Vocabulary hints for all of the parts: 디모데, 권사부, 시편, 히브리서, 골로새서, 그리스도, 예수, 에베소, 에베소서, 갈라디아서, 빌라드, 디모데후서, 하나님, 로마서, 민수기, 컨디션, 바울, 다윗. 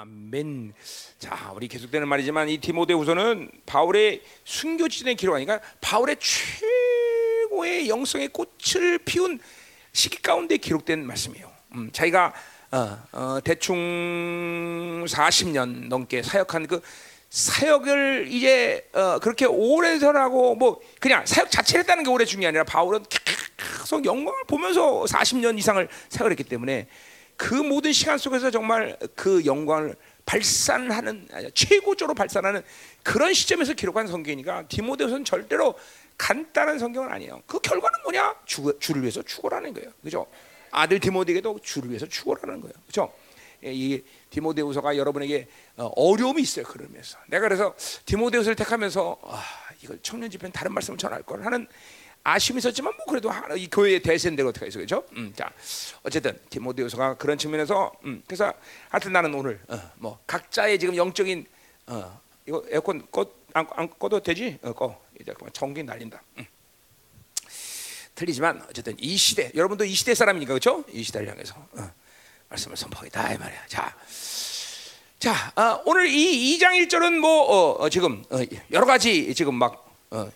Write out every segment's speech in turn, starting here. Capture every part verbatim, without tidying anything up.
아멘. 자, 우리 계속되는 말이지만 이 디모데후서는 바울의 순교지진의 기록 아니까 바울의 최고의 영성의 꽃을 피운 시기 가운데 기록된 말씀이에요. 음, 자기가 어, 어, 대충 사십 년 넘게 사역한 그 사역을 이제 어, 그렇게 오래서라고 뭐 그냥 사역 자체를 했다는 게 오래 중요한 게 아니라 바울은 계속 영광을 보면서 사십 년 이상을 사역을 했기 때문에 그 모든 시간 속에서 정말 그 영광을 발산하는, 최고조로 발산하는 그런 시점에서 기록한 성경이니까 디모데후서는 절대로 간단한 성경은 아니에요. 그 결과는 뭐냐? 주, 주를 위해서 죽으라는 거예요. 그죠? 아들 디모데에게도 주를 위해서 죽으라는 거예요. 그죠? 이 디모데후서가 여러분에게 어려움이 있어요. 그러면서 내가 그래서 디모데후서를 택하면서 아, 이걸 청년 집회는 다른 말씀을 전할 걸 하는 아쉬움이 있었지만 뭐 그래도 이 교회의 대세인데로 어떻게 해서 그렇죠? 음, 자, 어쨌든 디모데후서가 그런 측면에서 음, 그래서 하여튼 나는 오늘 어, 뭐 각자의 지금 영적인 어, 이거 에어컨 꺼, 안, 안 꺼도 되지? 어, 꺼. 이제 전기 날린다. 음. 틀리지만 어쨌든 이 시대 여러분도 이 시대 사람이니까 그렇죠? 이 시대를 향해서 어, 말씀을 선포하겠다 이 말이야. 자. 자, 어, 오늘 이 이 장 일 절은 뭐 어, 어, 지금 어, 여러 가지 지금 막 어,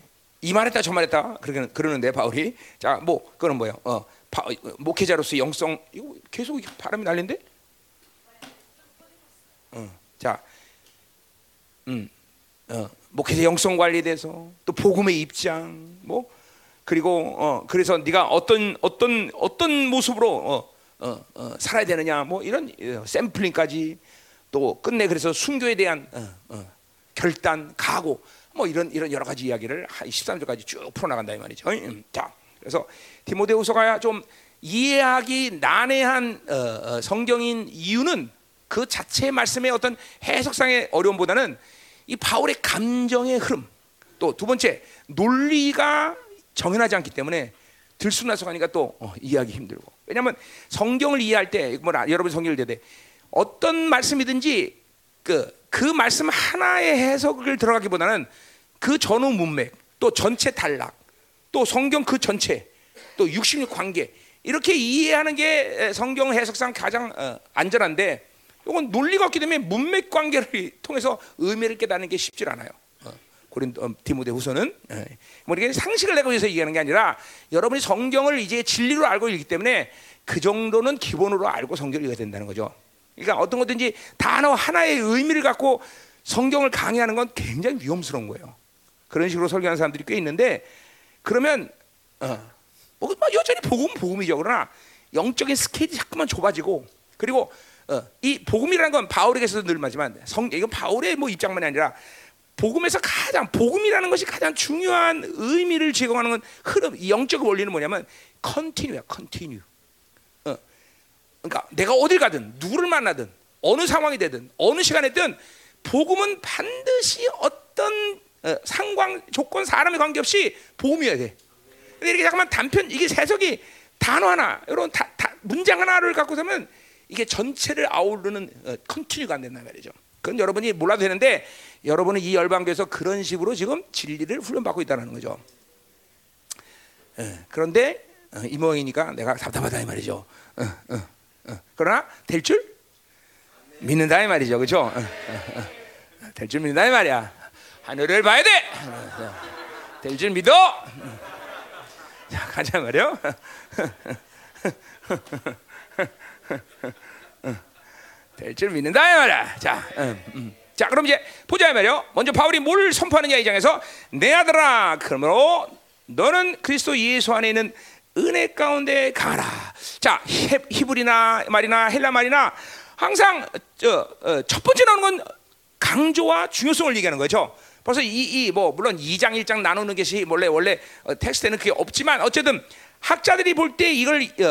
이 말했다 저 말했다 그러는 그러는데 바울이 자 뭐 그건 뭐예요? 어 바, 목회자로서 영성 이거 계속 바람이 날린데? 어, 자, 음, 어, 목회자 영성 관리에 대해서 또 복음의 입장 뭐 그리고 어 그래서 네가 어떤 어떤 어떤 모습으로 어, 어, 어, 살아야 되느냐 뭐 이런 샘플링까지 또 끝내 그래서 순교에 대한 어, 어, 결단 각오. 뭐 이런 이런 여러 가지 이야기를 십삼 절까지 쭉 풀어나간다 이 말이죠. 자, 그래서 디모데후서가 좀 이해하기 난해한 어, 성경인 이유는 그 자체의 말씀의 어떤 해석상의 어려움보다는 이 바울의 감정의 흐름, 또 두 번째 논리가 정연하지 않기 때문에 들쑥날쑥하니까 또 어, 이해하기 힘들고. 왜냐하면 성경을 이해할 때, 뭐 여러분 성경을 대대 어떤 말씀이든지 그 그 말씀 하나의 해석을 들어가기보다는 그 전후 문맥, 또 전체 단락, 또 성경 그 전체, 또 육십육 관계 이렇게 이해하는 게 성경 해석상 가장 안전한데 이건 논리가 없기 때문에 문맥 관계를 통해서 의미를 깨닫는 게 쉽지 않아요. 고린도 디모데후서는 뭐 이게 상식을 내고 해서 이해하는 게 아니라 여러분이 성경을 이제 진리로 알고 있기 때문에 그 정도는 기본으로 알고 성경을 읽어야 된다는 거죠. 그러니까 어떤 것든지 단어 하나의 의미를 갖고 성경을 강의하는 건 굉장히 위험스러운 거예요. 그런 식으로 설교하는 사람들이 꽤 있는데 그러면 어, 뭐 여전히 복음은 복음이죠. 그러나 영적인 스케일이 자꾸만 좁아지고 그리고 어, 이 복음이라는 건 바울에게서도 늘 말하지만 성, 이건 바울의 뭐 입장만이 아니라 복음에서 가장 복음이라는 것이 가장 중요한 의미를 제공하는 건 흐름, 이 영적 원리는 뭐냐면 컨티뉴야, 컨티뉴. 그러니까 내가 어딜 가든 누구를 만나든 어느 상황이 되든 어느 시간이든 복음은 반드시 어떤 상황 조건 사람의 관계없이 복음이어야 돼. 근데 이렇게 잠깐만 단편 이게 해석이 단어 하나 이런 다, 다, 문장 하나를 갖고서는 이게 전체를 아우르는 어, 컨티뉴가 안 된다는 말이죠. 그건 여러분이 몰라도 되는데 여러분은 이 열방교에서 그런 식으로 지금 진리를 훈련받고 있다는 거죠. 예, 그런데 어, 이 모양이니까 내가 답답하다 이 말이죠. 어, 어. 어, 그러나 될 줄 믿는다 이 말이죠, 그렇죠? 어, 어, 어. 될 줄 믿는다 이 말이야. 하늘을 봐야 돼. 어, 어. 될 줄 믿어. 어. 자, 가자 말이요. 어, 될 줄 믿는다 이 말이야. 자, 음, 음. 자, 그럼 이제 보자 이 말이요. 먼저 바울이 뭘 선포하느냐 이 장에서 내 아들아, 그러므로 너는 그리스도 예수 안에 있는 은혜 가운데 가라. 자, 히브리나 말이나 헬라 말이나 항상 저, 어, 첫 번째 나오는 건 강조와 중요성을 얘기하는 거죠. 벌써 이, 이, 뭐, 물론 이 장, 일 장 나누는 것이 원래, 원래 어, 텍스트에는 그게 없지만 어쨌든 학자들이 볼 때 이걸, 어,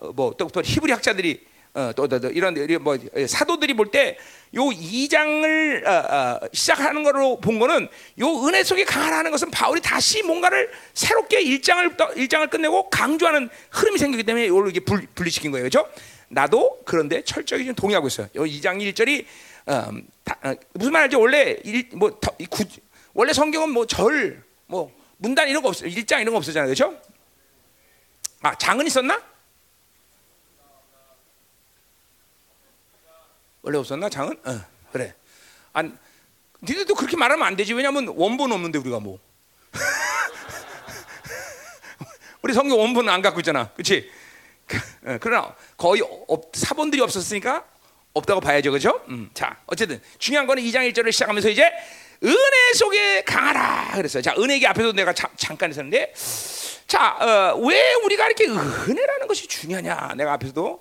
어, 뭐, 또, 또 히브리 학자들이, 어, 또, 또, 또 이런, 뭐, 사도들이 볼 때 요 이 장을 어, 어, 시작하는 걸로 본 거는 요 은혜 속에 강하라는 것은 바울이 다시 뭔가를 새롭게 일 장을, 일 장을 끝내고 강조하는 흐름이 생기기 때문에 요걸 이렇게 분, 분리시킨 거예요. 그죠? 나도 그런데 철저히 좀 동의하고 있어요. 요 이 장 일 절이, 어, 다, 어, 무슨 말 알지? 원래, 일, 뭐, 더, 이, 구, 원래 성경은 뭐 절, 뭐, 문단 이런 거 없어요. 일 장 이런 거 없었잖아요. 그죠? 아, 장은 있었나? 원래 없었나 장은? 어, 그래. 안, 니네도 그렇게 말하면 안 되지. 왜냐면 원본 없는데 우리가 뭐. 우리 성경 원본은 안 갖고 있잖아, 그렇지? 그러나 거의 없, 사본들이 없었으니까 없다고 봐야죠, 그렇죠? 음, 자, 어쨌든 중요한 거는 이 장 일 절을 시작하면서 이제 은혜 속에 강하라 그랬어요. 자, 은혜기 앞에도 내가 자, 잠깐 했었는데, 자, 어, 왜 우리가 이렇게 은혜라는 것이 중요하냐? 내가 앞에서도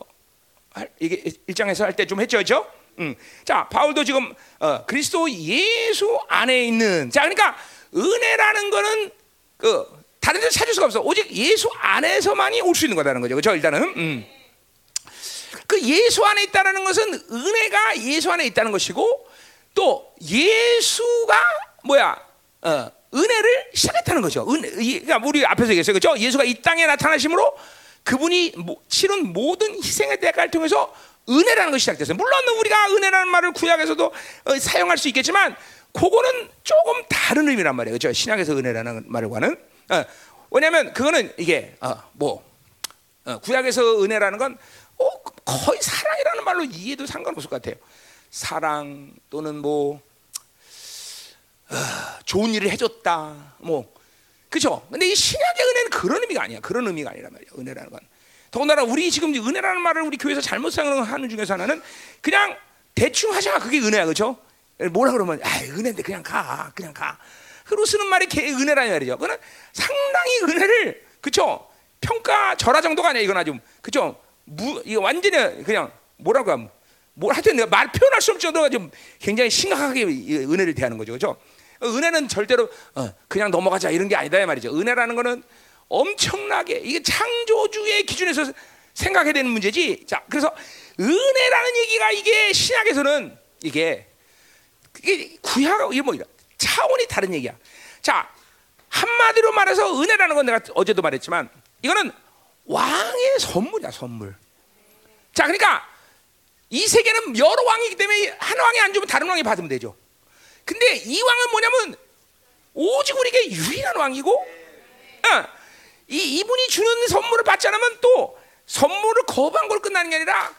할, 이게 일 장에서 할 때 좀 했죠, 그렇죠? 음, 자, 바울도 지금 어, 그리스도 예수 안에 있는, 자, 그러니까 은혜라는 거는 그 다른 데서 찾을 수가 없어. 오직 예수 안에서만이 올 수 있는 거다는 거죠. 그렇죠? 일단은 음. 그 예수 안에 있다는 것은 은혜가 예수 안에 있다는 것이고, 또 예수가 뭐야? 어, 은혜를 시작했다는 거죠. 은, 그러니까 우리 앞에서 얘기했어요. 그렇죠? 예수가 이 땅에 나타나심으로 그분이 치른 모든 희생의 대가를 통해서 은혜라는 것이 시작됐어요. 물론 우리가 은혜라는 말을 구약에서도 사용할 수 있겠지만 그거는 조금 다른 의미란 말이에요. 그렇죠? 신약에서 은혜라는 말과는. 어, 왜냐하면 그거는 이게 어, 뭐 어, 구약에서 은혜라는 건 어, 거의 사랑이라는 말로 이해도 상관없을 것 같아요. 사랑 또는 뭐 어, 좋은 일을 해줬다, 뭐 그렇죠. 근데 이 신약의 은혜는 그런 의미가 아니야. 그런 의미가 아니란 말이야. 은혜라는 건 더군다나 우리 지금 은혜라는 말을 우리 교회에서 잘못 사용하는 중에서 하나는 그냥 대충 하자, 그게 은혜야, 그렇죠? 뭐라 그러면 아 은혜인데 그냥 가, 그냥 가. 그로 쓰는 말이 은혜라는 말이죠. 그는 상당히 은혜를, 그쵸? 평가 절하 정도가 아니야. 이거나 좀 그쵸? 무 이거 완전히 그냥 뭐라고 하면 뭘 하든 내가 말 표현할 수 없을 정도가 좀 굉장히 심각하게 은혜를 대하는 거죠, 그죠? 은혜는 절대로 어, 그냥 넘어가자 이런 게 아니다 말이죠. 은혜라는 거는 엄청나게 이게 창조주의 기준에서 생각해야 되는 문제지. 자, 그래서 은혜라는 얘기가 이게 신약에서는 이게 이게 구약 이게 뭐냐? 차원이 다른 얘기야. 자, 한마디로 말해서 은혜라는 건 내가 어제도 말했지만 이거는 왕의 선물이야, 선물. 자, 그러니까 이 세계는 여러 왕이기 때문에 한 왕이 안 주면 다른 왕이 받으면 되죠. 근데 이 왕은 뭐냐면 오직 우리에게 유일한 왕이고, 어, 이, 이분이 주는 선물을 받지 않으면 또 선물을 거부한 걸로 끝나는 게 아니라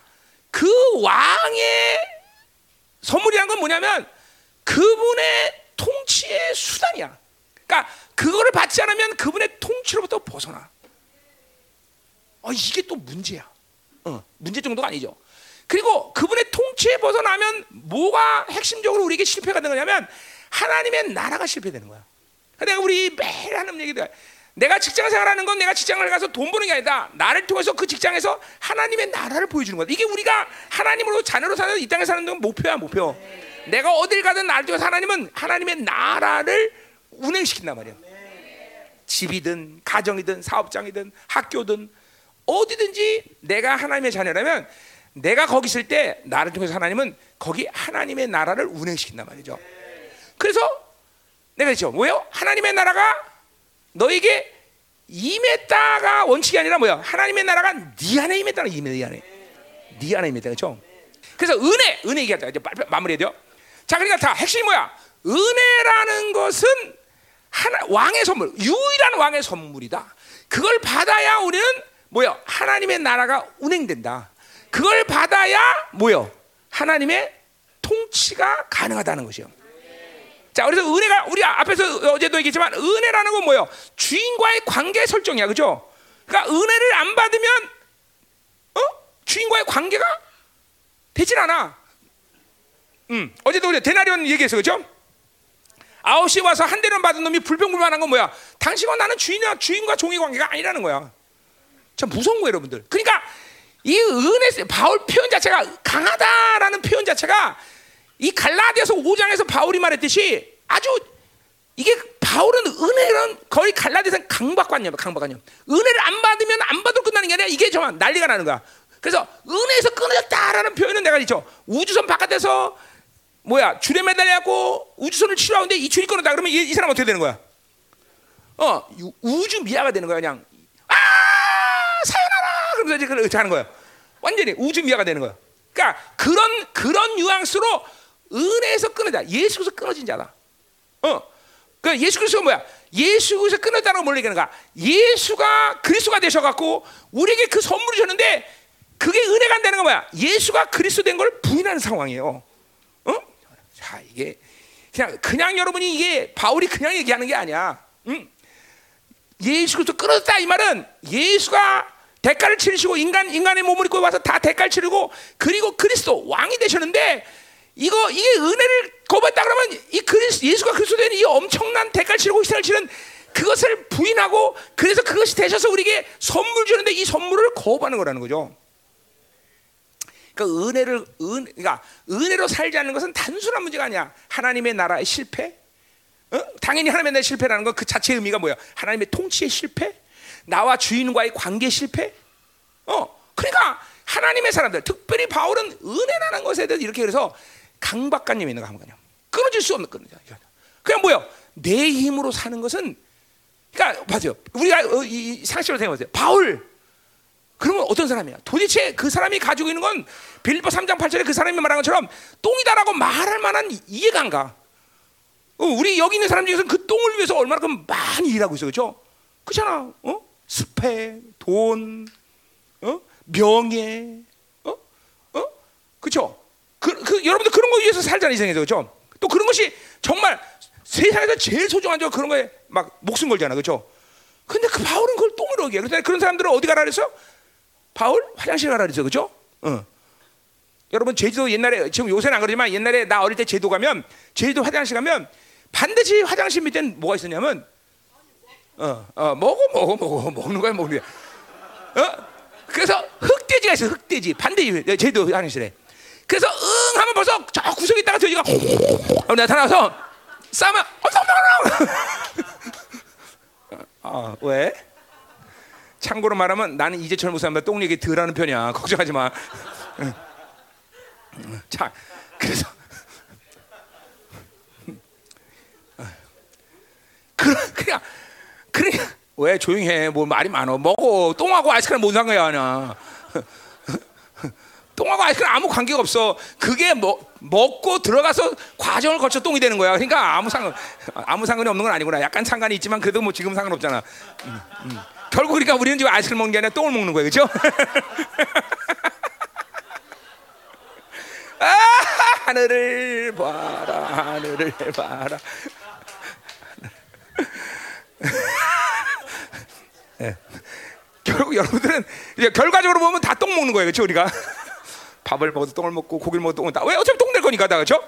그 왕의 선물이라는 건 뭐냐면 그분의 통치의 수단이야. 그러니까 그거를 받지 않으면 그분의 통치로부터 벗어나. 어, 이게 또 문제야. 어, 문제 정도가 아니죠. 그리고 그분의 통치에 벗어나면 뭐가 핵심적으로 우리에게 실패가 되는 거냐면 하나님의 나라가 실패되는 거야. 내가 우리 매일 하는 얘기도 내가 직장 생활하는 건 내가 직장을 가서 돈 버는 게 아니다. 나를 통해서 그 직장에서 하나님의 나라를 보여주는 거야. 이게 우리가 하나님으로 자녀로 사는 이 땅에 사는 건 목표야, 목표. 내가 어딜 가든 나를 통해서 하나님은 하나님의 나라를 운행시킨단 말이야. 집이든 가정이든 사업장이든 학교든 어디든지 내가 하나님의 자녀라면 내가 거기 있을 때 나를 통해서 하나님은 거기 하나님의 나라를 운행시킨단 말이죠. 그래서 내가 그랬죠. 뭐예요? 하나님의 나라가 너에게 임했다가 원칙이 아니라 뭐야? 하나님의 나라가 네 안에 임했다는 임해, 네 안에. 네 안에 임했다, 그렇죠? 그래서 은혜, 은혜 얘기하자. 이제 마무리해야 돼요. 자, 그러니까 다 핵심이 뭐야? 은혜라는 것은 하나, 왕의 선물, 유일한 왕의 선물이다. 그걸 받아야 우리는 뭐요? 하나님의 나라가 운행된다. 그걸 받아야 뭐요? 하나님의 통치가 가능하다는 것이요. 자, 그래서 은혜가 우리 앞에서 어제도 얘기했지만 은혜라는 건 뭐요? 주인과의 관계 설정이야, 그죠? 그러니까 은혜를 안 받으면 어? 주인과의 관계가 되질 않아. 음, 어제도 우리 데나리온 얘기했어, 그렇죠? 아홉 시에 와서 한 대련 받은 놈이 불평불만한 건 뭐야? 당신과 나는 주인과 주인과 종의 관계가 아니라는 거야. 참 무서운 거 여러분들. 그러니까 이 은혜 바울 표현 자체가 강하다라는 표현 자체가 이 갈라디아서 오 장에서 바울이 말했듯이 아주 이게 바울은 은혜는 거의 갈라디아서 강박관념, 강박관념. 은혜를 안 받으면 안 받을 끝나는 게 아니라 이게 정말 난리가 나는 거야. 그래서 은혜에서 끊어졌다라는 표현은 내가 있죠. 우주선 바깥에서 뭐야 줄에 매달려갖고 우주선을 치료하는데 이 줄이 끊어졌다 그러면 이, 이 사람 어떻게 되는 거야? 어 우주 미아가 되는 거야. 그냥 아 사연하라 그러면서 이제 그렇게 하는 거야. 완전히 우주 미아가 되는 거야. 그러니까 그런 그런 뉘앙스로 은혜에서 끊어다 예수에서 끊어진 자다. 어 그러니까 예수 그리스도가 뭐야? 예수에서 끊어졌다는 걸 뭘 얘기하는가? 예수가 그리스도가 되셔갖고 우리에게 그 선물을 줬는데 그게 은혜가 안 되는 건 뭐야? 예수가 그리스도 된 걸 부인하는 상황이에요. 응? 자, 이게 그냥 그냥 여러분이 이게 바울이 그냥 얘기하는 게 아니야. 응? 예수 그리스도 끌었다 이 말은 예수가 대가를 치르시고 인간 인간의 몸을 입고 와서 다 대가를 치르고 그리고 그리스도 왕이 되셨는데 이거 이게 은혜를 거부했다 그러면 이 그리스 예수가 그리스도 된 이 엄청난 대가를 치르고 희생을 치른 그것을 부인하고 그래서 그것이 되셔서 우리에게 선물 주는데 이 선물을 거부하는 거라는 거죠. 그러니까 은혜를 은 그러니까 은혜로 살지 않는 것은 단순한 문제가 아니야. 하나님의 나라의 실패. 어? 당연히 하나님의 나라의 실패라는 건 그 자체의 의미가 뭐야? 하나님의 통치의 실패. 나와 주인과의 관계 실패? 어, 그러니까 하나님의 사람들, 특별히 바울은 은혜라는 것에 대해서 이렇게 그래서 강박관념이 있는 거 아무거나 끊어질 수 없는 끊어져. 그냥 뭐요? 내 힘으로 사는 것은, 그러니까 맞아요. 우리가 어, 이 상식으로 생각하세요. 바울, 그러면 어떤 사람이야? 도대체 그 사람이 가지고 있는 건 빌립보서 삼 장 팔 절에 그 사람이 말한 것처럼 똥이다라고 말할 만한 이해가 안 가. 어, 우리 여기 있는 사람 중에서 그 똥을 위해서 얼마나 많이 일하고 있어, 그렇죠? 그렇잖아, 어? 스펙, 돈, 어? 명예, 어? 어? 그렇죠? 그, 그, 여러분들 그런 거 위해서 살잖아요, 인생에서, 그렇죠? 또 그런 것이 정말 세상에서 제일 소중한 저 그런 거에 막 목숨 걸잖아, 그렇죠? 근데 그 바울은 그걸 똥으로 얘기해. 그러니까 그런 사람들은 어디 가라 그랬어? 바울 화장실 가라 그랬어, 그렇죠? 어. 여러분 제주도 옛날에 지금 요새는 안 그러지만 옛날에 나 어릴 때 제주도 가면 제주도 화장실 가면 반드시 화장실 밑에는 뭐가 있었냐면 어, 어, 먹어, 먹어, 먹어, 먹는 거야, 먹는 거야. 어? 그래서 흑돼지가 있어, 흑돼지. 반대지, 제도 화장실에. 그래서 응 하면 벌써 저 구석에 있다가 돼지가 호호호호 나타나서 싸면, 어서 어, 왜? 참고로 말하면 나는 이제처럼 못 삽니다. 똥 얘기 덜 하는 편이야. 걱정하지 마. 자, 그래서. 그, 그냥. 그래 왜 조용히 해? 뭐 말이 많어. 먹어. 똥하고 아이스크림 뭔 상관이야, 하냐. 똥하고 아이스크림 아무 관계가 없어. 그게 뭐, 먹고 들어가서 과정을 거쳐 똥이 되는 거야. 그러니까 아무 상관 아무 상관이 없는 건 아니구나. 약간 상관이 있지만 그래도 뭐 지금 상관 없잖아. 음, 음. 결국 그러니까 우리는 지금 아이스크림 먹는 게 아니라 똥을 먹는 거야, 그렇죠? 아, 하늘을 봐라, 하늘을 봐라. 네. 결국 여러분들은 이제 결과적으로 보면 다 똥 먹는 거예요, 그렇죠? 우리가 밥을 먹어도 똥을 먹고 고기를 먹어도 똥을 다. 왜 어차피 똥 될 거니까 다, 그렇죠?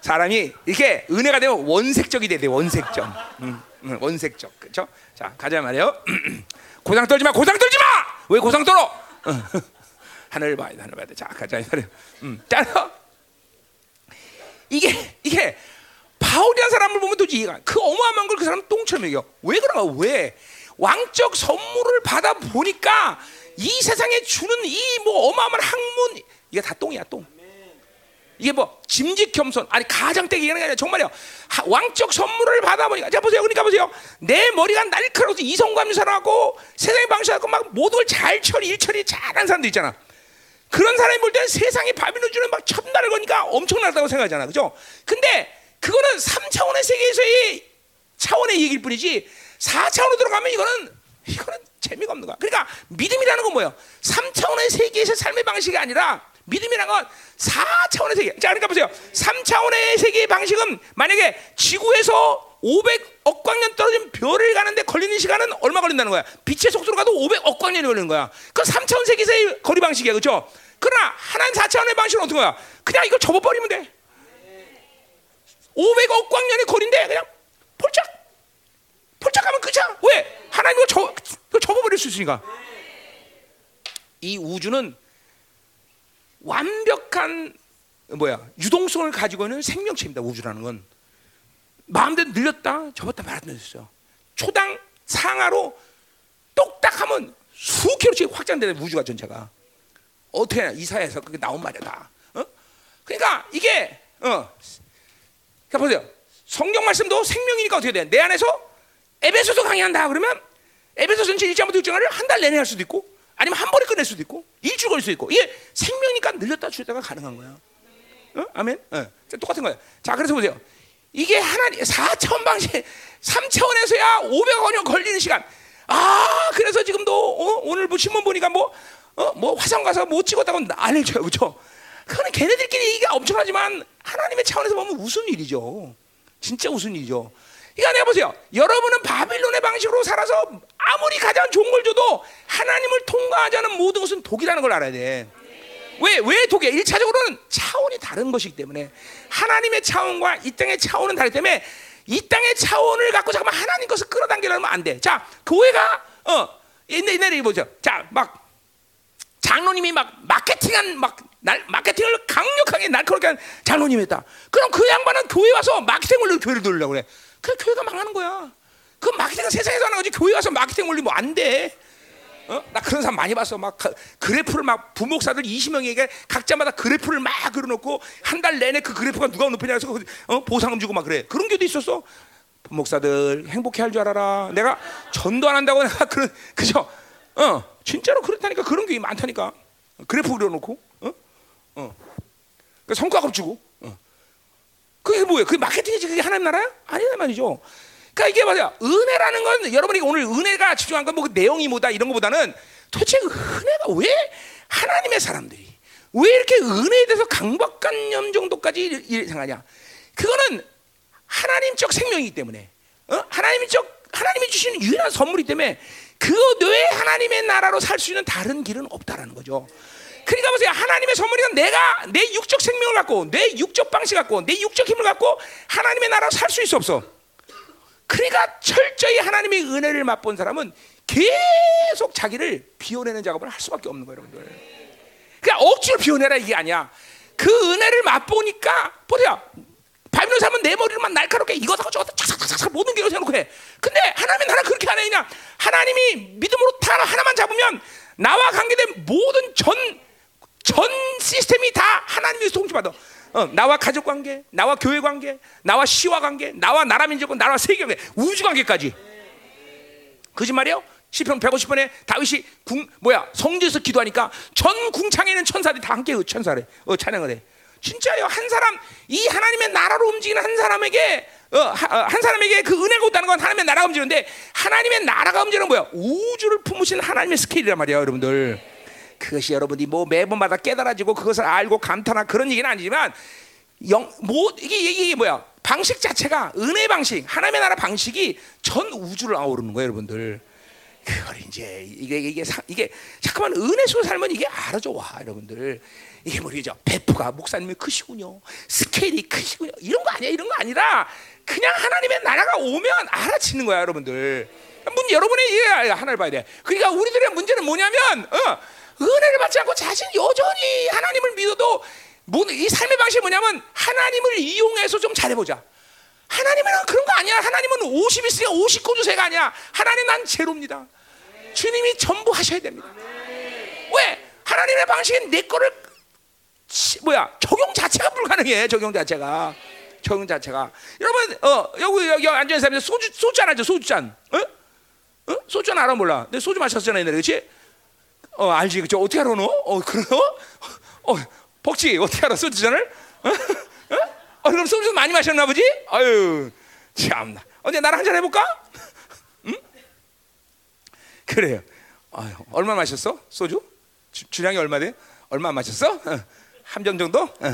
사람이 이렇게 은혜가 되면 원색적이 돼야 돼, 원색적, 음, 음, 원색적, 그렇죠? 자, 가자 말이에요. 고상 떨지 마, 고상 떨지 마. 왜 고상 떨어? 하늘 봐야 돼, 하늘 봐야 돼. 자, 가자 말이에요. 음, 자, 이게 이게. 바울이라는 사람을 보면 도저히 이해가 안 돼. 그 어마어마한 걸 그 사람은 똥처럼 얘기해요. 왜 그런가? 왜? 왕적 선물을 받아 보니까 이 세상에 주는 이 뭐 어마어마한 학문 이게 다 똥이야, 똥. 이게 뭐 짐짓 겸손 아니 가장되게 얘기하는 게 아니라 정말이야. 왕적 선물을 받아 보니까 자 보세요. 그러니까 보세요. 내 머리가 날카로워서 이성감 있는 사람하고 세상에 방심하고 막 모든 걸 잘 처리 일처리 잘하는 사람도 있잖아. 그런 사람이 볼 때는 세상에 바비노 주는 막 첨나는 거니까 엄청나다고 생각하잖아, 그죠? 근데 그거는 삼 차원의 세계에서의 차원의 얘기일 뿐이지 사 차원으로 들어가면 이거는 이거는 재미가 없는 거야. 그러니까 믿음이라는 건 뭐예요? 삼 차원의 세계에서 삶의 방식이 아니라 믿음이라는 건 사 차원의 세계. 자, 그러니까 보세요. 삼 차원의 세계의 방식은 만약에 지구에서 오백억 광년 떨어진 별을 가는데 걸리는 시간은 얼마 걸린다는 거야? 빛의 속도로 가도 오백억 광년이 걸리는 거야. 그건 삼 차원 세계에서의 거리 방식이야, 그렇죠? 그러나 하나님 사 차원의 방식은 어떤 거야? 그냥 이거 접어버리면 돼. 오백억 광년의 거리인데 그냥 폴짝 폴짝 가면 끝이야. 왜? 하나님 이거, 저, 이거 접어버릴 수 있으니까. 이 우주는 완벽한 뭐야 유동성을 가지고 있는 생명체입니다. 우주라는 건 마음대로 늘렸다 접었다 말았던 있어요. 초당 상하로 똑딱하면 수개월씩 확장되는 우주가 전체가 어떻게 하냐? 이사야에서 그게 나온 말이다. 어? 그러니까 이게 어. 자, 보세요. 성경 말씀도 생명이니까 어떻게 돼? 내 안에서 에베소서 강의한다. 그러면 에베소 전체 일 장부터 육 장을 한 달 내내 할 수도 있고 아니면 한 번에 끝낼 수도 있고 일주일 걸릴 수도 있고 이게 생명이니까 늘렸다 줄였다가 가능한 거야. 어? 아멘? 어. 자, 똑같은 거야. 자, 그래서 보세요. 이게 하나님 사 차원 방식 삼 차원에서야 오백억 년 걸리는 시간 아, 그래서 지금도 어? 오늘 뭐 신문 보니까 뭐, 어? 뭐 화성 가서 뭐 찍었다고 알려줘요, 그렇죠? 그거는 걔네들끼리 얘기가 엄청나지만 하나님의 차원에서 보면 우스운 일이죠. 진짜 우스운 일이죠. 그러니까 내가 보세요. 여러분은 바빌론의 방식으로 살아서 아무리 가장 좋은 걸 줘도 하나님을 통과하지 않은 모든 것은 독이라는 걸 알아야 돼. 왜? 왜 독이야? 일 차적으로는 차원이 다른 것이기 때문에, 하나님의 차원과 이 땅의 차원은 다르기 때문에 이 땅의 차원을 갖고 잠깐만 하나님 것을 끌어당기려면 안 돼. 자, 교회가 어 옛날 옛날에 보죠. 자, 막 장로님이 막 마케팅한 막 날, 마케팅을 강력하게 날카롭게 한 장로님이었다. 그럼 그 양반은 교회 와서 마케팅을 교회를 돌리려고 그래. 그 교회가 망하는 거야. 그 마케팅은 세상에서 하는 거지. 교회 와서 마케팅 올리면 안 돼. 어? 나 그런 사람 많이 봤어. 막 그래프를 막 부목사들 이십 명에게 각자마다 그래프를 막 그려놓고 한 달 내내 그 그래프가 누가 높이냐 해서 어? 보상금 주고 막 그래. 그런 교도 있었어. 부목사들 행복해 할 줄 알아라. 내가 전도 안 한다고 내가 그런, 그죠? 어, 진짜로 그렇다니까. 그런 교회 많다니까. 그래프 그려놓고 어? 어. 그러니까 성과급 주고. 어. 그게 뭐예요? 그게 마케팅이지. 그게 하나님 나라야? 아니란 말이죠. 그러니까 이게 맞아요. 은혜라는 건, 여러분이 오늘 은혜가 집중한 건 뭐 그 내용이 뭐다 이런 것보다는 도대체 은혜가 왜 하나님의 사람들이 왜 이렇게 은혜에 대해서 강박관념 정도까지 일상하냐? 그거는 하나님적 생명이기 때문에, 어? 하나님적, 하나님이 주시는 유일한 선물이기 때문에 그 외에 하나님의 나라로 살 수 있는 다른 길은 없다라는 거죠. 그러니까 보세요. 하나님의 선물이란 내가 내 육적 생명을 갖고 내 육적 방식 갖고 내 육적 힘을 갖고 하나님의 나라로 살 수 있어 없어? 그러니까 철저히 하나님의 은혜를 맛본 사람은 계속 자기를 비워내는 작업을 할 수밖에 없는 거예요, 여러분들. 그러니까 억지로 비워내라 이게 아니야. 그 은혜를 맛보니까 보세요. 바빌론 사람은 내 머리로만 날카롭게 이것하고 저것하고 착착착착 모든 길을 세워놓고 해. 근데 하나님은 나를 그렇게 안 해. 그냥 하나님이 믿음으로 다 하나만 잡으면 나와 관계된 모든 전 전 시스템이 다 하나님의 통치받아. 어, 나와 가족 관계, 나와 교회 관계, 나와 시와 관계, 나와 나라 민족과 나와 세계 관계, 우주 관계까지. 거짓말이에요? 시편 백오십 편에 다윗이 궁, 뭐야 성지에서 기도하니까 전 궁창에 있는 천사들이 다 함께 천사래, 어, 찬양을 해. 진짜요? 한 사람, 이 하나님의 나라로 움직이는 한 사람에게 어, 한 사람에게 그 은혜가 있다는 건 하나님의 나라가 움직이는데, 하나님의 나라가 움직이는 뭐야? 우주를 품으신 하나님의 스케일이란 말이야, 여러분들. 그것이 여러분이 뭐 매번마다 깨달아지고 그것을 알고 감탄한 그런 얘기는 아니지만, 영, 뭐, 이게, 이게 뭐야? 방식 자체가, 은혜 방식, 하나님의 나라 방식이 전 우주를 아우르는 거예요, 여러분들. 그걸 이제, 이게, 이게, 이게, 이게 잠깐만 은혜 속에 살면 이게 알아져 와, 여러분들. 이게 모르겠죠? 베프가 목사님이 크시군요. 스케일이 크시군요. 이런 거 아니야, 이런 거 아니라 그냥 하나님의 나라가 오면 알아지는 거야, 여러분들. 문, 여러분의 이게 하나를 봐야 돼. 그러니까 우리들의 문제는 뭐냐면, 어, 은혜를 받지 않고 자신 여전히 하나님을 믿어도 이 삶의 방식이 뭐냐면 하나님을 이용해서 좀 잘해보자. 하나님은 그런 거 아니야. 하나님은 오십일 세가 오십구 주세가 아니야. 하나님 난 제로입니다. 주님이 전부 하셔야 됩니다. 왜? 하나님의 방식인 내 거를 뭐야 적용 자체가 불가능해. 적용 자체가 적용 자체가 여러분 어 여기 여기 앉아있는 사람들 소주 소주잔 알죠? 소주잔 어? 어? 소주잔 알아 몰라? 근데 소주 마셨잖아 옛날에, 그렇지? 어 알지 그죠? 어떻게 알아 너? 어 그래요? 어 복지 어떻게 알아 소주잔을? 어? 어? 어 그럼 소주 많이 마셨나 보지? 아유 참나. 언제 나랑 한잔 해볼까? 응? 그래요. 아유 얼마 마셨어? 소주? 주, 주량이 얼마 돼? 얼마 안 마셨어? 어. 한 병 정도? 어. 어.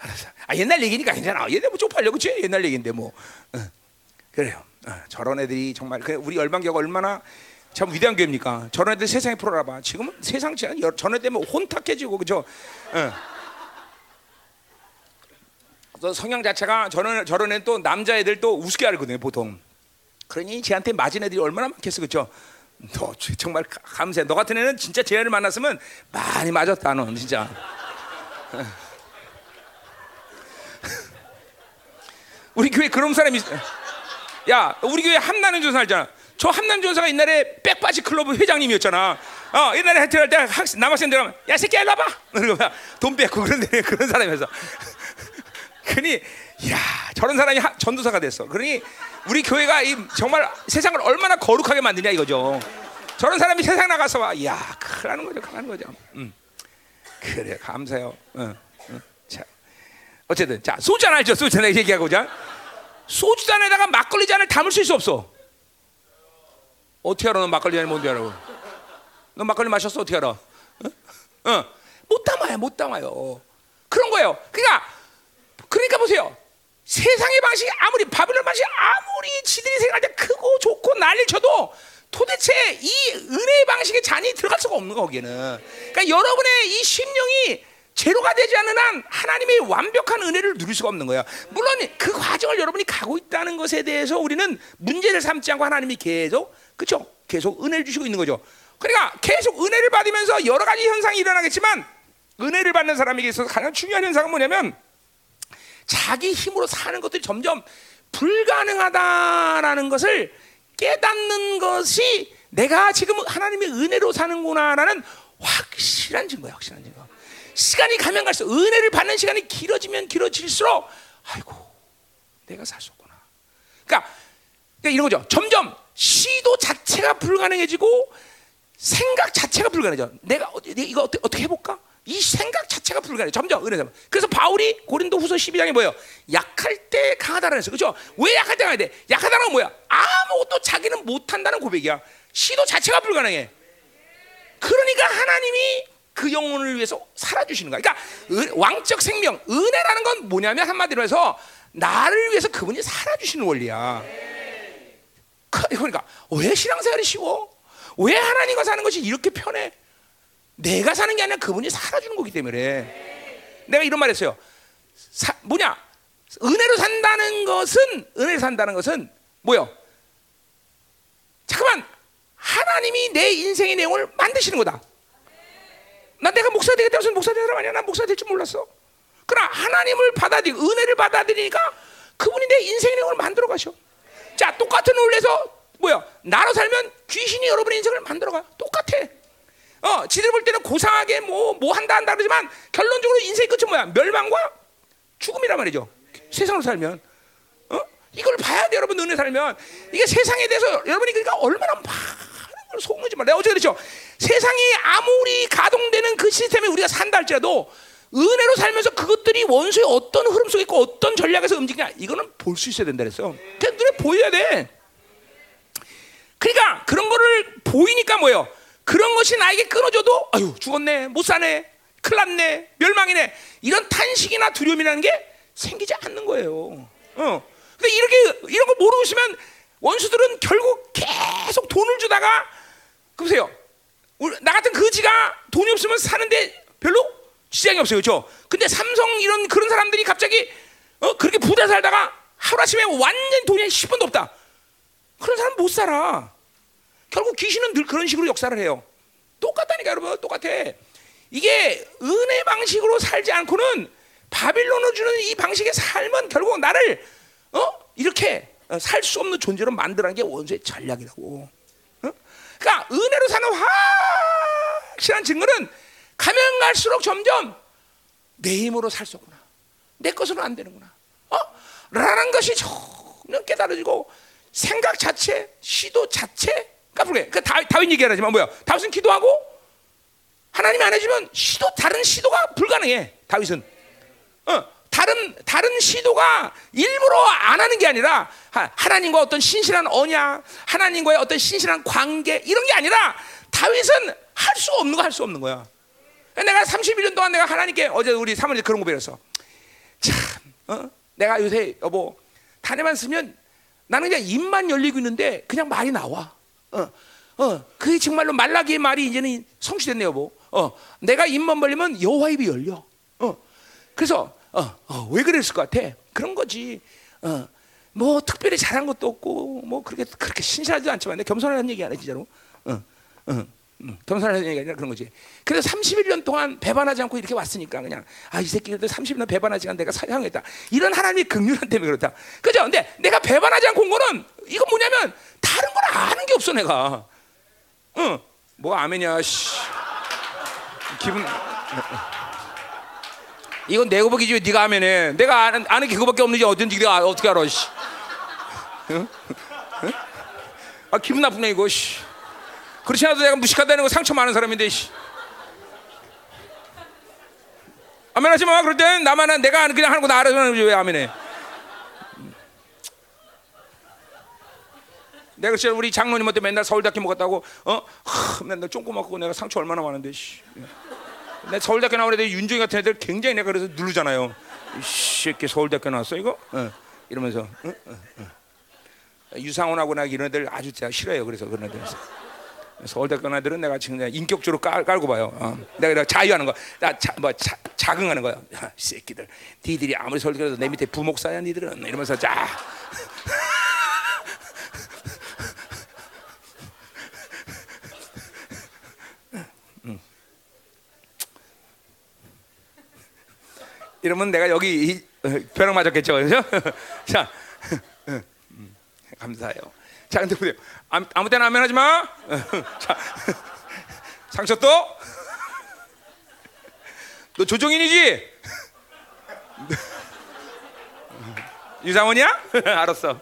알았어. 아 옛날 얘기니까 괜찮아. 얘네 뭐 쪽팔려 그치? 옛날 얘기인데 뭐. 어. 그래요. 어, 저런 애들이 정말 우리 열방교가 얼마나 참 위대한 교회입니까? 저런 애들 세상에 풀어놔봐. 지금은 세상 지난 전에 때문에 혼탁해지고 그죠? 어. 성향 자체가 저런 저런 애는 또 남자애들 또 우습게 알거든요 보통. 그러니 쟤한테 맞은 애들이 얼마나 많겠어 그죠? 너 정말 감세. 너 같은 애는 진짜 쟤를 만났으면 많이 맞았다 넌 진짜. 우리 교회 그런 사람이. 야 우리 교회 함나는 조사 알잖아. 저 함남 전사가 옛날에 백바지 클럽 회장님이었잖아. 어, 옛날에 하여튼 때 남학생들 하면 야 새끼야 일로 와봐 그러고 돈 뺏고 그런 데, 그런 사람이어서 그러니 야 저런 사람이 하, 전도사가 됐어. 그러니 우리 교회가 이, 정말 세상을 얼마나 거룩하게 만드냐 이거죠. 저런 사람이 세상 나가서 와 야 큰일 나는 거죠. 큰일 나는 거죠. 음. 그래 감사해요. 어, 어. 자 어쨌든 자 소주 하나 알죠? 소주 하나 얘기하고자 소주잔에다가 막걸리 잔을 담을 수 있어 없어? 어떻게 알아? 너 막걸리 잘 뭔지 알아? 너 막걸리 마셨어? 어떻게 알아? 어? 어. 못 담아요, 못 담아요. 그런 거예요. 그러니까 그러니까 보세요. 세상의 방식이 아무리 바빌론 방식이 아무리 지들이 생각할 때 크고 좋고 난리 쳐도 도대체 이 은혜의 방식의 잔이 들어갈 수가 없는 거기에는. 그러니까 여러분의 이 심령이 제로가 되지 않는 한 하나님의 완벽한 은혜를 누릴 수가 없는 거예요. 물론 그 과정을 여러분이 가고 있다는 것에 대해서 우리는 문제를 삼지 않고 하나님이 계속 그렇죠? 계속 은혜를 주시고 있는 거죠. 그러니까 계속 은혜를 받으면서 여러 가지 현상이 일어나겠지만 은혜를 받는 사람에게 있어서 가장 중요한 현상은 뭐냐면 자기 힘으로 사는 것들이 점점 불가능하다라는 것을 깨닫는 것이 내가 지금 하나님의 은혜로 사는구나라는 확실한 증거야. 확실한 증거. 시간이 가면 갈수록 은혜를 받는 시간이 길어지면 길어질수록 아이고 내가 살 수 없구나. 그러니까, 그러니까 이런 거죠. 점점 시도 자체가 불가능해지고 생각 자체가 불가능해져. 내가 이거 어떻게, 어떻게 해볼까? 이 생각 자체가 불가능해. 점점 은혜가. 그래서 바울이 고린도후서 십이 장에 뭐예요? 약할 때 강하다라는 했어요. 그렇죠? 왜 약할 때 강해야 돼? 약하다는 건 뭐야? 아무것도 자기는 못한다는 고백이야. 시도 자체가 불가능해. 그러니까 하나님이 그 영혼을 위해서 살아주시는 거야. 그러니까 은, 왕적 생명, 은혜라는 건 뭐냐면 한마디로 해서 나를 위해서 그분이 살아주시는 원리야. 그러니까 왜 신앙생활이 쉬워? 왜 하나님과 사는 것이 이렇게 편해? 내가 사는 게 아니라 그분이 살아주는 거기 때문에. 내가 이런 말 했어요. 사, 뭐냐? 은혜로 산다는 것은, 은혜로 산다는 것은 뭐요? 잠깐만, 하나님이 내 인생의 내용을 만드시는 거다. 나 내가 목사 되겠다고 해서 목사 되는 사람 아니야. 난 목사 될 줄 몰랐어. 그러나 하나님을 받아들이고 은혜를 받아들이니까 그분이 내 인생의 내용을 만들어 가셔. 자, 똑같은 원리에서 뭐야? 나로 살면 귀신이 여러분의 인생을 만들어 가. 똑같아. 어, 지들 볼 때는 고상하게 뭐, 뭐 한다 한다 그러지만 결론적으로 인생의 끝은 뭐야? 멸망과 죽음이란 말이죠. 세상으로 살면. 어? 이걸 봐야 돼, 여러분. 은혜 살면. 이게 세상에 대해서 여러분이 그러니까 얼마나 막 속는지 말이야. 내가 어제 그랬죠. 세상이 아무리 가동되는 그 시스템에 우리가 산다 할지라도 은혜로 살면서 그것들이 원수의 어떤 흐름 속에 있고 어떤 전략에서 움직이냐 이거는 볼 수 있어야 된다 그랬어. 그냥 눈에 보여야 돼. 그러니까 그런 거를 보이니까 뭐예요? 그런 것이 나에게 끊어져도 아유 죽었네, 못 사네, 큰일 났네, 멸망이네 이런 탄식이나 두려움이라는 게 생기지 않는 거예요. 어. 근데 이렇게 이런 거 모르고 있으면 원수들은 결국 계속 돈을 주다가 그 보세요. 나 같은 그지가 돈이 없으면 사는데 별로 지장이 없어요. 그렇죠? 근데 삼성 이런 그런 사람들이 갑자기 어, 그렇게 부자 살다가 하루아침에 완전 돈이 십 번도 없다. 그런 사람 못 살아. 결국 귀신은 늘 그런 식으로 역사를 해요. 똑같다니까 여러분. 똑같아. 이게 은혜 방식으로 살지 않고는 바빌론을 주는 이 방식의 삶은 결국 나를 어? 이렇게 살 수 없는 존재로 만들라는 게 원수의 전략이라고. 그러니까 은혜로 사는 확실한 증거는 가면 갈수록 점점 내 힘으로 살 수 없구나. 내 것으로 안 되는구나. 어? 라는 것이 점점 깨달아지고 생각 자체, 시도 자체가 불가해. 그러니까 다, 다윗 얘기하지만 뭐야? 다윗은 기도하고 하나님이 안 해주면 시도 다른 시도가 불가능해. 다윗은. 어. 다른 다른 시도가 일부러 안 하는 게 아니라 하나님과 어떤 신실한 언약, 하나님과의 어떤 신실한 관계 이런 게 아니라 다윗은 할 수 없는 거 할 수 없는 거야. 내가 삼십일 년 동안 내가 하나님께 어제 우리 사모님 그런 거 배웠어. 참, 어? 내가 요새 여보 단에만 쓰면 나는 그냥 입만 열리고 있는데 그냥 말이 나와. 어, 어, 그게 정말로 말라기의 말이 이제는 성취됐네 여보. 어, 내가 입만 벌리면 여호와 입이 열려. 어, 그래서 어, 어, 왜 그랬을 것 같아? 그런 거지. 어, 뭐 특별히 잘한 것도 없고, 뭐 그렇게 그렇게 신실하지도 않지만, 내가 겸손하는 얘기 안 해, 진짜로. 어, 어, 음, 겸손하는 얘기가 아니라 그런 거지. 그래서 삼십일 년 동안 배반하지 않고 이렇게 왔으니까 그냥 아, 이 새끼들도 삼십일 년 배반하지 않고 내가 사랑했다. 이런 하나님의 긍휼한 때문에 그렇다. 그죠? 근데 내가 배반하지 않고 온 거는 이거 뭐냐면 다른 걸 아는 게 없어 내가. 응, 어, 뭐 아멘이야. 씨. 기분. 이건 내 고백이지 네가 하면해. 내가 아는, 아는 게 그거밖에 없는지 어쩐지 내가 어떻게 알아? 씨. 응? 응? 아 기분 나쁘네 이거. 씨. 그렇지 않아도 내가 무식하다는 거 상처 많은 사람인데. 씨. 아멘하지 마. 그럴 때는 나만 내가 그냥 하는 거 나 알아서 하는 거지 왜 아멘해? 내가 그랬지, 우리 장로님한테 맨날 서울대학교 먹었다고. 어? 하, 맨날 쫑꼬 먹고 내가 상처 얼마나 많은데. 씨. 내 서울대학교 나온 애들 윤종이 같은 애들 굉장히 내가 그래서 누르잖아요. 씨, 이렇게 서울대학교 나왔어 이거? 어. 이러면서 응? 응, 응. 유상훈하고 나 이런 애들 아주 제가 싫어요. 그래서 그런 애들에서 서울대학교 나온 애들은 내가 지금 인격적으로 깔, 깔고 봐요. 어. 내가 자유하는 거야. 나 자, 뭐, 자, 자긍하는 거야. 야, 새끼들, 니들이 아무리 서울대학교 내 밑에 부목사야 니들은. 이러면서 자. 이러면 내가 여기 벼락 맞았겠죠, 그렇죠? 자, 감사해요. 자, 근데 보세요. 아무, 아무 때나 아멘 하지 마. 자, 상처 또? 너 조정인이지? 유상원이야? 알았어.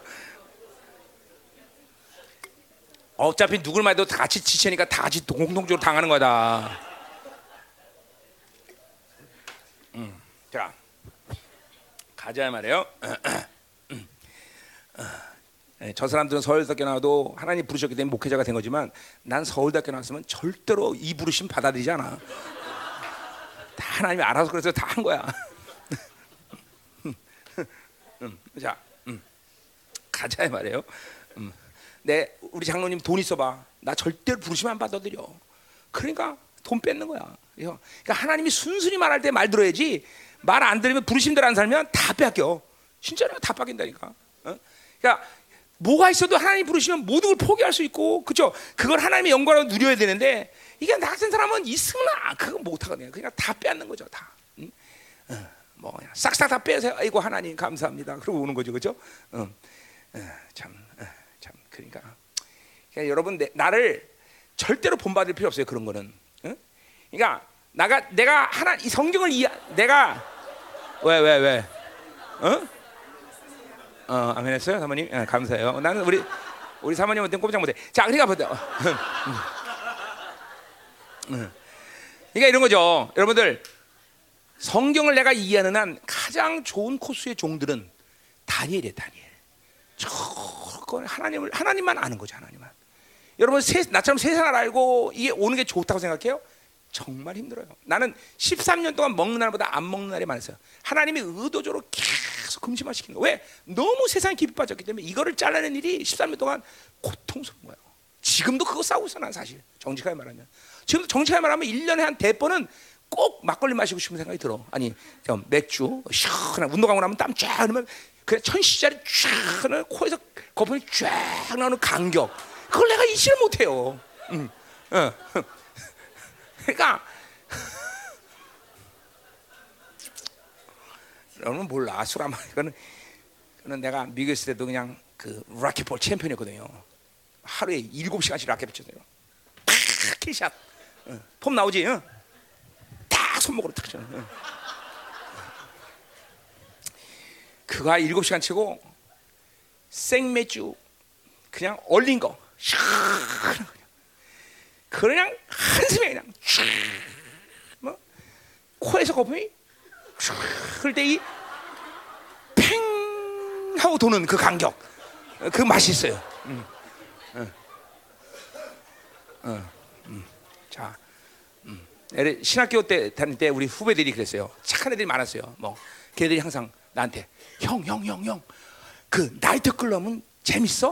어차피 누굴 말해도 다 같이 지체니까 다 같이 공통적으로 당하는 거다. 음. 자, 가자 말이에요. 저 사람들은 서울대학교 나와도 하나님 부르셨기 때문에 목회자가 된 거지만 난 서울대학교 나왔으면 절대로 이 부르심 받아들이지 않아. 다 하나님이 알아서 그래서 다 한 거야. 자, 음. 가자 말이에요. 음. 내 우리 장로님 돈 있어봐. 나 절대로 부르심 안 받아들여. 그러니까 돈 뺏는 거야. 그러니까 하나님이 순순히 말할 때 말 들어야지. 말 안 들으면 부르심대로 안 살면 다 뺏겨. 진짜로 다 뺏긴다니까. 어? 그러니까 뭐가 있어도 하나님 부르시면 모든 걸 포기할 수 있고, 그렇죠? 그걸 하나님의 영광으로 누려야 되는데 이게 나 같은 사람은 있으면 그거 못 하거든요. 그러니까 다 뺏는 거죠, 다. 응? 어, 뭐 그냥 싹싹 다 빼세요. 아이고 하나님 감사합니다. 그러고 오는 거죠, 그렇죠? 어, 어, 참, 어, 참 그러니까. 그러니까 여러분 내, 나를 절대로 본받을 필요 없어요. 그런 거는. 응? 그러니까 나가 내가 하나 이 성경을 이해 내가 왜 왜 왜? 응? 어? 어, 아멘 했어요, 사모님. 네, 감사해요. 나는 우리 우리 사모님한테 꼼짝 못해. 자, 그러니까 보세요. 그러니까 이런 거죠, 여러분들. 성경을 내가 이해하는 한 가장 좋은 코스의 종들은 다니엘이에요, 다니엘. 저건 하나님을 하나님만 아는 거죠, 하나님만. 여러분 세, 나처럼 세상을 알고 이게 오는 게 좋다고 생각해요? 정말 힘들어요. 나는 십삼 년 동안 먹는 날보다 안 먹는 날이 많았어요. 하나님이 의도적으로 계속 금심화 시키는 거예요. 왜? 너무 세상에 깊이 빠졌기 때문에 이거를 잘라낸 일이 십삼 년 동안 고통스러운 거예요. 지금도 그거 싸우고 있어, 난 사실. 정직하게 말하면. 지금도 정직하게 말하면 일 년에 한 십 번은 꼭 막걸리 마시고 싶은 생각이 들어. 아니, 맥주, 시원한 운동하고 나면 땀 쫙 흐르면 그냥 천시짜리 쫙 흐르면 코에서 거품이 쫙 나오는 감격. 그걸 내가 이치를 못해요. 응. 응. 그러니까 여러분 몰라. 술 안 마시고는 그는 내가 미국 있을 때도 그냥 그 라켓볼 챔피언이었거든요. 하루에 일곱 시간씩 라켓볼 쳤어요. 킬샷, 어, 폼 나오지? 어? 딱 손목으로 탁 쳐. 어. 그가 일곱 시간 치고 생맥주 그냥 얼린 거. 그냥 한숨에 그냥 촤 뭐 코에서 거품이 촤 그럴 때 이 팽 하고 도는 그 감격, 그 맛이 있어요. 음. 음. 음. 음. 자, 음. 신학교 때 다닐 때 우리 후배들이 그랬어요. 착한 애들이 많았어요. 뭐 걔들이 항상 나한테 형, 형, 형, 형, 그 나이트클럽은 재밌어?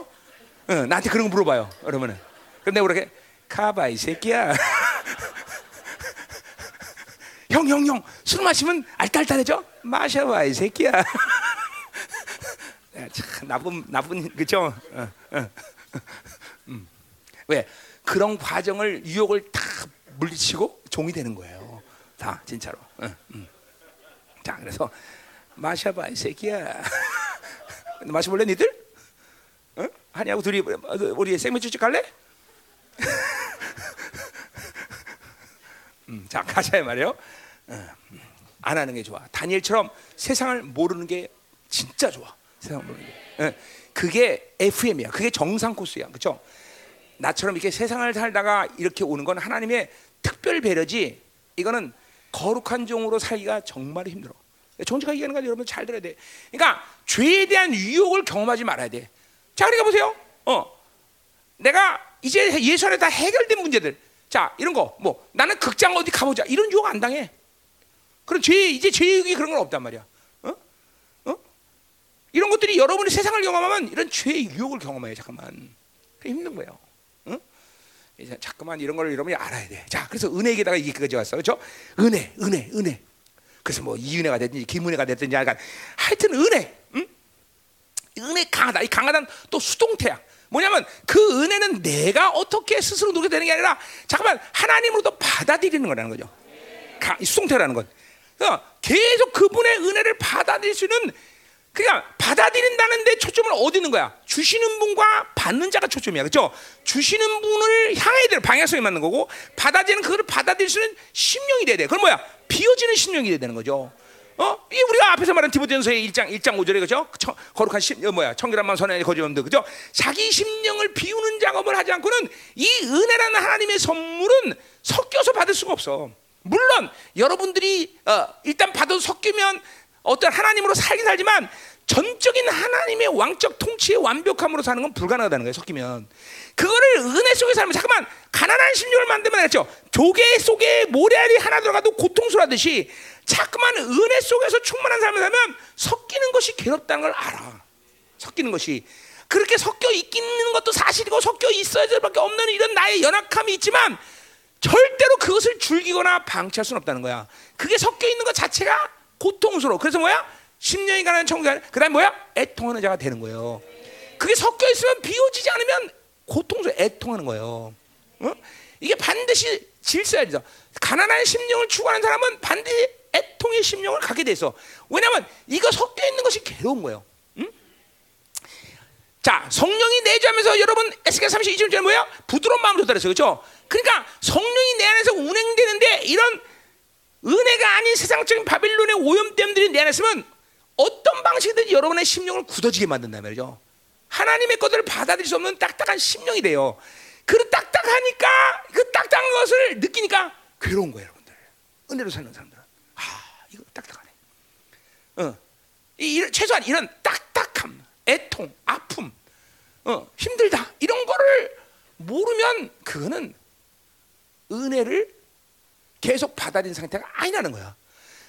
어, 나한테 그런 거 물어봐요. 그러면은 그럼 내가 그렇게 가봐 이 새끼야. 형, 형, 형, 술 마시면 알딸딸해져? 마셔봐 이 새끼야. 야, 참 나쁜 나쁜 그죠? 어, 어. 음. 왜 그런 과정을 유혹을 다 물리치고 종이 되는 거예요. 다 진짜로. 어, 음. 자 그래서 마셔봐 이 새끼야. 마셔볼래 니들? 어? 하니하고 둘이 우리 생맥주집 갈래? 음, 자 가자 말이에요. 어, 안 하는 게 좋아. 다니엘처럼 세상을 모르는 게 진짜 좋아. 세상 모르는 게. 어, 그게 에프엠이야. 그게 정상 코스야, 그렇죠? 나처럼 이렇게 세상을 살다가 이렇게 오는 건 하나님의 특별 배려지. 이거는 거룩한 종으로 살기가 정말 힘들어. 정직하게 얘기하는 건 여러분 잘 들어야 돼. 그러니까 죄에 대한 유혹을 경험하지 말아야 돼. 자, 그러니까 보세요. 어. 내가 이제 예수 안에 다 해결된 문제들, 자 이런 거 뭐 나는 극장 어디 가보자 이런 유혹 안 당해. 그런 죄 이제 죄의 그런 건 없단 말이야. 어? 어? 이런 것들이 여러분이 세상을 경험하면 이런 죄의 유혹을 경험해요. 잠깐만 그게 힘든 거예요. 어? 이제 잠깐만 이런 걸 여러분이 알아야 돼. 자 그래서 은혜에다가 이게 가져왔어, 그렇죠? 은혜, 은혜, 은혜. 그래서 뭐 이은혜가 됐든지 김은혜가 됐든지 약간 하여튼 은혜, 응? 은혜 강하다. 이 강하다는 또 수동태야. 뭐냐면 그 은혜는 내가 어떻게 스스로 누리게 되는 게 아니라 잠깐만 하나님으로부터 받아들이는 거라는 거죠. 가, 수동태라는 건. 그러니까 계속 그분의 은혜를 받아들일 수 있는, 그러니까 받아들인다는 데 초점을 어디 있는 거야? 주시는 분과 받는 자가 초점이야. 그렇죠? 주시는 분을 향해야 될 방향성이 맞는 거고, 받아들이는 그걸 받아들일 수 있는 심령이 돼야 돼. 그건 뭐야? 비워지는 심령이 돼야 되는 거죠. 어? 이 우리가 앞에서 말한 디모데후서의 일 장 오 절에 그죠? 거룩한 심 어, 뭐야? 청결한 마음 선한 거짓 없는 그죠? 자기 심령을 비우는 작업을 하지 않고는 이 은혜라는 하나님의 선물은 섞여서 받을 수가 없어. 물론 여러분들이 어, 일단 받아서 섞이면 어떤 하나님으로 살긴 살지만 전적인 하나님의 왕적 통치의 완벽함으로 사는 건 불가능하다는 거예요. 섞이면 그거를 은혜 속에 살면 잠깐만 가난한 심령을 만들면 알죠. 조개 속에 모래알이 하나 들어가도 고통스러워하듯이 자꾸만 은혜 속에서 충만한 삶을 살면 섞이는 것이 괴롭다는 걸 알아. 섞이는 것이 그렇게 섞여 있는 것도 사실이고 섞여 있어야 될 밖에 없는 이런 나의 연약함이 있지만 절대로 그것을 즐기거나 방치할 수는 없다는 거야. 그게 섞여 있는 것 자체가 고통스러워. 그래서 뭐야? 십년이 가는 청구자, 그 다음 뭐야? 애통하는 자가 되는 거예요. 그게 섞여 있으면 비워지지 않으면 고통스러워, 애통하는 거예요. 어? 이게 반드시 질서야. 가난한 심령을 추구하는 사람은 반드시 애통의 심령을 갖게 돼 있어. 왜냐하면 이거 섞여 있는 것이 괴로운 거예요. 응? 자, 성령이 내주하면서 여러분 에스겔 삼십이 절에 뭐야? 부드러운 마음을 줬다 그랬어요. 그렇죠? 그러니까 성령이 내 안에서 운행되는데 이런 은혜가 아닌 세상적인 바빌론의 오염됨들이 내 안에 있으면 어떤 방식이든지 여러분의 심령을 굳어지게 만든다 말이죠. 하나님의 것들을 받아들일 수 없는 딱딱한 심령이 돼요. 그 딱딱하니까 그 딱딱한 것을 느끼니까 괴로운 거예요, 여러분들. 은혜로 사는 사람들은 아 이거 딱딱하네. 어, 이 이런, 최소한 이런 딱딱함, 애통, 아픔, 어, 힘들다 이런 거를 모르면 그거는 은혜를 계속 받아들인 상태가 아니라는 거야.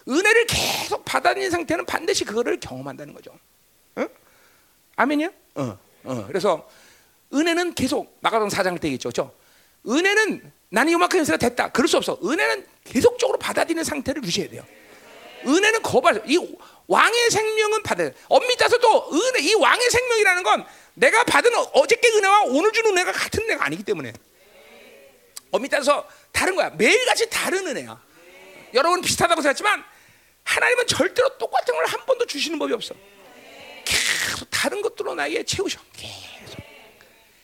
은혜를 계속 받아들인 상태는 반드시 그거를 경험한다는 거죠. 응? 아멘이야? 어, 어. 그래서 은혜는 계속 마가돈 사장 때 있죠, 그렇죠? 은혜는 나는 이만큼 인사가 됐다. 그럴 수 없어. 은혜는 계속적으로 받아들이는 상태를 유지해야 돼요. 은혜는 거발. 이 왕의 생명은 받아. 엄밀히 따서도 은혜, 이 왕의 생명이라는 건 내가 받은 어저께 은혜와 오늘 주는 은혜가 같은 은혜가 아니기 때문에. 엄밀히 따서 다른 거야. 매일같이 다른 은혜야. 여러분 비슷하다고 생각했지만 하나님은 절대로 똑같은 걸 한 번도 주시는 법이 없어. 계속 다른 것들로 나에게 채우셔. 계속.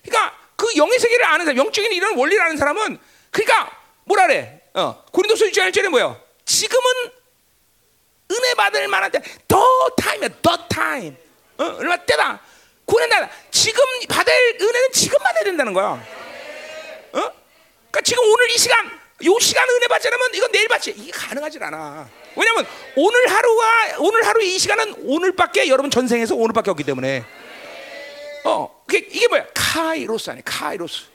그러니까 그 영의 세계를 아는 사람, 영적인 이런 원리를 아는 사람은 그러니까 뭐라 그래? 어, 고린도서 일 장 일 절에 뭐예요? 지금은 은혜 받을 만한 때, the time야, the time. 어, 얼마 때다. 고린다. 지금 받을 은혜는 지금 받아야 된다는 거야. 어? 그러니까 지금 오늘 이 시간. 요 시간 은혜 받지 않으면 이건 내일 받지. 이게 가능하지 않아. 왜냐면 오늘 하루와 오늘 하루 이 시간은 오늘밖에 여러분 전생에서 오늘밖에 없기 때문에. 어, 이게, 이게 뭐야? 카이로스 아니 카이로스.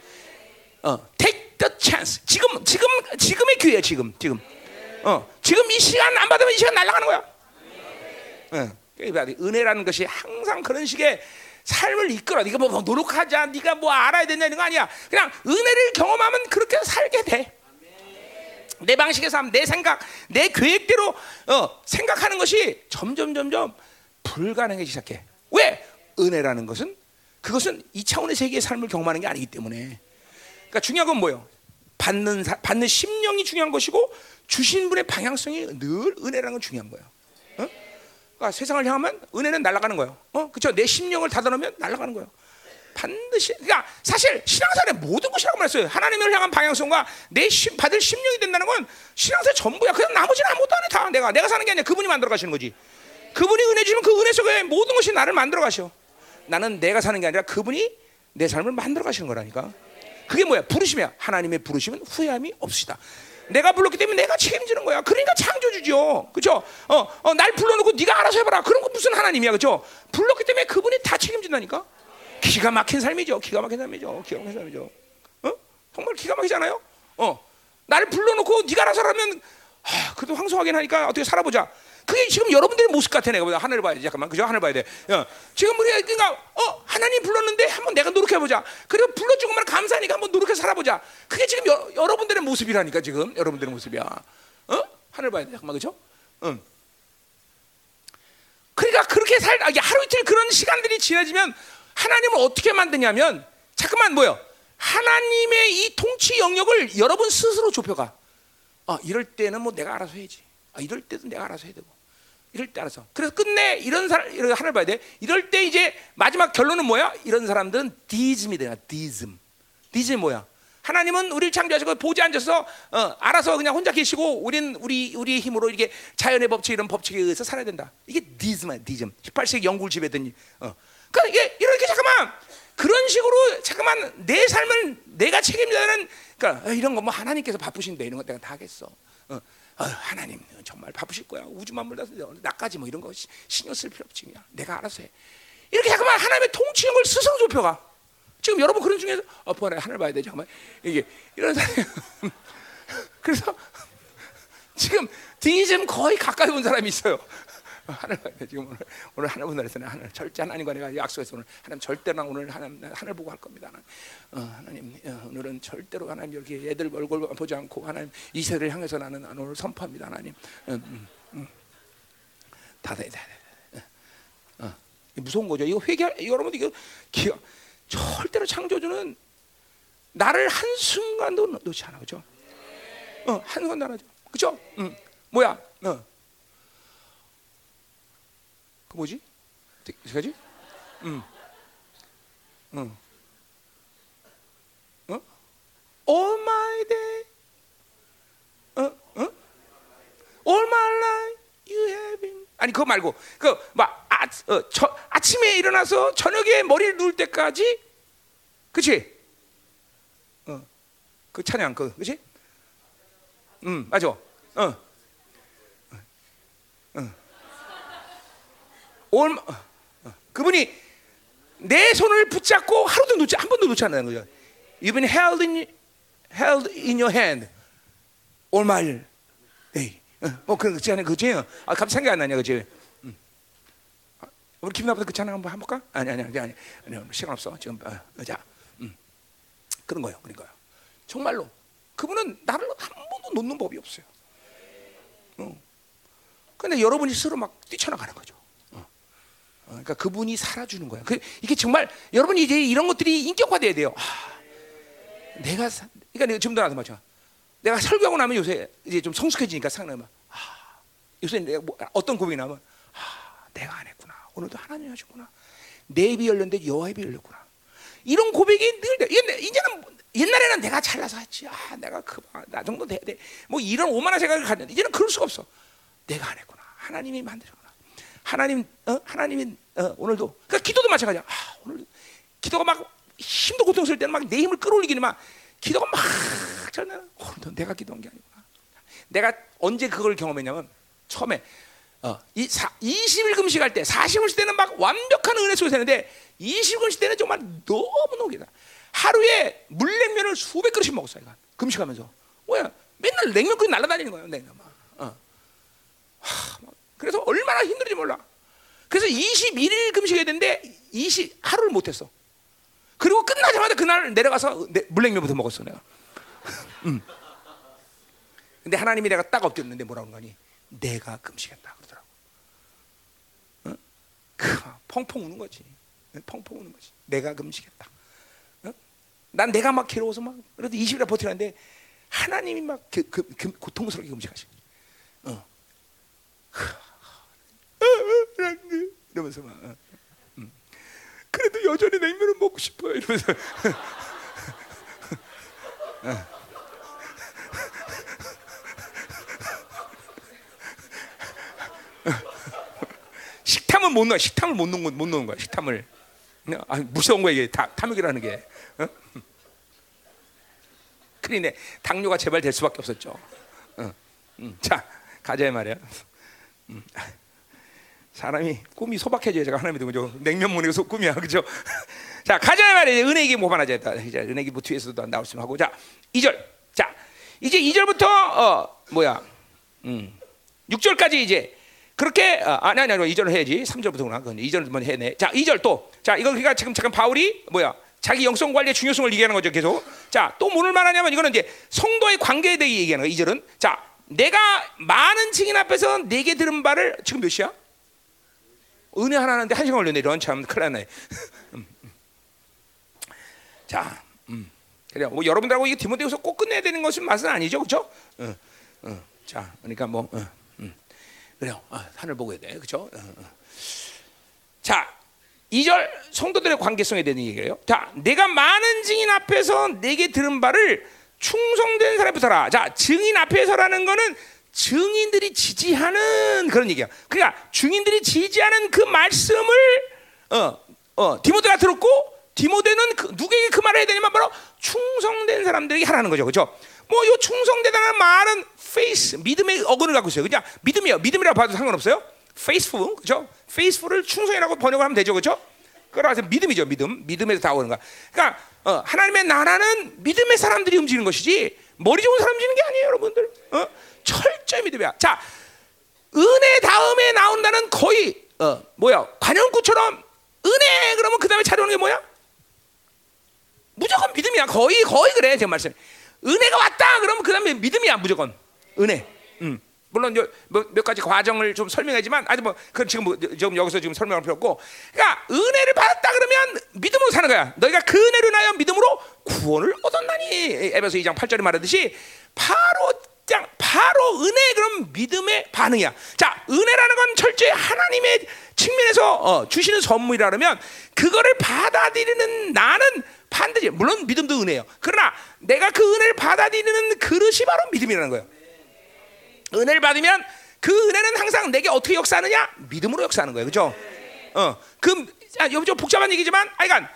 어, take the chance. 지금 지금 지금의 기회야 지금 지금. 어, 지금 이 시간 안 받으면 이 시간 날아가는 거야. 응. 어, 은혜라는 것이 항상 그런 식의 삶을 이끌어. 네가 뭐 노력하자. 네가 뭐 알아야 된다 이런 거 아니야. 그냥 은혜를 경험하면 그렇게 살게 돼. 내 방식의 삶, 내 생각, 내 계획대로 어, 생각하는 것이 점점 점점 불가능해지기 시작해. 왜? 은혜라는 것은 그것은 이 차원의 세계의 삶을 경험하는 게 아니기 때문에. 그러니까 중요한 건 뭐예요? 받는 받는 심령이 중요한 것이고 주신 분의 방향성이 늘 은혜라는 건 중요한 거예요. 어? 그러니까 세상을 향하면 은혜는 날아가는 거예요. 어, 그렇죠? 내 심령을 닫아놓으면 날아가는 거예요. 반드시. 그러니까 사실 신앙사의 모든 것이라고 말했어요. 하나님을 향한 방향성과 내 심, 받을 심령이 된다는 건 신앙사의 전부야. 그냥 나머지는 아무것도 안 해. 다 내가 내가 사는 게 아니야. 그분이 만들어 가시는 거지. 그분이 은혜 주시면 그 은혜 속에 모든 것이 나를 만들어 가셔. 나는 내가 사는 게 아니라 그분이 내 삶을 만들어 가시는 거라니까. 그게 뭐야? 부르심이야. 하나님의 부르심은 후회함이 없으시다. 내가 불렀기 때문에 내가 책임지는 거야. 그러니까 창조주죠. 그렇죠? 어, 어, 날 불러놓고 네가 알아서 해봐라. 그런 거 무슨 하나님이야. 그렇죠? 불렀기 때문에 그분이 다 책임진다니까. 기가 막힌 삶이죠. 기가 막힌 삶이죠. 기가 막힌 삶이죠. 어? 정말 기가 막히잖아요. 어, 나를 불러놓고 네가 알아서 하면 아, 그래도 황송하긴 하니까 어떻게 살아보자. 그게 지금 여러분들의 모습 같아. 내가 보다 하늘을 봐야지. 잠깐만, 그죠? 하늘 봐야 돼. 어. 지금 우리가 그러니까 어 하나님 불렀는데 한번 내가 노력해보자. 그리고 불러주고 말 감사하니까 한번 노력해 살아보자. 그게 지금 여, 여러분들의 모습이라니까 지금 여러분들의 모습이야. 어? 하늘 봐야 돼. 잠깐만, 그죠? 응. 그러니까 그렇게 살 하루 이틀 그런 시간들이 지나지면 하나님을 어떻게 만드냐면 잠깐만 뭐요? 하나님의 이 통치 영역을 여러분 스스로 좁혀가. 아 이럴 때는 뭐 내가 알아서 해야지. 아 이럴 때도 내가 알아서 해야 되고. 이럴 때 알아서. 그래서 끝내 이런 사람 이런 하늘 봐야 돼. 이럴 때 이제 마지막 결론은 뭐야? 이런 사람들은 디즘이 되나? 디즘. 디즘 뭐야? 하나님은 우리를 창조하시고 보좌에 앉아서 어, 알아서 그냥 혼자 계시고 우린 우리 우리의 힘으로 이렇게 자연의 법칙 이런 법칙에 의해서 살아야 된다. 이게 디즘이야, 디즘. 십팔 세기 영국을 지배했던 어. 그러니까 이게 이렇게 잠깐만 그런 식으로 잠깐만 내 삶을 내가 책임져야는 그러니까 이런 거 뭐 하나님께서 바쁘신데 이런 거 내가 다 하겠어. 어. 어, 하나님 정말 바쁘실 거야. 우주 만물 다 나까지 뭐 이런 거 신경 쓸 필요 없지. 그냥 내가 알아서 해. 이렇게 잠깐만 하나님의 통치인 걸 스스로 좁혀가. 지금 여러분 그런 중에서 어, 보라 하늘 봐야 되지. 잠깐만 이게 이런 사람. 그래서 지금 디즘 거의 가까이 온 사람이 있어요. 하늘 봐야 돼. 지금 오늘 오늘 하늘 보는 날에서는 하늘 절대 하나님과 내가 약속해서 오늘 하나님 절대랑 오늘 하나님 하늘 보고 할 겁니다. 하나님, 어, 하나님 어, 오늘은 절대로 하나님 이렇게 애들 얼굴 보지 않고 하나님 이 세를 향해서 나는 오늘 선포합니다. 하나님 음, 음. 다 돼, 다 돼. 어, 무서운 거죠. 이거 회개 여러분 이거 기억. 절대로 창조주는 나를 한 순간도 놓지 않아, 그죠? 어, 한 순간도 안 하죠, 그죠? 응. 뭐야? 어. 그 뭐지? 어디까지? 응. 응. 어? All my day, 어, 어? All my life you have been. 아니 그거 말고 그 막 아, 어, 저, 아침에 일어나서 저녁에 머리를 누울 때까지, 그렇지? 어, 그 찬양 그, 그렇지? 음, 맞아. 어, 어, 어. 올, 어, 어. 그분이 내 손을 붙잡고 하루도 놓지 한 번도 놓지 않는 거죠. You've been held in, held in your hand all my day. 뭐 그런 그치 아니 그치? 아 갑자기 생각 안 나냐 그치? 응. 아, 우리 기분 나쁘다 그 찬양 한번 해볼까? 아니 아니 아니 아니 아니 시간 없어 지금 어, 자 음. 그런 거예요 그런 거예요 정말로 그분은 나를 한 번도 놓는 법이 없어요. 어. 근데 여러분이 스스로 막 뛰쳐나가는 거죠. 어. 어, 그러니까 그분이 살아주는 거예요. 그, 이게 정말 여러분이 이제 이런 것들이 인격화돼야 돼요. 아, 내가 사, 그러니까 내가 지금도 나도 맞죠. 내가 설교하고 나면 요새 이제 좀 성숙해지니까 생각나면 아, 요새 내가 뭐, 어떤 고백이 나면 아, 내가 안 했구나. 오늘도 하나님이 하셨구나. 내 입이 열렸는데 여호와 입이 열렸구나. 이런 고백이 늘 이제는 옛날에는 내가 잘나서 했지. 아, 내가 그 나 정도 돼야 돼. 뭐 이런 오만한 생각을 갖는데 이제는 그럴 수가 없어. 내가 안 했구나. 하나님이 만드셨구나. 하나님 어? 하나님이 어, 오늘도 그러니까 기도도 마찬가지야. 아, 오늘 기도가 막 힘도 고통스러울 때는 막 내 힘을 끌어올리기는 막 기도가 막 전에는 내가 기도한 게 아니구나. 내가 언제 그걸 경험했냐면 처음에 어, 이 사, 이십 일 금식할 때 사십 일 때는 막 완벽한 은혜 속에서 했는데 이십 일 금식 때는 정말 너무너무 기다. 하루에 물냉면을 수백 그릇씩 먹었어요. 이거. 금식하면서. 뭐야? 맨날 냉면 그릇 날아다니는 거예요. 냉면 막. 어. 하, 막. 그래서 얼마나 힘들지 몰라. 그래서 이십일 일 금식해야 되는데 이십 하루를 못 했어. 그리고 끝나자마자 그날 내려가서 내, 물냉면부터 먹었어 내가. 음. 근데 하나님이 내가 딱 엎드렸는데 뭐라고 하니? 내가 금식했다 그러더라고. 어? 그 펑펑 우는 거지. 펑펑 우는 거지. 내가 금식했다. 어? 난 내가 막 괴로워서 막 그래도 이십 일에 버티는데 하나님이 막 그, 그, 그, 고통스럽게 금식하시. 어. 이러면서 막. 어. 그래도 여전히 냉면은 먹고 싶어요. 이러면서. 식탐을 못 넣어. 식탐을 못 넣는 건 못 넣는 거야. 식탐을. 아, 무서운 거야 이게. 다, 탐욕이라는 게. 어? 그러네. 당뇨가 제발 될 수밖에 없었죠. 어. 음. 자, 가자 이 말이야. 음. 사람이 꿈이 소박해져야 제가 하나님이 되고, 냉면 먹는 게 꿈이야, 그죠? 자, 가자 말이에요. 은혜 얘기 뭐 하나자 했다. 이제 은혜 얘기 뭐 뒤에서도 나올 수 하고. 자, 이 절. 자, 이제 이 절부터 어, 뭐야? 음. 육 절까지 이제 그렇게 어, 아니 아니 아니 이 절을 해야지. 삼 절부터구나. 그건 이 절을 먼저 해내. 자, 이 절 또. 자, 이건 그러니까 지금 잠깐 바울이 뭐야? 자기 영성 관리의 중요성을 얘기하는 거죠, 계속. 자, 또 뭐를 말하냐면 이거는 이제 성도의 관계에 대해 얘기하는 거예요, 이 절은. 자, 내가 많은 증인 앞에서 내게 들은 바를 지금 몇 시야? 은혜 하나 하는데 한 시간 걸렸네. 이런 참 큰일 났네. 자, 음. 그래요. 뭐 여러분들하고 이게 디모데후서 꼭 끝내야 되는 것은 맛은 아니죠, 그렇죠? 어, 어. 자, 그러니까 뭐, 어, 음. 그래요. 어, 하늘 보고 해야 돼, 그렇죠? 어, 어. 자, 이 절 성도들의 관계성에 대한 얘기예요. 자, 내가 많은 증인 앞에서 내게 들은 바를 충성된 사람이 붙어라. 자, 증인 앞에서라는 거는 증인들이 지지하는 그런 얘기야. 그러니까 증인들이 지지하는 그 말씀을 어, 어, 디모데가 들었고. 디모데는 그, 누구에게 그 말을 해야 되냐면 바로 충성된 사람들에게 하라는 거죠, 그렇죠? 뭐 이 충성되다는 말은 faith, 믿음의 어근을 갖고 있어요. 그냥 믿음이요, 믿음이라고 봐도 상관없어요. faithful, 그렇죠? faithful을 충성이라고 번역을 하면 되죠, 그렇죠? 그래서 믿음이죠, 믿음, 믿음에서 다 오는 거야. 그러니까 어, 하나님의 나라는 믿음의 사람들이 움직이는 것이지 머리 좋은 사람 움직이는 게 아니에요, 여러분들. 어? 철저히 믿음이야. 자, 은혜 다음에 나온다는 거의 어, 뭐야? 관용구처럼 은혜 그러면 그 다음에 찾아오는 게 뭐야? 무조건 믿음이야. 거의 거의 그래. 제가 말씀. 은혜가 왔다. 그러면 그다음에 믿음이야. 무조건 은혜. 음. 물론 요, 뭐, 몇 가지 과정을 좀 설명하지만 아직 뭐 그 지금 뭐, 좀 여기서 지금 설명할 필요 없고. 그러니까 은혜를 받았다 그러면 믿음으로 사는 거야. 너희가 그 은혜로 나여 믿음으로 구원을 얻었나니. 에베소 이 장 팔 절에 말하듯이 바로 장 바로 은혜 그럼 믿음의 반응이야. 자, 은혜라는 건 철저히 하나님의 측면에서 어, 주시는 선물이라 그러면 그거를 받아들이는 나는 반드시 물론 믿음도 은혜예요. 그러나 내가 그 은혜를 받아들이는 그릇이 바로 믿음이라는 거예요. 은혜를 받으면 그 은혜는 항상 내게 어떻게 역사하느냐? 믿음으로 역사하는 거예요, 그렇죠? 어, 그 아, 여기 좀 복잡한 얘기지만, 아이간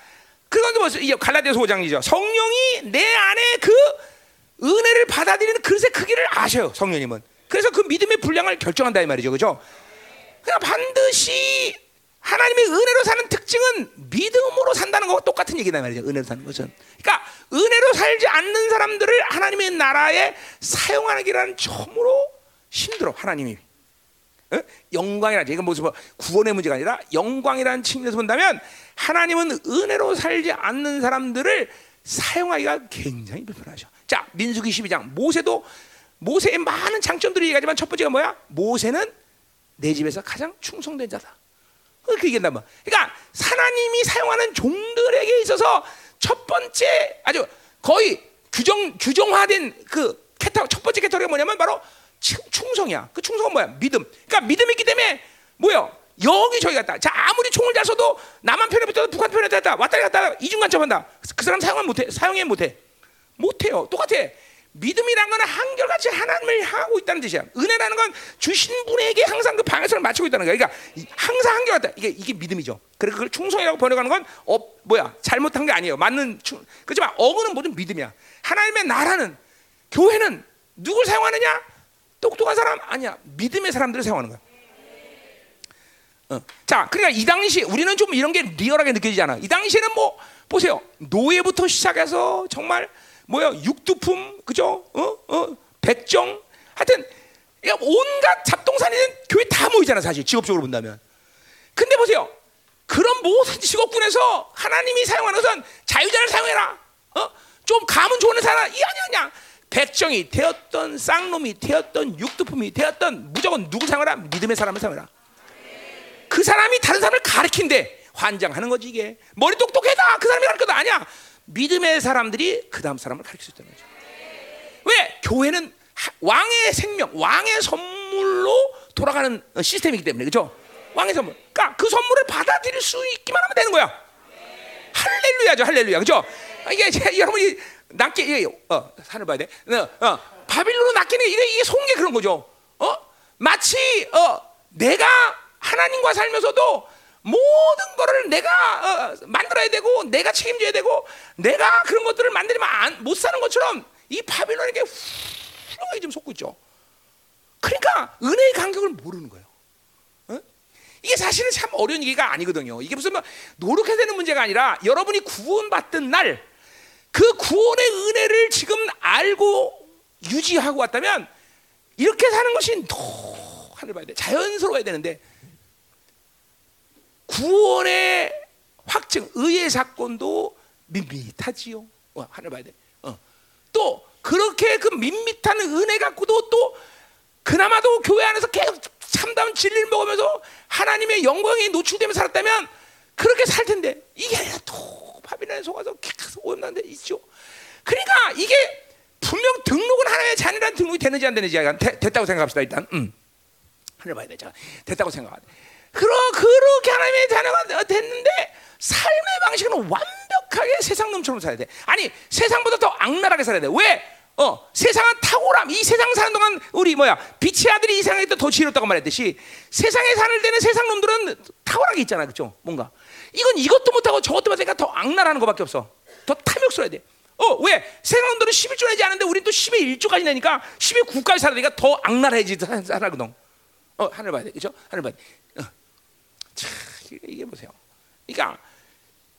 그건 뭐 갈라디아서 오 장이죠. 성령이 내 안에 그 은혜를 받아들이는 그릇의 크기를 아셔요, 성령님은. 그래서 그 믿음의 분량을 결정한다 이 말이죠, 그렇죠? 그냥 반드시 하나님의 은혜로 사는 특징은 믿음으로 산다는 것과 똑같은 얘기다 말이죠. 은혜로 사는 것은. 그러니까 은혜로 살지 않는 사람들을 하나님의 나라에 사용하는 길은 참으로 힘들어. 하나님이 어? 영광이라지. 이건 무슨 뭐 구원의 문제가 아니라 영광이라는 측면에서 본다면 하나님은 은혜로 살지 않는 사람들을 사용하기가 굉장히 불편하죠. 자, 민수기 십이 장 모세도 모세의 많은 장점들을 얘기하지만 첫 번째가 뭐야? 모세는 내 집에서 가장 충성된 자다. 그렇게 얘기한단 말이야. 그러니까 하나님이 사용하는 종들에게 있어서 첫 번째 아주 거의 규정 규정화된 그 캐터 첫 번째 캐터리가 뭐냐면 바로 충성이야. 그 충성은 뭐야? 믿음. 그러니까 믿음이 있기 때문에 뭐요? 여기 저기 갔다. 자, 아무리 총을 잘 쏘도 남한 편에 붙어도 북한 편에 갔다 왔다 갔다 이중간첩한다. 그 사람 사용은 못해. 사용해 못해. 못해요. 똑같아. 믿음이란 건 한결같이 하나님을 향하고 있다는 뜻이야. 은혜라는 건 주신 분에게 항상 그 방해선을 맞추고 있다는 거야. 그러니까 항상 한결같다. 이게 이게 믿음이죠. 그래서 그걸 충성이라고 번역하는 건 어, 뭐야? 잘못한 게 아니에요. 맞는 충, 그렇지만 어근은 뭐든 믿음이야. 하나님의 나라는 교회는 누굴 사용하느냐? 똑똑한 사람 아니야. 믿음의 사람들을 사용하는 거야. 어. 자, 그러니까 이 당시 우리는 좀 이런 게 리얼하게 느껴지지 않아. 이 당시에는 뭐 보세요. 노예부터 시작해서 정말 뭐야 육두품 그죠? 어? 어? 백정 하여튼 온갖 잡동사니는 교회 다 모이잖아 사실 직업적으로 본다면. 근데 보세요 그런 모든 직업군에서 하나님이 사용하는 것은 자유자를 사용해라. 어? 좀 감은 좋은 사람 이 아니야 그냥 백정이 되었던 쌍놈이 되었던 육두품이 되었던 무조건 누구 사용해라 믿음의 사람을 사용해라. 그 사람이 다른 사람을 가르친대 환장하는 거지 이게 머리 똑똑해다 그 사람이 가르쳐도 아니야. 믿음의 사람들이 그 다음 사람을 가르칠 수 있다는 거죠. 왜? 교회는 왕의 생명, 왕의 선물로 돌아가는 시스템이기 때문에 그렇죠? 왕의 선물. 그러니까 그 선물을 받아들일 수 있기만 하면 되는 거야. 할렐루야죠, 할렐루야, 그렇죠? 이게 여러분이 낚여, 이게 어, 산을 봐야 돼. 어, 어, 바빌론으로 낚이는 이게 이게 속은 게 그런 거죠. 어, 마치 어, 내가 하나님과 살면서도. 모든 거를 내가 어, 만들어야 되고 내가 책임져야 되고 내가 그런 것들을 만들면 안, 못 사는 것처럼 이 바빌론에게 훌륭하게 지금 속고 있죠. 그러니까 은혜의 간격을 모르는 거예요. 어? 이게 이게 사실은 참 어려운 얘기가 아니거든요. 이게 무슨 노력해야 되는 문제가 아니라 여러분이 구원받던 날 그 구원의 은혜를 지금 알고 유지하고 왔다면 이렇게 사는 것이 너무 하늘 봐야 돼. 자연스러워야 되는데 구원의 확증, 의의 사건도 밋밋하지요. 어, 하늘 봐야 돼. 어. 또 그렇게 그 밋밋한 은혜 갖고도 또 그나마도 교회 안에서 계속 참다운 진리를 먹으면서 하나님의 영광에 노출되며 살았다면 그렇게 살 텐데 이게 아니라 또 바빌론에 속아서 계속 오염나는데 있죠. 그러니까 이게 분명 등록은 하나의 자녀라는 등록이 되는지 안 되는지 되, 됐다고 생각합시다. 일단 음. 하늘 봐야 돼. 자, 됐다고 생각하네. 그러, 그렇게 하나님의 자녀가 됐는데 삶의 방식은 완벽하게 세상 놈처럼 살아야 돼. 아니 세상보다 더 악랄하게 살아야 돼. 왜? 어, 세상은 탁월함. 이 세상 사는 동안 우리 뭐야 빛의 아들이 이 세상에 더 지혜롭다고 말했듯이 세상에 사는 때는 세상 놈들은 탁월하게 있잖아, 그렇죠? 뭔가 이건 이것도 못하고 저것도 못하니까 더 악랄하는 것밖에 없어. 더 탐욕스러워야 돼. 어, 왜? 세상 놈들은 십일 조 내지 않은데 우리는 또 십의 일조까지 내니까 십의 구까지 살아야 되니까 더 악랄해야지 살아거든. 어, 하늘 봐야 돼, 그렇죠? 하늘 봐야 돼. 어. 자, 이게 보세요. 그러니까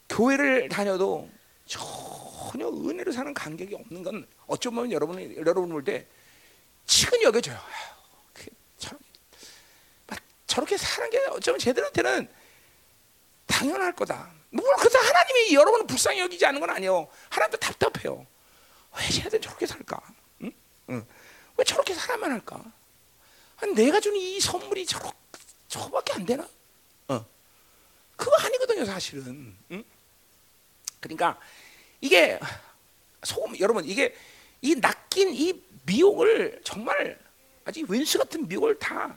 교회를 다녀도 전혀 은혜로 사는 감격이 없는 건 어쩌면 여러분이 여러분 볼 때 측은히 여겨져요. 저렇게, 막 저렇게 사는 게 어쩌면 제들한테는 당연할 거다. 물론 그래서 하나님이 여러분을 불쌍히 여기지 않는 건 아니에요. 하나님도 답답해요. 왜 쟤들 저렇게 살까? 응? 응. 왜 저렇게 살아만 할까? 아니, 내가 준 이 선물이 저렇 저밖에 안 되나? 어. 그거 아니거든요, 사실은. 응? 그러니까 이게 소금 여러분 이게 이 낚인 이 미혹을 정말 아주 웬수 같은 미혹을 다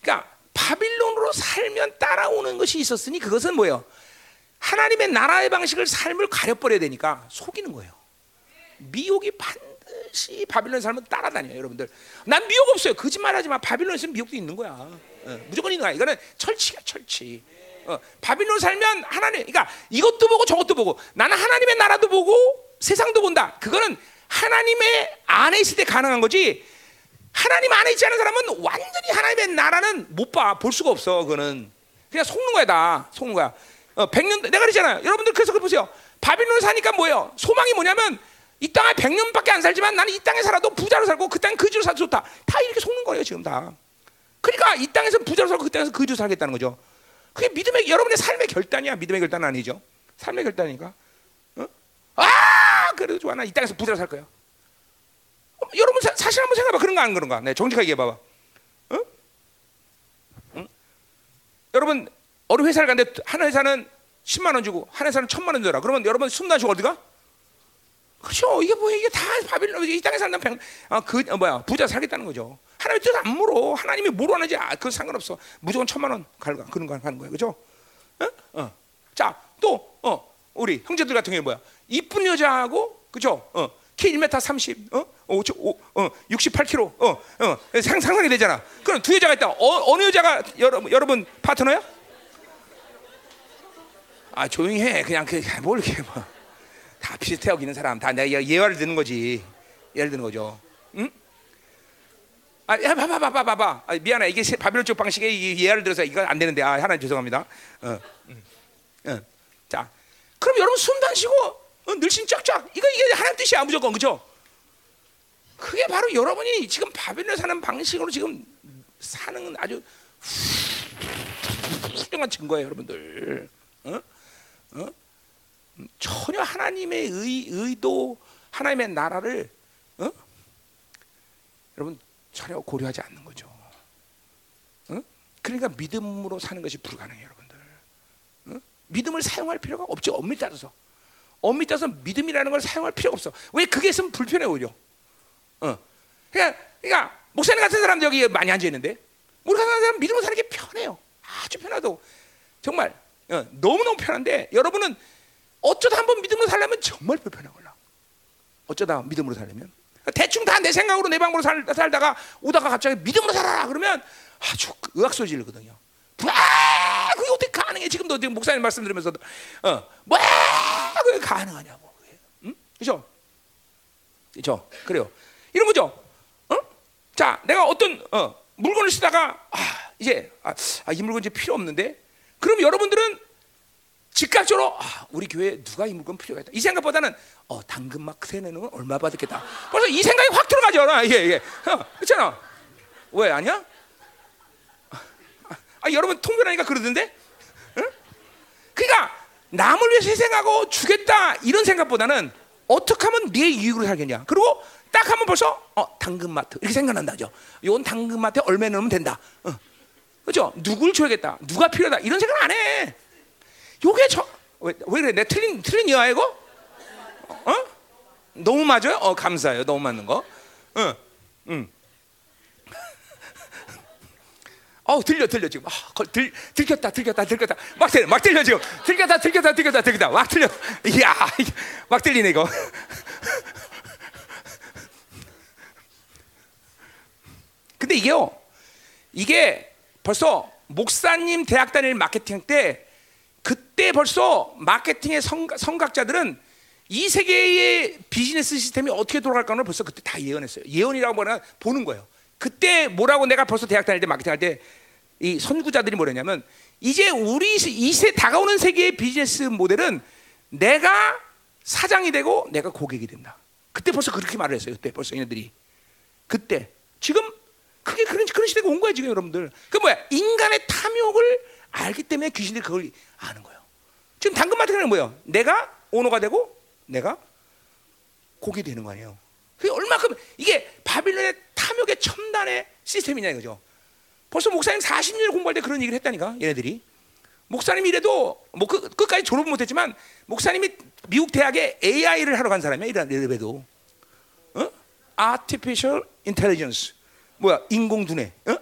그러니까 바빌론으로 살면 따라오는 것이 있었으니 그것은 뭐예요? 하나님의 나라의 방식을 삶을 가려버려야 되니까 속이는 거예요. 미혹이 반드시 바빌론 삶은 따라다녀요, 여러분들. 난 미혹 없어요. 거짓말하지 마. 바빌론 있으면 미혹도 있는 거야. 어, 무조건 있는 거야. 이거는 철칙이야, 철칙. 어, 바빌론 살면 하나님, 그러니까 이것도 보고 저것도 보고 나는 하나님의 나라도 보고 세상도 본다. 그거는 하나님의 안에 있을 때 가능한 거지. 하나님 안에 있지 않은 사람은 완전히 하나님의 나라는 못 봐, 볼 수가 없어. 그거는 그냥 속는 거야, 다 속는 거야. 어, 백년 내가 그랬잖아요, 여러분들. 그래서 그 보세요. 바빌론 사니까 뭐예요? 소망이 뭐냐면 이 땅에 백년밖에 안 살지만 나는 이 땅에 살아도 부자로 살고 그 땅 그지로 살아도 좋다. 다 이렇게 속는 거예요, 지금 다. 그러니까 이 땅에서 부자로 살고 그 땅에서 그지로 살겠다는 거죠. 그게 믿음의 여러분의 삶의 결단이야. 믿음의 결단은 아니죠. 삶의 결단이니까. 어? 아, 그래도 좋아. 나 이 땅에서 부자로 살 거야. 어, 여러분 사, 사실 한번 생각해봐. 그런가 안 그런가? 네, 정직하게 얘기해봐봐. 어? 응? 여러분 어느 회사를 갔는데 한 회사는 십만 원 주고 한 회사는 천만 원 줘라. 그러면 여러분 숨나 쉬고 어디 가? 그렇죠. 이게 뭐 이게 다 바빌론 이 땅에 산다. 아, 그 어, 뭐야 부자 살겠다는 거죠. 하나님 뜻 안 물어. 하나님이 뭐로 하는지 아, 그건 상관없어. 무조건 천만 원 갈가 그런 거 하는 거야, 그렇죠? 어? 어. 자, 또 어, 우리 형제들 같은 게 뭐야? 이쁜 여자하고 그렇죠? 어, 키 일 미터 삼십, 어, 오, 어, 육십팔 킬로그램, 어, 어, 상, 상상이 되잖아. 그럼 두 여자가 있다. 어, 어느 여자가 여러분 여러분 파트너야? 아, 조용히 해. 그냥 그 뭘 이렇게 뭐. 다 비슷해 여기는 사람 다 내가 예화를 드는 거지. 예를 드는 거죠. 응? 아, 야, 봐봐, 봐봐, 봐봐. 아, 미안해. 이게 바빌론 쪽 방식의 예화를 들어서 이건 안 되는데. 아, 하나님 죄송합니다. 어, 어. 자, 그럼 여러분 숨도 쉬고 어, 늘씬 쫙쫙. 이거 이게 하나님 뜻이야, 무조건, 그죠? 그게 바로 여러분이 지금 바빌론 사는 방식으로 지금 사는 아주 훌륭한 증거예요, 여러분들. 어? 어? 전혀 하나님의 의, 의도, 하나님의 나라를 어? 여러분 전혀 고려하지 않는 거죠. 어? 그러니까 믿음으로 사는 것이 불가능해요, 여러분들. 어? 믿음을 사용할 필요가 없죠. 엄밀히 따져서 엄밀히 따져서 믿음이라는 걸 사용할 필요가 없어. 왜 그게 있으면 불편해 오히려. 어. 그러니까, 그러니까 목사님 같은 사람들 여기 많이 앉아 있는데 우리 같은 사람 믿음으로 사는 게 편해요. 아주 편하다고 정말 어, 너무 너무 편한데 여러분은 어쩌다 한번 믿음으로 살려면 정말 불편하구나. 어쩌다 믿음으로 살려면 대충 다 내 생각으로 내 방법으로 살, 살다가 오다가 갑자기 믿음으로 살아라 그러면 아주 의학소리 지르거든요. 아, 그게 어떻게 가능해? 지금도 지금 목사님 말씀 들으면서도 어, 뭐야 그게 가능하냐고. 응? 그렇죠? 그렇죠? 그래요. 이런 거죠. 어? 자, 내가 어떤 어, 물건을 쓰다가 아, 이제 아, 아, 이 물건 이제 필요 없는데. 그럼 여러분들은 즉각적으로 아, 우리 교회에 누가 이 물건 필요하겠다. 이 생각보다는 어, 당근 막 세내는 건 얼마 받았겠다. 벌써 이 생각이 확 들어가죠. 이게 이게 어, 그렇잖아. 왜 아니야? 아, 아, 아 여러분 통변하니까 그러던데. 응? 그러니까 남을 위해서 희생하고 주겠다 이런 생각보다는 어떻게 하면 내 이익으로 살겠냐. 그리고 딱 하면 벌써 어, 당근마트 이렇게 생각난다죠. 이건 당근마트에 얼마 넣으면 된다. 어. 그렇죠? 누굴 줘야겠다. 누가 필요하다. 이런 생각 안 해. 요게 저 왜 왜 그래? 내 틀린 틀린 이야 이거? 어? 너무 맞아요? 어 감사해요. 너무 맞는 거. 응, 응. 어 들려 들려 지금. 아, 들 들켰다 들켰다 들켰다. 막 들려 막 들려 지금. 들켰다 들켰다 들켰다 들켰다. 막 들려. 이야 막 들리네 이거. 근데 이게요, 이게 벌써 목사님 대학 다닐 마케팅 때 그때 벌써 마케팅의 성각자들은 이 세계의 비즈니스 시스템이 어떻게 돌아갈까는 벌써 그때 다 예언했어요. 예언이라고 뭐냐 보는 거예요. 그때 뭐라고 내가 벌써 대학 다닐 때 마케팅 할 때 이 선구자들이 뭐랬냐면 이제 우리 이세 다가오는 세계의 비즈니스 모델은 내가 사장이 되고 내가 고객이 된다. 그때 벌써 그렇게 말을 했어요. 그때 벌써 얘네들이 그때 지금 그게 그런 그런 시대가 온 거야 지금 여러분들. 그 뭐야 인간의 탐욕을 알기 때문에 귀신들이 그걸 아는 거예요. 지금 당근마켓은 뭐예요? 내가 오너가 되고 내가 고기 되는 거 아니에요. 그게 얼마큼 이게 바빌론의 탐욕의 첨단의 시스템이냐 이거죠. 벌써 목사님 사십 년 공부할 때 그런 얘기를 했다니까 얘네들이. 목사님이 이래도 뭐 그, 끝까지 졸업은 못했지만 목사님이 미국 대학에 에이아이를 하러 간 사람이야. 이런 레벨도 어? Artificial Intelligence 뭐야 인공두뇌. 어?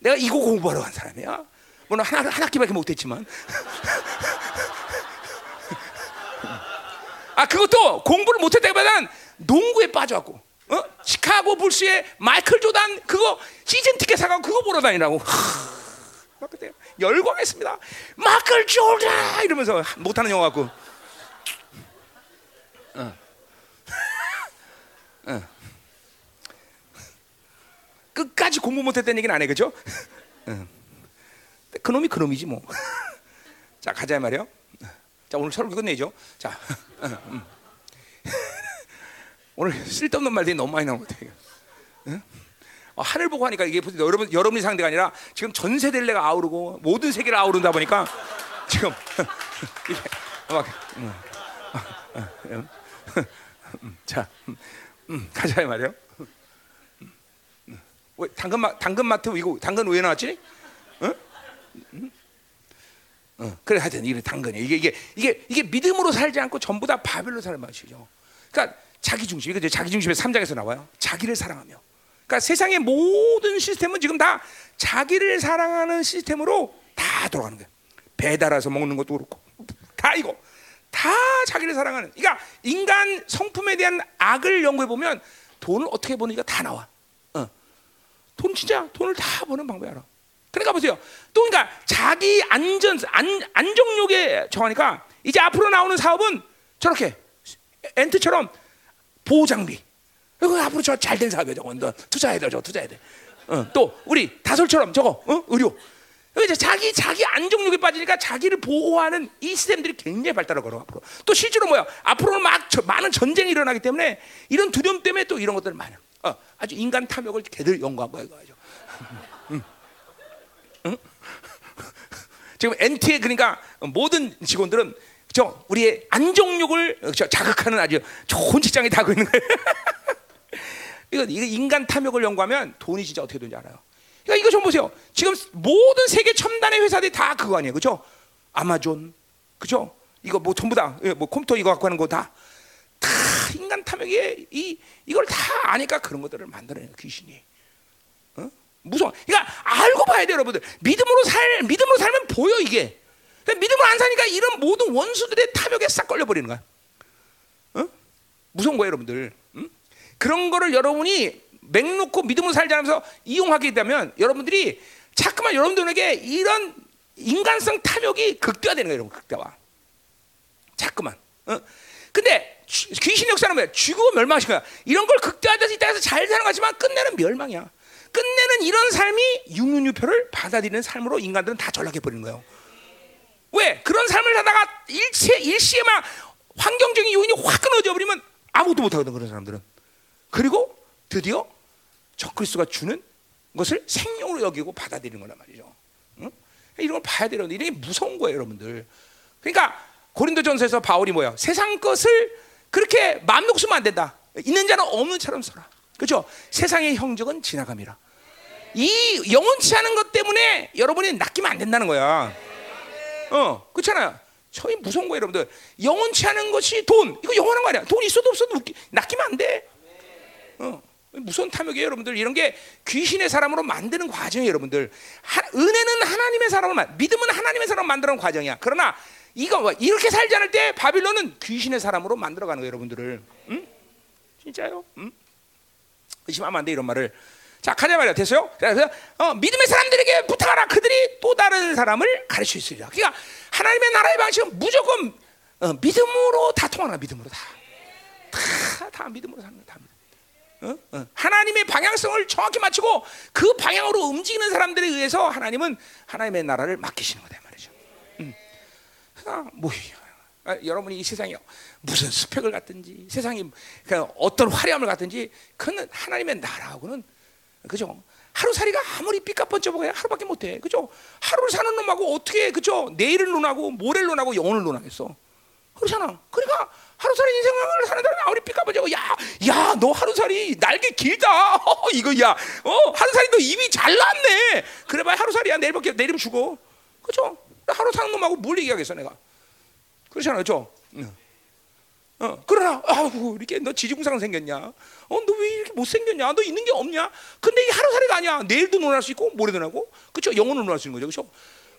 내가 이거 공부하러 간 사람이야. 뭐 한 한 학기밖에 못했지만 아 그것도 공부를 못했다기보다는 농구에 빠져갖고 어? 시카고 불스의 마이클 조단 그거 시즌 티켓 사가고 그거 보러 다니라고 막 그때 열광했습니다. 마이클 조단 이러면서 못하는 영화 갖고 어. 어. 끝까지 공부 못했다는 얘기는 안 해 그죠? 어. 그놈이 그놈이지 뭐. 자 가자 말이요. 자 오늘 설교 끝내죠. 자 음. 오늘 쓸데없는 말들이 너무 많이 나온 것 같아요. 응? 아, 하늘 보고 하니까 이게 여러분 여러분이 상대가 아니라 지금 전 세대를 내가 아우르고 모든 세계를 아우른다 보니까 지금 이게 막 음. 아, 음. 음. 자 음. 가자 말이요. 음. 왜 당근마 당근마트 이거 당근 왜 나왔지? 응? 음? 어, 그래 하여튼 이게 당근이에요. 이게 이게 이게 이게 믿음으로 살지 않고 전부 다 바벨로 사는 방식이죠. 그러니까 자기 중심. 이거 자기 중심의 삼 장에서 나와요. 자기를 사랑하며. 그러니까 세상의 모든 시스템은 지금 다 자기를 사랑하는 시스템으로 다 돌아가는 거예요. 배달해서 먹는 것도 그렇고 다 이거 다 자기를 사랑하는. 그러니까 인간 성품에 대한 악을 연구해 보면 돈을 어떻게 버는지가 다 나와. 어. 돈 진짜 돈을 다 버는 방법이 알아. 그러니까 보세요. 또 그러니까 자기 안전 안, 안정욕에 정하니까 이제 앞으로 나오는 사업은 저렇게 엔트처럼 보호장비. 이거 앞으로 저 잘된 사업이야 저거. 투자해야 돼, 저 투자해야 돼. 어, 또 우리 다솔처럼 저거 어? 의료. 이제 자기 자기 안정욕에 빠지니까 자기를 보호하는 이 시스템들이 굉장히 발달을 걸어 앞으로. 또 실제로 뭐야? 앞으로는 막 저, 많은 전쟁이 일어나기 때문에 이런 두려움 때문에 또 이런 것들 많아. 어, 아주 인간 탐욕을 걔들 연구한 거야 이거. 음. 응? 지금 엔티에 그러니까 모든 직원들은 저 우리의 안정욕을 자극하는 아주 좋은 직장에 다고 있는 거예요. 이거 이거 인간 탐욕을 연구하면 돈이 진짜 어떻게 되는지 알아요. 그러니까 이거 좀 보세요. 지금 모든 세계 첨단의 회사들이 다 그거 아니에요, 그렇죠? 아마존, 그렇죠? 이거 뭐 전부 다 뭐 컴퓨터 이거 갖고 하는 거 다 다 인간 탐욕에 이 이걸 다 아니까 그런 것들을 만들어내는 귀신이. 무서워. 그러니까 알고 봐야 돼요, 여러분들. 믿음으로 살, 믿음으로 살면 보여 이게. 그러니까 믿음으로 안 사니까 이런 모든 원수들의 탐욕에 싹 걸려버리는 거야. 어? 무서운 거예요, 여러분들. 응? 그런 거를 여러분이 맥놓고 믿음으로 살자면서 이용하게 되면 여러분들이 자꾸만 여러분들에게 이런 인간성 탐욕이 극대화되는 거예요, 여러분. 극대화. 자꾸만. 어? 근데 주, 귀신 역사는 뭐야? 죽고 멸망이야. 이런 걸 극대화돼서 이 땅에서 잘 사는 거지만 끝내는 멸망이야. 끝내는 이런 삶이 육륜유표를 받아들이는 삶으로 인간들은 다 전락해버리는 거예요. 왜? 그런 삶을 사다가 일체, 일시에 막 환경적인 요인이 확 끊어져 버리면 아무것도 못하거든, 그런 사람들은. 그리고 드디어 적그리스도가 주는 것을 생명으로 여기고 받아들이는 거란 말이죠. 응? 이런 걸 봐야 되는데 이게 무서운 거예요, 여러분들. 그러니까 고린도전서에서 바울이 뭐예요? 세상 것을 그렇게 마음 놓고 쓰면 안 된다. 있는 자는 없는 자처럼 써라. 그렇죠? 세상의 형적은 지나감이라. 이 영원치 않은 것 때문에 여러분이 낚이면 안 된다는 거야. 어, 그렇잖아요. 저희 무서운 거예요, 여러분들. 영원치 않은 것이 돈. 이거 영원한 거 아니야. 돈 있어도 없어도 낚이면 안 돼. 어, 무서운 탐욕이에요, 여러분들. 이런 게 귀신의 사람으로 만드는 과정이에요, 여러분들. 하, 은혜는 하나님의 사람을, 믿음은 하나님의 사람을 만드는 과정이야. 그러나 이거 이렇게 살지 않을 때 바빌론은 귀신의 사람으로 만들어가는 거예요, 여러분들을. 응? 진짜요? 응? 의심하면 안 돼, 이런 말을. 자, 가자 말이야. 됐어요? 그래서 어, 믿음의 사람들에게 부탁하라. 그들이 또 다른 사람을 가르칠 수 있으리라. 그러니까 하나님의 나라의 방식은 무조건 어, 믿음으로 다 통하나, 믿음으로 다. 다, 다 믿음으로 사는 거야. 어? 어. 하나님의 방향성을 정확히 맞추고 그 방향으로 움직이는 사람들에 의해서 하나님은 하나님의 나라를 맡기시는 거다 말이죠. 음. 아, 뭐, 아, 여러분이 이 세상에 무슨 스펙을 갖든지 세상이 그냥 어떤 화려함을 갖든지 그건 하나님의 나라하고는, 그죠? 하루살이가 아무리 삐까뻔쩍하게 하루밖에 못해, 그죠? 하루를 사는 놈하고 어떻게, 그죠? 내일을 논하고 모레를 논하고 영혼을 논하겠어? 그렇잖아. 그러니까 하루살이 인생을 사는 사람이 아무리 삐까뻔쩍하고 야, 야, 너 하루살이 날개 길다. 어, 이거 야, 어, 하루살이 너 입이 잘났네. 그래봐야 하루살이야. 내일밖에 내일이면 죽어, 그죠? 하루 사는 놈하고 뭘 얘기하겠어 내가? 그렇잖아, 그죠? 응. 어, 그러나 아우 이렇게 너 지지공상 생겼냐? 어, 너 왜 이렇게 못 생겼냐? 너 있는 게 없냐? 근데 이게 하루살이가 아니야. 내일도 논할 수 있고 모레도 나고, 그렇죠? 영혼을 논할 수 있는 거죠,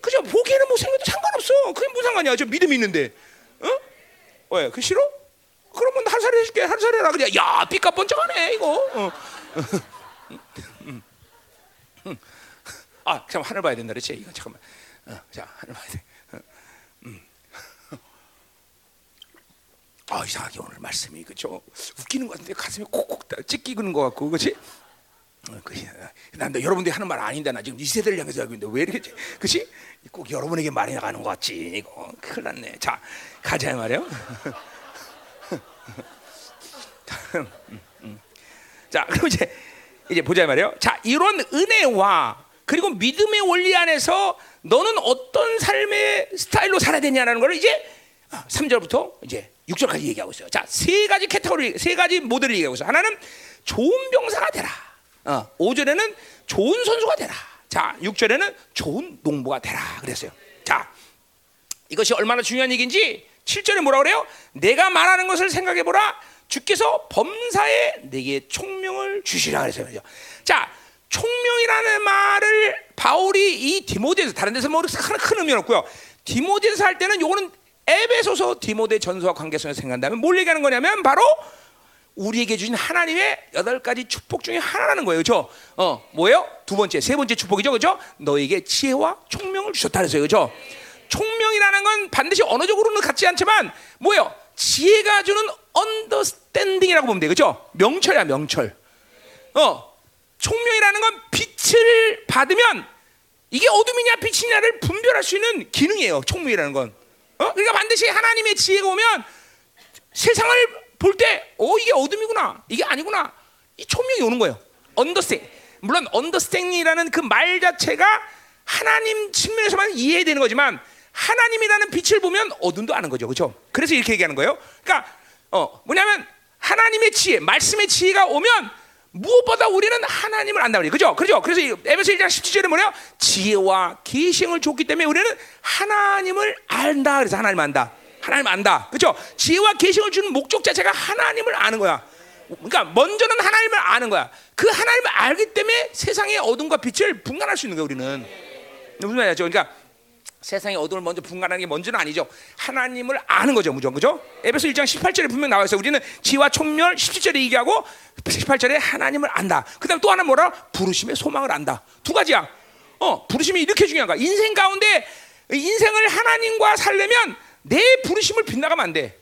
그렇죠? 그렇죠? 보기에는 못 생겨도 상관없어. 그게 무슨 상관이야? 저 믿음이 있는데, 어? 왜? 그 싫어? 그러면 하루살이 해줄게. 하루살이라 그래. 야, 삐까뻔쩍하네 이거. 어. 음. 음. 아, 잠깐 하늘 봐야 된다, 그렇지? 이거 잠깐만. 어, 자, 하늘 봐야 돼. 어. 음. 아, 이상하게 오늘 말씀이 그죠? 웃기는 것 같은데 가슴이 콕콕 찢기는 것 같고, 그렇지? 어, 난 여러분들이 하는 말 아닌데 나 지금 이 세대를 향해서 하고 있는데 왜 이렇게, 그렇지? 꼭 여러분에게 말이 나가는 것 같지? 이거 큰일 났네. 자, 가자 말이요. 음, 음. 자, 그럼 이제 이제 보자 말이요. 자, 이런 은혜와 그리고 믿음의 원리 안에서 너는 어떤 삶의 스타일로 살아야 되냐라는 걸 이제 삼 절부터 이제 육 절까지 얘기하고 있어요. 자, 세 가지 캐테고리, 세 가지 모델을 얘기하고 있어요. 하나는 좋은 병사가 되라. 어, 오 절에는 좋은 선수가 되라. 자, 육 절에는 좋은 농부가 되라 그랬어요. 자, 이것이 얼마나 중요한 얘기인지 칠 절에 뭐라 그래요? 내가 말하는 것을 생각해보라. 주께서 범사에 내게 총명을 주시라 그랬어요. 자, 총명이라는 말을 바울이 이 디모데에서, 다른 데서 뭐 하나 큰 의미는 없고요. 디모데에서 할 때는 요거는 에베소서 디모데 전서와 관계성을 생각한다면 뭘 얘기하는 거냐면 바로 우리에게 주신 하나님의 여덟 가지 축복 중에 하나라는 거예요. 그렇죠? 어, 뭐예요? 두 번째, 세 번째 축복이죠. 그렇죠? 너에게 지혜와 총명을 주셨다 그랬어요. 그렇죠? 총명이라는 건 반드시 언어적으로는 같지 않지만 뭐예요? 지혜가 주는 언더스탠딩이라고 보면 돼요. 그렇죠? 명철이야, 명철. 어. 총명이라는 건 빛을 받으면 이게 어둠이냐 빛이냐를 분별할 수 있는 기능이에요, 총명이라는 건. 어? 그러니까 반드시 하나님의 지혜가 오면 세상을 볼 때 어, 이게 어둠이구나, 이게 아니구나, 이 총명이 오는 거예요. 언더스탠, 물론 언더스탠이라는 그 말 자체가 하나님 측면에서만 이해되는 거지만 하나님이라는 빛을 보면 어둠도 아는 거죠, 그렇죠? 그래서 이렇게 얘기하는 거예요. 그러니까 어, 뭐냐면 하나님의 지혜, 말씀의 지혜가 오면 무엇보다 우리는 하나님을 안다 말이에요. 그죠? 그죠? 그래서 에베소 일 장 십칠 절에 뭐래요? 지혜와 계시형을 줬기 때문에 우리는 하나님을 안다. 그래서 하나님 안다. 하나님 안다. 그죠? 지혜와 계시형을 주는 목적 자체가 하나님을 아는 거야. 그러니까 먼저는 하나님을 아는 거야. 그 하나님을 알기 때문에 세상의 어둠과 빛을 분간할 수 있는 거야, 우리는. 무슨 말이야? 그러니까 세상의 어둠을 먼저 분간하는 게 먼저는 아니죠. 하나님을 아는 거죠, 무조건. 그죠? 에베소 일 장 십팔 절에 분명 나와 있어요. 우리는 지와 총멸, 십칠 절에 얘기하고 십팔 절에 하나님을 안다. 그다음 또 하나 뭐라? 부르심의 소망을 안다. 두 가지야. 어, 부르심이 이렇게 중요한 거야. 인생 가운데 인생을 하나님과 살려면 내 부르심을 빗나가면 안 돼.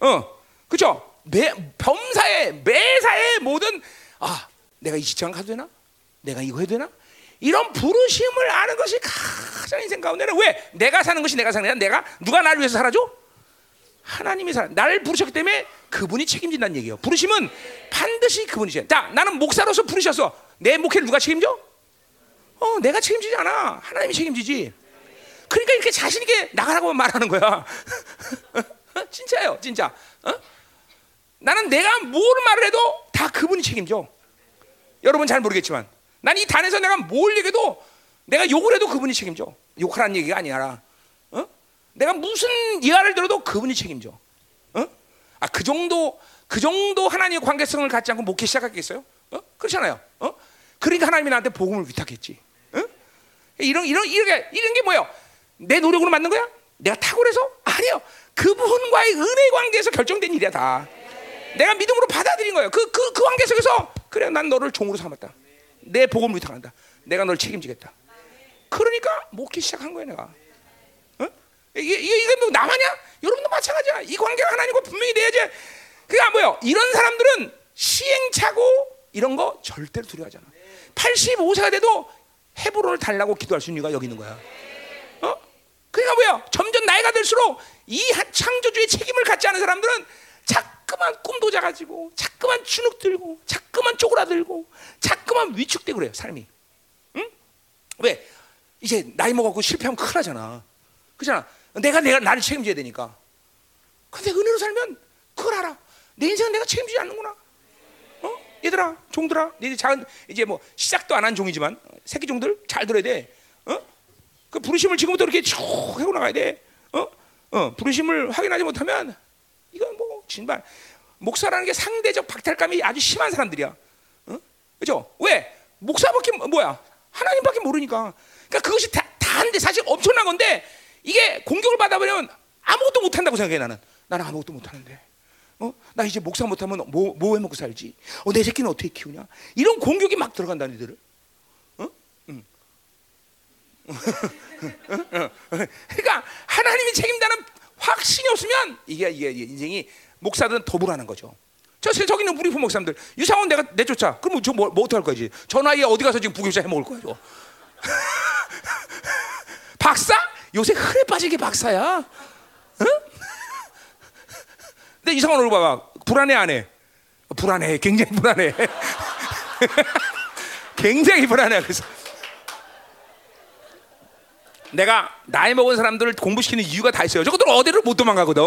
어, 그죠? 매 범사에 매사에 모든, 아, 내가 이 직장 가도 되나? 내가 이거 해도 되나? 이런 부르심을 아는 것이 가장 인생 가운데는 왜? 내가 사는 것이 내가 사는 게 아니라 내가 누가 나를 위해서 살아줘? 하나님이 살아. 나를 부르셨기 때문에 그분이 책임진다는 얘기예요. 부르심은 반드시 그분이 책임. 자, 나는 목사로서 부르셨어. 내 목회를 누가 책임져? 어, 내가 책임지지 않아. 하나님이 책임지지. 그러니까 이렇게 자신 있게 나가라고 말하는 거야. 진짜예요, 진짜. 어? 나는 내가 뭘 말을 해도 다 그분이 책임져. 여러분 잘 모르겠지만 난 이 단에서 내가 뭘 얘기해도, 내가 욕을 해도 그분이 책임져. 욕하라는 얘기가 아니라, 어? 내가 무슨 이야기를 들어도 그분이 책임져. 어? 아, 그 정도 그 정도 하나님의 관계성을 갖지 않고 목회 시작하겠어요? 어? 그렇잖아요. 어? 그러니까 하나님이 나한테 복음을 위탁했지. 어? 이런 이런 이렇게 이런 게 뭐예요? 내 노력으로 만든 거야? 내가 탁월해서? 아니요. 그분과의 은혜 관계에서 결정된 일이야 다. 내가 믿음으로 받아들인 거예요. 그, 그, 그 관계 속에서 그래 난 너를 종으로 삼았다. 내 복음을 위탁한다. 내가 너를 책임지겠다. 그러니까 목회 시작한 거야 내가. 어? 이게 이게, 이게 뭐 나만이야? 여러분도 마찬가지야. 이 관계가 하나님과 분명히 돼야지. 그러니까 뭐예요? 이런 사람들은 시행착오 이런 거 절대로 두려워하잖아. 팔십오 세가 돼도 헤브론을 달라고 기도할 수 있는 이유가 여기 있는 거야. 어? 그러니까 뭐예요? 점점 나이가 들수록 이 창조주의 책임을 갖지 않은 사람들은 자꾸만 꿈도 작아지고, 자꾸만 주눅 들고, 자꾸만 쪼그라들고, 자꾸만 위축되고 그래요 삶이. 응? 왜? 이제 나이 먹어갖고 실패하면 큰일 나잖아. 그렇잖아. 내가 내가 나를 책임져야 되니까. 근데 은혜로 살면 그걸 알아. 내 인생은 내가 책임지지 않는구나. 어? 얘들아, 종들아, 너희들 작은 이제 뭐 시작도 안 한 종이지만 새끼 종들 잘 들어야 돼. 어? 그 부르심을 지금부터 이렇게 쭉 해고 나가야 돼. 어? 어, 부르심을 확인하지 못하면 이건 뭐 진발 목사라는 게 상대적 박탈감이 아주 심한 사람들이야. 어? 그렇죠? 왜? 목사밖에 뭐야? 하나님밖에 모르니까. 그러니까 그것이 다, 다인데 사실 엄청난 건데 이게 공격을 받아버리면 아무것도 못 한다고 생각해 나는. 나는 아무것도 못 하는데. 어? 나 이제 목사 못 하면 뭐 뭐 해 먹고 살지? 어, 내 새끼는 어떻게 키우냐? 이런 공격이 막 들어간다는 애들을. 어? 응. 그러니까 하나님이 책임다는 확신이 없으면 이게 이게 인생이 목사들은 더 불안한 거죠. 저 저기 있는 우리 부목사님들 유상원 내가 내쫓아. 그럼 저 뭐, 뭐 어떻게 할 거지? 저 나이에 어디 가서 지금 부교사 해 먹을 거야 저. 박사? 요새 흔해 빠지게 박사야. 응? 근데 유상원 얼굴 봐봐. 불안해 안 해? 불안해. 굉장히 불안해. 굉장히 불안해. 그래서. 내가 나이 먹은 사람들을 공부시키는 이유가 다 있어요. 저것들은 어디를 못 도망가거든.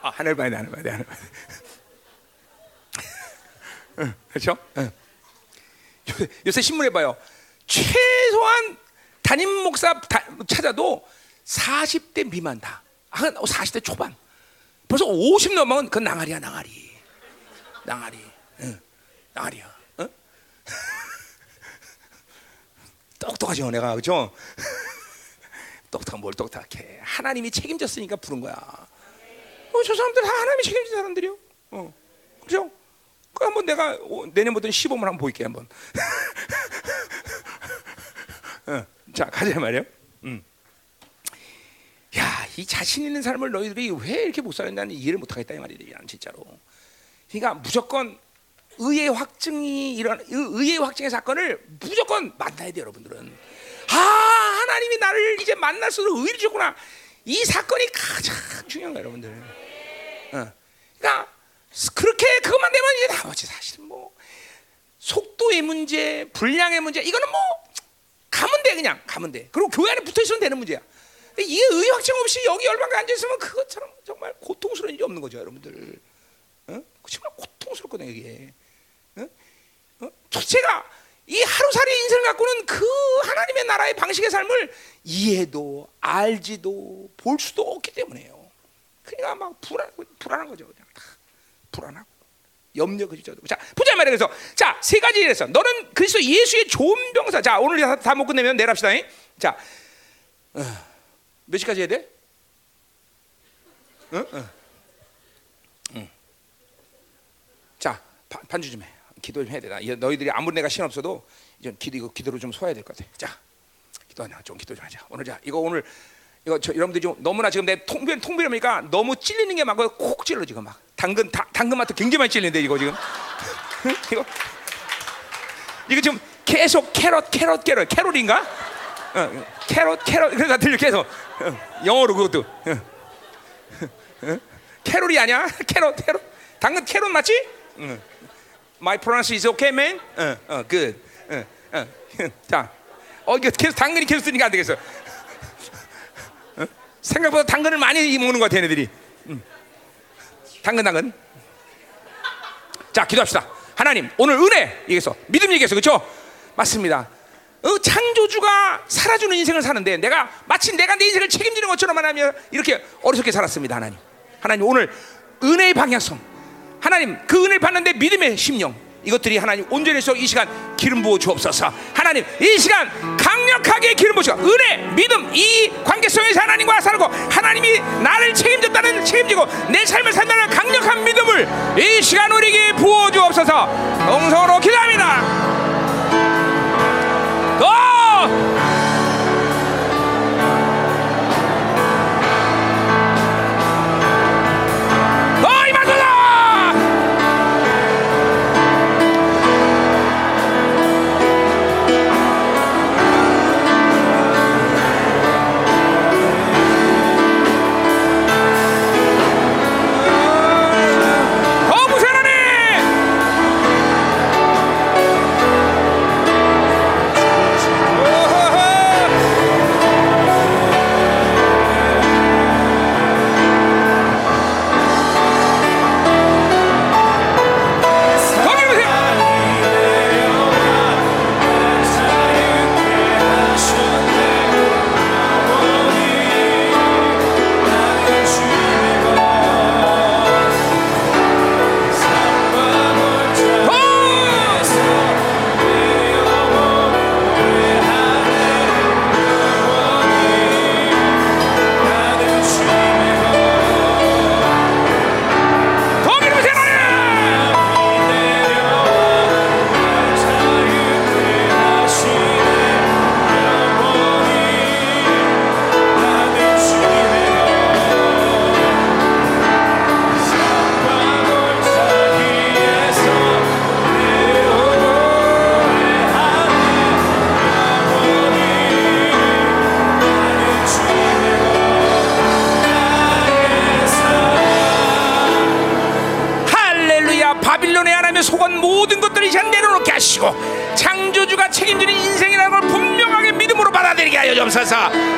아, 하늘 봐야 돼, 하늘 봐야 돼, 하늘 봐야 돼. 응, 그렇죠? 응. 요새, 요새 신문에 봐요. 최소한 담임 목사 다, 찾아도 사십 대 미만 다. 한 사십 대 초반. 벌써 오십 넘으면 그건 낭아리야, 낭아리. 낭아리. 응. 아니야. 어? 똑똑하죠, 내가. 그죠? 똑똑한 뭘 똑똑해. 하나님이 책임졌으니까 부른 거야. 어, 저 사람들 다 하나님이 책임진 사람들이요. 어. 그죠? 그 한번 내가 오, 내년부터는 시범을 한번 보일게 한번. 어. 자, 가자 말이야. 음. 야, 이 자신 있는 삶을 너희들이 왜 이렇게 못 살았냐는 이해를 못 하겠다 이 말이지. 난 진짜로. 그러니까 무조건 의의 확증이 이런 의의 확증의 사건을 무조건 만나야 돼요, 여러분들은. 아, 하나님이 나를 이제 만날 수 있는 의를 주구나. 이 사건이 가장 중요한 거예요, 여러분들. 어. 그러니까 그렇게 그것만 되면 이제 나머지 사실은 뭐 속도의 문제, 분량의 문제 이거는 뭐 가면 돼 그냥 가면 돼. 그리고 교회 안에 붙어 있으면 되는 문제야. 이게 의의 확증 없이 여기 열방에 앉아 있으면 그것처럼 정말 고통스러운 일이 없는 거죠, 여러분들. 어? 정말 고통스럽거든요, 이게. 응? 어? 제가 이 하루살이 인생을 갖고는 그 하나님의 나라의 방식의 삶을 이해도 알지도 볼 수도 없기 때문에요. 그러니까 막 불안 불안한 거죠, 그냥 다 불안하고 염려 그저. 자, 보자 말이야. 그래서 자, 세 가지 이랬어. 너는 그리스도 예수의 좋은 병사. 자, 오늘 다, 다 못 끝내면 내일 합시다. 잉? 자, 어, 몇 시까지 해야 돼? 응, 어? 어. 자, 바, 반주 좀 해. 기도 좀 해야 되나? 너희들이 아무리 내가 시간 없어도 이제 기도 이거 기도로 좀 소화해야 될 것 같아. 자, 기도하냐? 좀 기도 좀 하자. 오늘 자, 이거 오늘 이거 저, 여러분들 지금 너무나 지금 내 통변 통변이니까 너무 찔리는 게 많고 콕 찔러 지금 막 당근 다, 당근마트 굉장히 많이 찔리는데 이거 지금 이거 이거 지금 계속 캐럿 캐럿 캐럿 캐롤인가? 어, 캐럿 캐럿 그래서 들려 계속 어, 영어로 그것도 어. 어? 캐롤이 아니야? 캐럿 캐럿 당근 캐럿 맞지? 응. My pronunciation is okay, man. 어, 어, good. 어, 어. 자, 어 이거 계속 당근이 계속 뜨니까 안 되겠어. 생각보다 당근을 많이 먹는 것 같아, 얘네들이. 음. 당근, 당근. 자, 기도합시다. 하나님, 오늘 은혜 얘기해서, 믿음 얘기해서, 그렇죠? 맞습니다. 어, 창조주가 살아주는 인생을 사는데 내가 마치 내가 내 인생을 책임지는 것처럼 하며 이렇게 어리석게 살았습니다, 하나님. 하나님, 오늘 은혜의 방향성, 하나님, 그 은혜를 받는데 믿음의 심령, 이것들이 하나님 온전히 속 이 시간 기름 부어 주옵소서. 하나님 이 시간 강력하게 기름 부으시고 은혜, 믿음, 이 관계성에서 하나님과 살고 하나님이 나를 책임졌다는 책임지고 내 삶을 산다는 강력한 믿음을 이 시간 우리에게 부어 주옵소서. 동성으로 기도합니다. 고!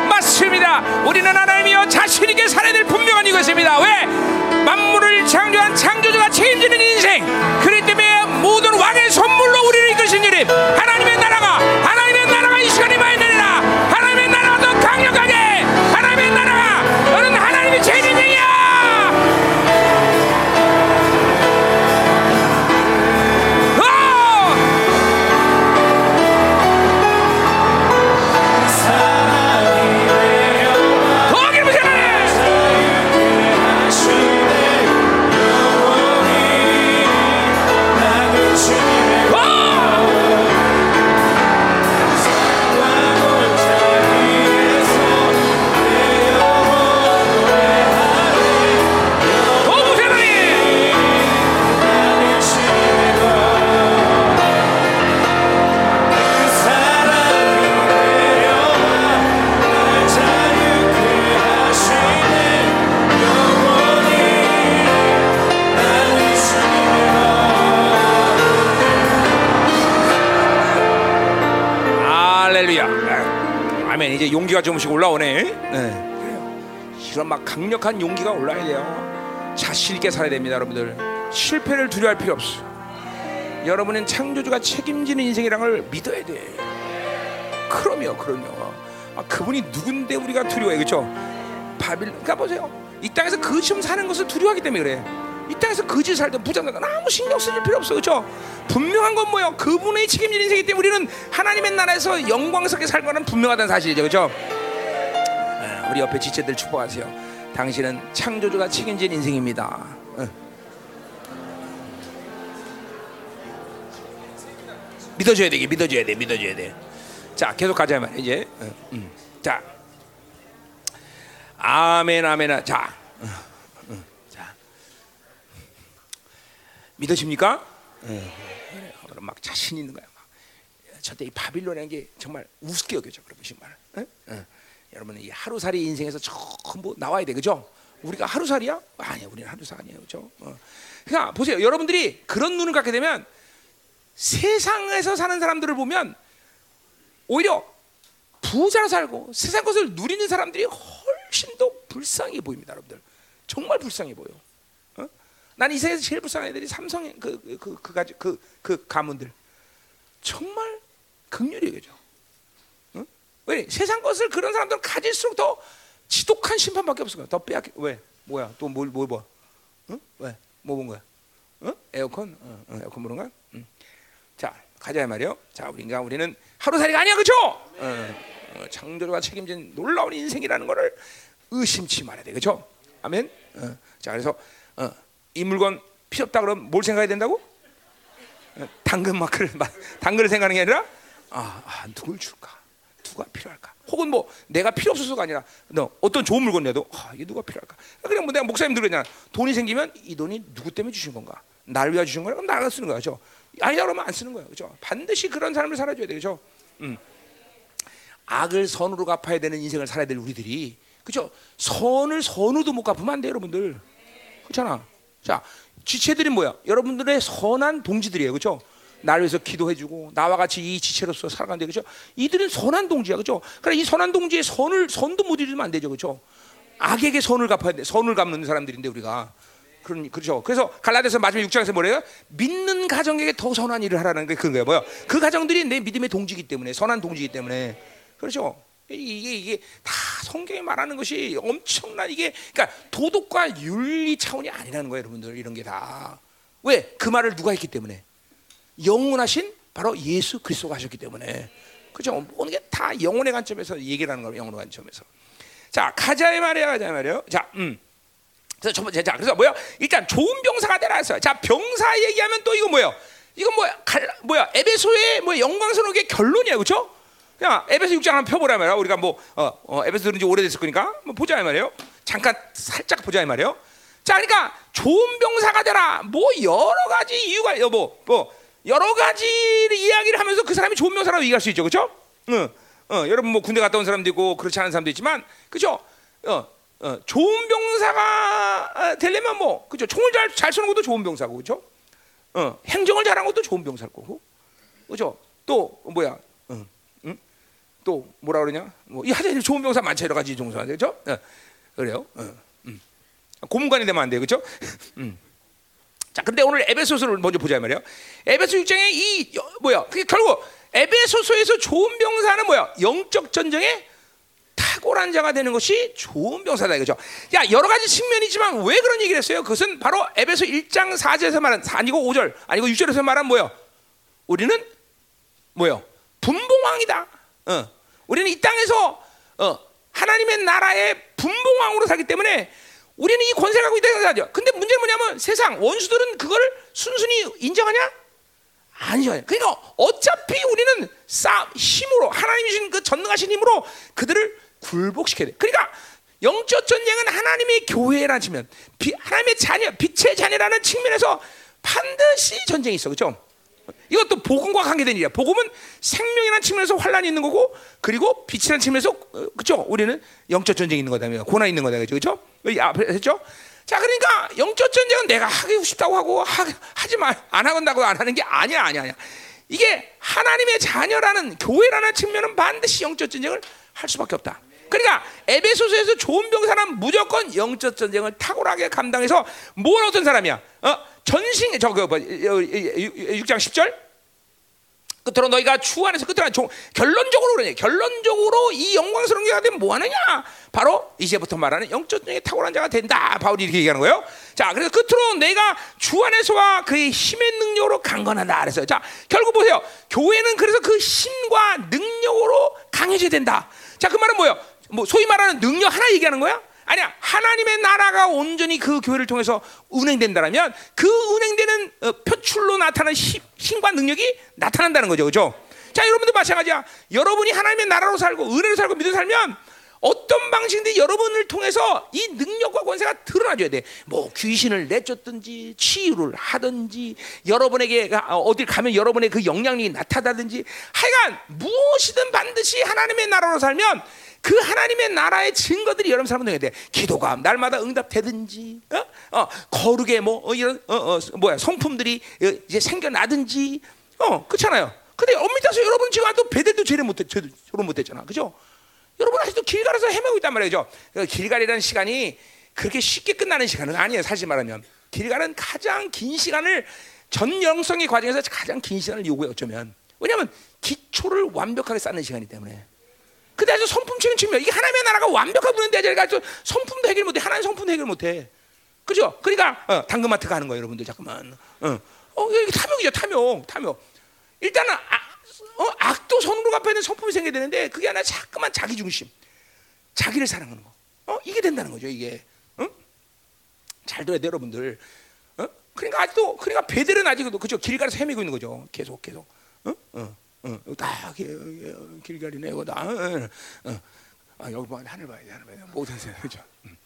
맞습니다. 우리는 하나님이여 자신에게 살아야 될 분명한 이것입니다. 왜? 만물을 창조한 창조주가 책임지는 인생, 그렇기 때문에 모든 왕의 선물로 우리를 이끄신 주님, 하나님의 나라가 하나님의 나라가 이 시간에 많이 내리라. 하나님의 나라가 더 강력하게, 하나님의 나라가, 너는 하나님의 책임이야. 이제 용기가 조금씩 올라오네. 네. 이런 막 강력한 용기가 올라야 돼요. 자신 있게 살아야 됩니다, 여러분들. 실패를 두려워할 필요 없어. 여러분은 창조주가 책임지는 인생이라는 걸 믿어야 돼. 그럼요, 그럼요. 아, 그분이 누군데 우리가 두려워해, 그렇죠? 바빌론. 그러니까 보세요. 이 땅에서 거짓으로 사는 것을 두려워하기 때문에 그래. 이 땅에서 거짓 살든 부정하든 아무 신경 쓰실 필요 없어, 그렇죠? 분명한 건 뭐예요? 그분의 책임질 인생이기 때문에 우리는 하나님의 나라에서 영광스럽게 살 거는 분명하다는 사실이죠, 그렇죠? 우리 옆에 지체들 축복하세요. 당신은 창조주가 책임진 인생입니다. 믿어줘야 되게, 믿어줘야 돼, 믿어줘야 돼. 자, 계속 가자 말 이제. 자, 아멘, 아멘. 자, 자, 믿으십니까? 네. 그럼 막 자신 있는 거야. 저때 이 바빌론이라는 게 정말 우습게 여겨져. 그러면 정말. 응? 응. 여러분 이 하루살이 인생에서 전부 나와야 돼, 그죠? 우리가 하루살이야? 아니야, 우리는 하루사 아니에요, 그죠? 어. 그러니까 보세요, 여러분들이 그런 눈을 갖게 되면 세상에서 사는 사람들을 보면 오히려 부자로 살고 세상 것을 누리는 사람들이 훨씬 더 불쌍해 보입니다, 여러분들. 정말 불쌍해 보여. 어? 난 이 세상에서 제일 불쌍한 애들이 삼성 그 그 그 가지 그, 그, 그 가문들. 정말 극률이 그죠? 응? 왜 세상 것을 그런 사람들은 가질수록 더 지독한 심판밖에 없을 거야. 더 빼앗기. 왜? 뭐야? 또 뭘 뭘 봐? 응? 왜? 뭐 본 거야? 응? 에어컨? 응, 응. 에어컨 보는 거야? 응. 자, 가자 이 말이요. 자, 우리가 우리는 하루살이가 아니야, 그죠? 응. 어, 창조주가 책임진 놀라운 인생이라는 거를 의심치 말아야 돼, 그죠? 아멘. 응. 자, 그래서 어, 이 물건 필요 없다 그러면 뭘 생각해야 된다고? 당근 마크를 당근을 생각하는 게 아니라 아, 아 누굴 줄까? 누가 필요할까? 혹은 뭐 내가 필요 없어서가 아니라 너 어떤 좋은 물건 내도 아, 이게 누가 필요할까? 그냥 뭐 내가 목사님들 그냥 돈이 생기면 이 돈이 누구 때문에 주신 건가? 날 위해 주신 거야? 그럼 나가 쓰는 거야, 그렇죠? 아니다 그러면 안 쓰는 거야, 그렇죠? 반드시 그런 사람을 살아줘야 돼, 그렇죠? 음. 악을 선으로 갚아야 되는 인생을 살아야 될 우리들이, 그렇죠? 선을 선으로도 못 갚으면 안 돼, 여러분들. 그렇잖아. 자. 지체들이 뭐야? 여러분들의 선한 동지들이에요, 그렇죠? 나를 위해서 기도해주고 나와 같이 이 지체로서 살아간대, 그렇죠? 이들은 선한 동지야, 그렇죠? 그러니까 이 선한 동지의 선을 선도 못 이루면 안 되죠, 그렇죠? 악에게 선을 갚아야 돼, 선을 갚는 사람들인데 우리가 그런, 그렇죠? 그래서 갈라디아서 마지막 육 장에서 뭐래요? 믿는 가정에게 더 선한 일을 하라는 게 그런 거예요, 뭐야? 그 가정들이 내 믿음의 동지이기 때문에, 선한 동지이기 때문에, 그렇죠? 이게 이게 다 성경이 말하는 것이 엄청난 이게 그러니까 도덕과 윤리 차원이 아니라는 거예요, 여러분들. 이런 게 다 왜 그 말을 누가 했기 때문에? 영원하신 바로 예수 그리스도가 하셨기 때문에, 그렇죠? 모든 게 다 영혼의 관점에서 얘기를 하는 거예요, 영혼의 관점에서. 자, 가자에 말이야, 가자에 말이요. 자, 음. 그래서 첫 번째, 자, 그래서 뭐야? 일단 좋은 병사가 되라 했어요. 자, 병사 얘기하면 또 이거 뭐예요? 이건 뭐야? 갈, 뭐야? 에베소의 뭐 영광스러운 결론이야, 그렇죠? 야, 에베소 육 장 한번 펴보라 말이야. 우리가 뭐 어, 어, 에베소 들은 지 오래됐을 거니까 뭐 보자 이 말이에요. 잠깐 살짝 보자 이 말이에요. 자, 그러니까 좋은 병사가 되라. 뭐 여러 가지 이유가 뭐뭐 뭐 여러 가지 이야기를 하면서 그 사람이 좋은 병사라고 얘기할 수 있죠, 그렇죠? 응, 어, 여러분 뭐 군대 갔다 온 사람도 있고 그렇지 않은 사람도 있지만, 그렇죠? 어, 어, 좋은 병사가 되려면 뭐 그렇죠? 총을 잘 잘 쏘는 것도 좋은 병사고, 그렇죠? 어, 행정을 잘한 것도 좋은 병사고, 그렇죠? 또 뭐야? 또 뭐라 그러냐? 뭐 이 하자님 좋은 병사 많죠, 여러 가지 종사, 그렇죠? 어, 그래요. 어, 음. 고문관이 되면 안 돼요, 그렇죠? 음. 자, 근데 오늘 에베소서를 먼저 보자 말이에요. 에베소 육 장에 이 여, 뭐야? 그게 결국 에베소서에서 좋은 병사는 뭐야? 영적 전쟁에 탁월한 자가 되는 것이 좋은 병사다, 그렇죠? 야, 여러 가지 측면이지만 왜 그런 얘기를 했어요? 그것은 바로 에베소 일 장 사 절에서 말한 아니고 오 절 아니고 육 절에서 말한 뭐야? 우리는 뭐야? 분봉왕이다. 어. 우리는 이 땅에서 어, 하나님의 나라의 분봉왕으로 살기 때문에 우리는 이 권세를 갖고 있다고 생각하죠. 근데 문제는 뭐냐면 세상 원수들은 그걸 순순히 인정하냐? 아니죠. 그러니까 어차피 우리는 싸움, 힘으로 하나님이 주신 그 전능하신 힘으로 그들을 굴복시켜야 돼. 그러니까 영적 전쟁은 하나님의 교회라는 측면, 비, 하나님의 자녀, 빛의 자녀라는 측면에서 반드시 전쟁이 있어, 그렇죠? 이것도 복음과 관계된 일이야. 복음은 생명이라는 측면에서 환란이 있는 거고, 그리고 빛이라는 측면에서 그렇죠? 우리는 영적 전쟁이 있는 거다며, 고난이 있는 거다, 그렇죠? 여기 앞에 했죠? 자, 그러니까 영적 전쟁은 내가 하고 싶다고 하고 하, 하지 말, 안 하건다고 안 하는 게 아니야, 아니야, 아니야. 이게 하나님의 자녀라는 교회라는 측면은 반드시 영적 전쟁을 할 수밖에 없다. 그러니까 에베소서에서 좋은 병사는 무조건 영적 전쟁을 탁월하게 감당해서 뭘 어떤 사람이야? 어? 전신 저거 육 장 십 절 끝으로 너희가 주 안에서 끝으로 종, 결론적으로 그러냐? 결론적으로 이 영광스러운 자가 되면 뭐 하느냐? 바로 이제부터 말하는 영적 전쟁의 탁월한 자가 된다. 바울이 이렇게 얘기하는 거예요. 자, 그래서 끝으로 내가 주 안에서와 그의 힘의 능력으로 강건한다 그랬어요. 자, 결국 보세요. 교회는 그래서 그 힘과 능력으로 강해져야 된다. 자, 그 말은 뭐예요? 뭐 소위 말하는 능력 하나 얘기하는 거야? 아니야. 하나님의 나라가 온전히 그 교회를 통해서 운행된다라면 그 운행되는 어, 표출로 나타나는 힘, 힘과 능력이 나타난다는 거죠, 그렇죠? 자, 여러분도 마찬가지야. 여러분이 하나님의 나라로 살고 은혜로 살고 믿음으로 살면 어떤 방식이든 여러분을 통해서 이 능력과 권세가 드러나줘야 돼. 뭐 귀신을 내쫓든지 치유를 하든지 여러분에게 어딜 가면 여러분의 그 영향력이 나타나든지, 하여간 무엇이든 반드시 하나님의 나라로 살면 그 하나님의 나라의 증거들이 여러분 삶을 통해야 돼. 기도가 날마다 응답되든지, 어, 어 거룩의 뭐 어, 이런 어, 어 뭐야 성품들이 이제 생겨나든지, 어 그렇잖아요. 근데 엄밀히 따서 여러분 지금 또 베델도 제대 못해, 결혼 못했잖아, 그죠? 여러분 아직도 길가에서 헤매고 있단 말이죠. 길갈이라는 시간이 그렇게 쉽게 끝나는 시간은 아니에요. 사실 말하면 길갈은 가장 긴 시간을, 전 영성의 과정에서 가장 긴 시간을 요구해, 어쩌면. 왜냐하면 기초를 완벽하게 쌓는 시간이기 때문에. 근데 아주 성품적인 측면, 이게 하나님의 나라가 완벽하게 부는데 제가 성품도 해결 못해. 하나님 성품도 해결 못해, 그죠? 그러니까 어, 당근마트 가는 거예요 여러분들. 잠깐만 어, 어 이게 탐욕이죠. 탐욕 탐욕 일단은 아, 어, 악도 선으로 갚아야 되는 성품이 생겨야 되는데, 그게 하나 자꾸만 자기 중심, 자기를 사랑하는 거, 어 이게 된다는 거죠 이게. 응? 잘 들어야 돼 여러분들. 어? 그러니까 아직도, 그러니까 베델은 아직도 그죠 길가에서 헤매고 있는 거죠. 계속 계속 응? 어? 응, 다 길갈이네 이거 다. 응, 응. 아, 여기 봐, 하늘 봐야 돼, 하늘 봐야 돼. 모든 세상 그죠. 응.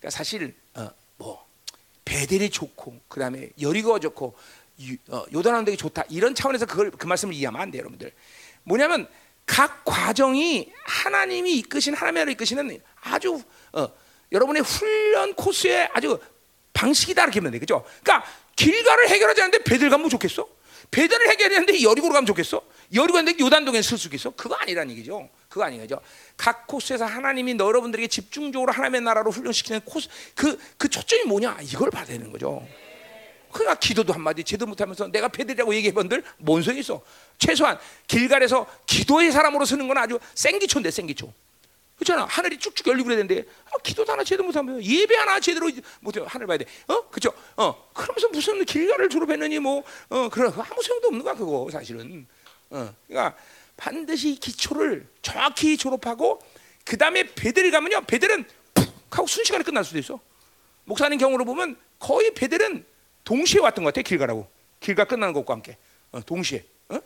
그러니까 사실 어, 뭐 베델이 좋고 그 다음에 여리고가 좋고 어, 요단하는 데가 좋다 이런 차원에서 그걸 그 말씀을 이해하면 안 돼요 여러분들. 뭐냐면 각 과정이 하나님이 이끄신, 하나님으로 이끄시는 아주 어, 여러분의 훈련 코스의 아주 방식이다 이렇게 보면 돼요, 그죠? 그러니까 길가를 해결하지 않는데 베델 가면 좋겠어? 베델을 해결했는데 여리고로 가면 좋겠어? 여리고 했는데 요단동에 쓸 수 있겠어? 그거 아니란 얘기죠. 그거 아니죠. 각 코스에서 하나님이 너, 여러분들에게 집중적으로 하나님의 나라로 훈련시키는 코스, 그, 그 초점이 뭐냐? 이걸 봐야 되는 거죠. 그러니까 기도도 한마디 제대로 못하면서 내가 베델이라고 얘기해본들 뭔 소용이 있어? 최소한 길갈에서 기도의 사람으로 쓰는 건 아주 생기초인데, 생기초. 그렇잖아. 하늘이 쭉쭉 열리고 그래야 되는데 아, 기도도 하나 제대로 못하면, 예배 하나 제대로 못해요. 하늘 봐야 돼. 어? 그렇죠? 어. 그러면서 무슨 길가를 졸업했느니 뭐 어, 그런 아무 소용도 없는 거야 그거 사실은. 어. 그러니까 반드시 기초를 정확히 졸업하고 그 다음에 베델을 가면요, 베델은 푹 하고 순식간에 끝날 수도 있어. 목사님 경우로 보면 거의 베델은 동시에 왔던 것 같아 길가라고. 길가 끝나는 것과 함께 어, 동시에. 어?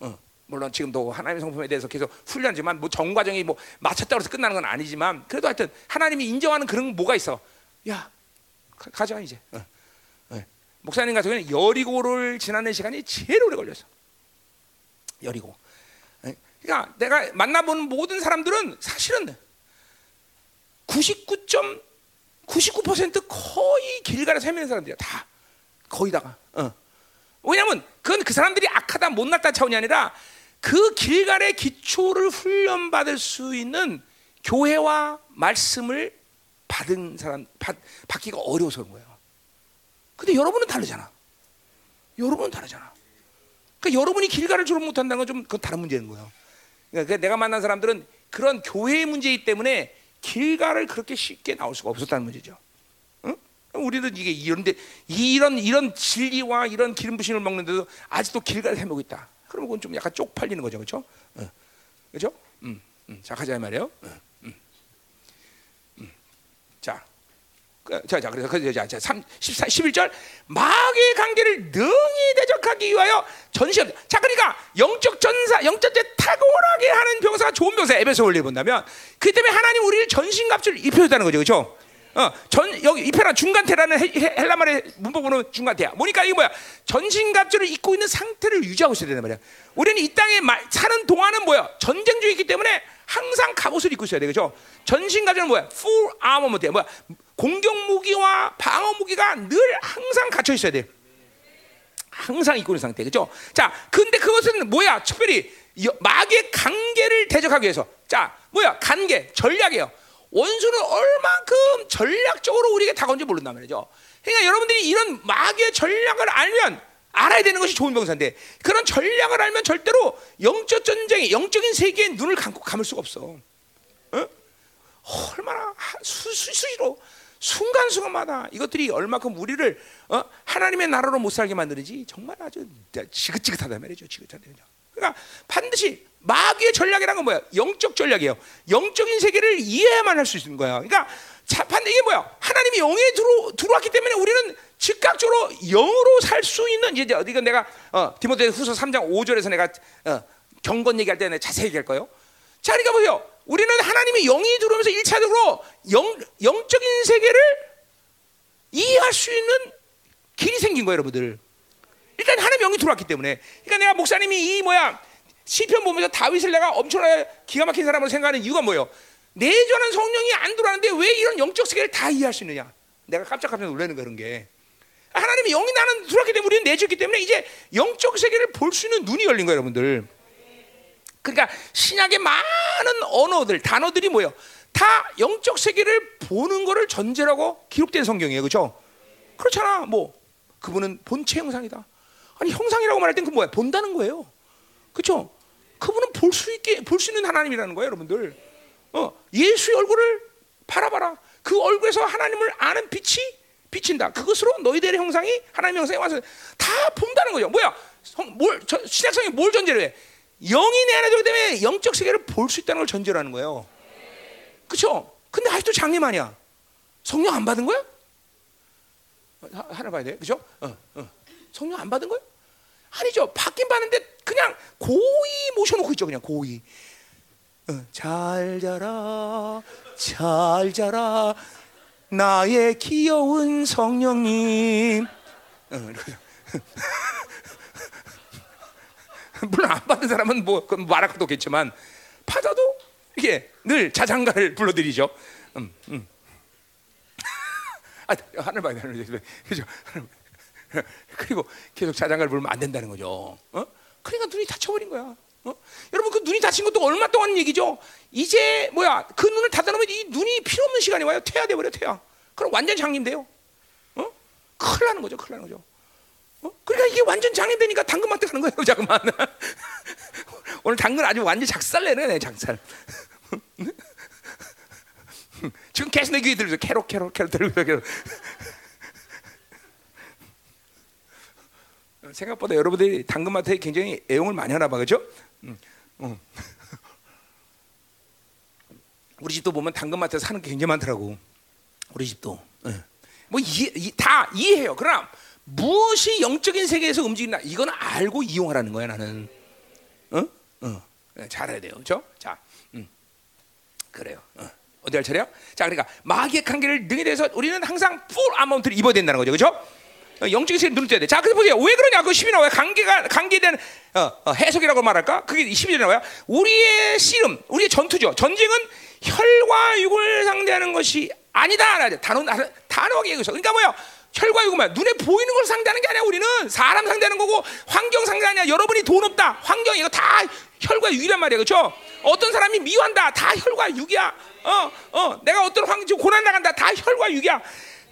어. 물론 지금도 하나님의 성품에 대해서 계속 훈련하지만 뭐 정과정이 뭐 마쳤다고 해서 끝나는 건 아니지만, 그래도 하여튼 하나님이 인정하는 그런 뭐가 있어. 야 가, 가자 이제. 어. 네. 목사님 같은 경우는 여리고를 지나는 시간이 제일 오래 걸렸어. 여리고. 네. 그러니까 내가 만나보는 모든 사람들은 사실은 구십구 점 구십구 퍼센트 거의 길가에서 헤매는 사람들이야 다. 거의 다가. 어. 왜냐면 그건 그 사람들이 악하다 못났다 차원이 아니라 그 길갈의 기초를 훈련받을 수 있는 교회와 말씀을 받은 사람, 받, 받기가 어려워서 그런 거예요. 근데 여러분은 다르잖아. 여러분은 다르잖아. 그러니까 여러분이 길갈을 졸업 못한다는 건 좀 그건 다른 문제인 거예요. 그러니까 내가 만난 사람들은 그런 교회의 문제이기 때문에 길갈을 그렇게 쉽게 나올 수가 없었다는 문제죠. 우리도 이게 이런데 이런 이런 진리와 이런 기름 부심을 먹는데도 아직도 길가를 헤매고 있다. 그러면 그건 좀 약간 쪽팔리는 거죠, 그렇죠? 어. 그렇죠? 음, 음, 자 가자 이 말이에요. 음, 음. 자, 자, 자, 그래서 그래서 자, 자, 삼, 십사, 십일 절 마귀의 관계를 능히 대적하기 위하여 전시합니다. 자, 그러니까 영적 전사, 영전제 탁월하게 하는 병사가 좋은 병사. 에베소 원리 본다면 그 때문에 하나님 우리를 전신갑주를 입혀줬다는 거죠, 그렇죠? 어, 전 여기 이페라 중간태라는 헬라말의 문법으로는 중간태야. 뭐니까 이게 뭐야? 전신갑주를 입고 있는 상태를 유지하고 있어야 되는 말이야. 우리는 이 땅에 말, 사는 동안은 뭐야? 전쟁 중에 있기 때문에 항상 갑옷을 입고 있어야 돼, 그렇죠? 전신갑주는 뭐야? Full armor 못해. 뭐야? 공격 무기와 방어 무기가 늘 항상 갖춰 있어야 돼. 항상 입고 있는 상태, 그렇죠? 자, 근데 그것은 뭐야? 특별히 마귀의 관계를 대적하기 위해서. 자, 뭐야? 관계, 전략이에요. 원수는 얼만큼 전략적으로 우리에게 다가온지 모른단 말이죠. 그러니까 여러분들이 이런 마귀의 전략을 알면, 알아야 되는 것이 좋은 병사인데, 그런 전략을 알면 절대로 영적 전쟁에, 영적인 세계에 눈을 감고 감을 수가 없어. 어? 얼마나 수, 수, 수시로 순간순간마다 이것들이 얼만큼 우리를 어? 하나님의 나라로 못 살게 만드는지 정말 아주 지긋지긋하단 말이죠. 지긋하단 말이죠. 그러니까 반드시 마귀의 전략이란 건 뭐야? 영적 전략이에요. 영적인 세계를 이해해야만 할 수 있는 거야. 그러니까 자판 이게 뭐야? 하나님이 영에 들어 들어왔기 때문에 우리는 즉각적으로 영으로 살 수 있는, 이제 어디가 내가 어, 디모데후서 삼 장 오 절에서 내가 어, 경건 얘기할 때 내가 자세히 얘기할 거예요. 자, 그러니까 보세요. 우리는 하나님의 영이 들어오면서 일차적으로 영, 영적인 세계를 이해할 수 있는 길이 생긴 거예요, 여러분들. 일단 하나님의 영이 들어왔기 때문에. 그러니까 내가 목사님이 이 뭐야 시편 보면서 다윗을 내가 엄청나게 기가 막힌 사람으로 생각하는 이유가 뭐예요? 내전한 성령이 안 들어왔는데 왜 이런 영적 세계를 다 이해할 수 있느냐? 내가 깜짝깜짝 놀라는 그런 게 하나님의 영이 나는 들어왔기 때문에 우리는 내주었기 때문에 이제 영적 세계를 볼 수 있는 눈이 열린 거예요, 여러분들. 그러니까 신약의 많은 언어들, 단어들이 뭐예요? 다 영적 세계를 보는 거를 전제라고 기록된 성경이에요, 그렇죠? 그렇잖아, 뭐 그분은 본체 형상이다. 아니 형상이라고 말할 땐 그 뭐야? 본다는 거예요, 그렇죠? 그분은 볼 수 있게 볼 수 있는 하나님이라는 거예요, 여러분들. 어, 예수의 얼굴을 바라봐라. 그 얼굴에서 하나님을 아는 빛이 비친다. 그것으로 너희들의 형상이 하나님의 형상에 와서 다 본다는 거죠. 뭐야? 성, 뭘, 저, 신약성이 뭘 전제로 해? 영이 내 안에 들어오기 때문에 영적 세계를 볼 수 있다는 걸 전제로 하는 거예요. 그렇죠? 근데 아직도 장님 아니야. 성령 안 받은 거야? 하, 하나 봐야 돼, 그렇죠? 어, 어. 성령 안 받은 거야? 아니죠. 받긴 받는데 그냥 고의 모셔놓고 있죠. 그냥 고의. 어, 잘 자라, 잘 자라. 나의 귀여운 성령님. 물론 안 받은 사람은 뭐 말할 것도 없겠지만 받아도 이게 늘 자장가를 불러드리죠. 음, 음. 아, 하늘 봐야 되는 거죠. 그리고 계속 자장가를 부르면 안 된다는 거죠. 어? 그러니까 눈이 다쳐버린 거야. 어? 여러분 그 눈이 다친 것도 얼마 동안 얘기죠. 이제 뭐야 그 눈을 닫아놓으면 이 눈이 필요 없는 시간이 와요. 퇴화돼버려, 퇴화. 그럼 완전 장님돼요. 어? 큰일 나는 거죠, 큰일 나는 거죠. 어? 그러니까 이게 완전 장님되니까 당근마트 가는 거예요, 자꾸만. 오늘 당근 아주 완전 작살내네, 내 작살. 지금 계속 내 귀에 들리죠. 캐럿, 캐럿, 캐럿 들리죠, 캐럿. 생각보다 여러분들이 당근마트에 굉장히 애용을 많이 하나 봐, 그렇죠? 음, 음. 우리 집도 보면 당근마트에 사는 게 굉장히 많더라고. 우리 집도. 네. 뭐 이해, 이, 다 이해해요. 그러나 무엇이 영적인 세계에서 움직인다, 이건 알고 이용하라는 거야, 나는. 응? 어? 응. 어. 잘해야 돼요, 그렇죠? 자, 음. 그래요. 어. 어디 할 차례야? 자, 그러니까 마귀의 관계를 능히 대해서 우리는 항상 풀 아마운트를 입어야 된다는 거죠, 그렇죠? 영적인 세계를 눈을 떠야 돼. 자, 그래서 보세요. 왜 그러냐? 그 십이 나와요. 관계가, 관계에 대한 어, 어, 해석이라고 말할까? 그게 십이 절에 나와요. 우리의 씨름, 우리의 전투죠. 전쟁은 혈과 육을 상대하는 것이 아니다. 단호, 단호하게 얘기해서. 그러니까 뭐예요? 혈과 육은 뭐야? 눈에 보이는 걸 상대하는 게 아니야. 우리는 사람 상대하는 거고 환경 상대하냐. 여러분이 돈 없다. 환경 이거 다 혈과 육이란 말이야, 그렇죠? 어떤 사람이 미워한다. 다 혈과 육이야. 어, 어, 내가 어떤 환 고난 나간다. 다 혈과 육이야.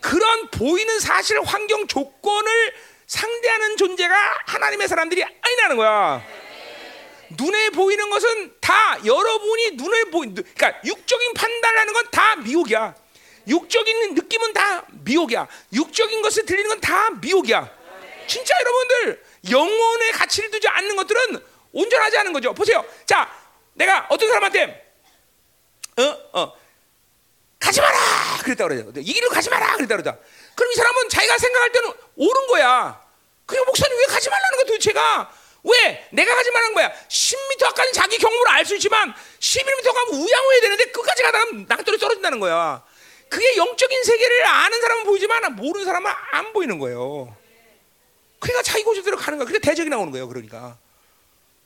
그런 보이는 사실, 환경, 조건을 상대하는 존재가 하나님의 사람들이 아니라는 거야. 눈에 보이는 것은 다 여러분이 눈에 보인, 그러니까 육적인 판단하는 건 다 미혹이야. 육적인 느낌은 다 미혹이야. 육적인 것을 들리는 건 다 미혹이야. 진짜 여러분들 영혼의 가치를 두지 않는 것들은 온전하지 않은 거죠. 보세요. 자, 내가 어떤 사람한테 어, 어. 가지 마라! 그랬다 그러죠. 이 길로 가지 마라! 그랬다 그러다. 그럼 이 사람은 자기가 생각할 때는 옳은 거야. 그냥 목사님 왜 가지 말라는 거야 도대체가? 왜? 내가 가지 말라는 거야. 십 미터 앞까지 자기 경로를 알 수 있지만 십일 미터 가면 우양호해야 되는데 끝까지 가다가 낭떠러지 떨어진다는 거야. 그게 영적인 세계를 아는 사람은 보이지만 모르는 사람은 안 보이는 거예요. 그러니까 자기 고집대로 가는 거야. 그러니까 대적이 나오는 거예요, 그러니까.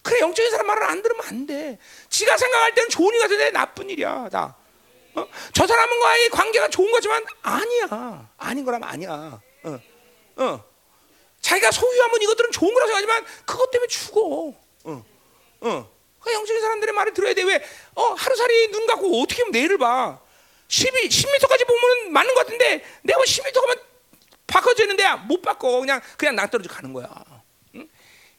그래, 영적인 사람 말을 안 들으면 안 돼. 지가 생각할 때는 좋은 일 같은데 나쁜 일이야, 다. 어? 저 사람과의 관계가 좋은 거지만 아니야. 아닌 거라면 아니야. 어. 어. 자기가 소유하면 이것들은 좋은 거라고 생각하지만 그것 때문에 죽어. 어. 어. 그러니까 영적인 사람들의 말을 들어야 돼. 왜? 어, 하루살이 눈 갖고 어떻게 하면 내일을 봐. 십이, 십 미터까지 보면 맞는 것 같은데 내가 십 미터 가면 바꿔지는데 못 바꿔. 그냥 그냥 낭떠러져 가는 거야. 응?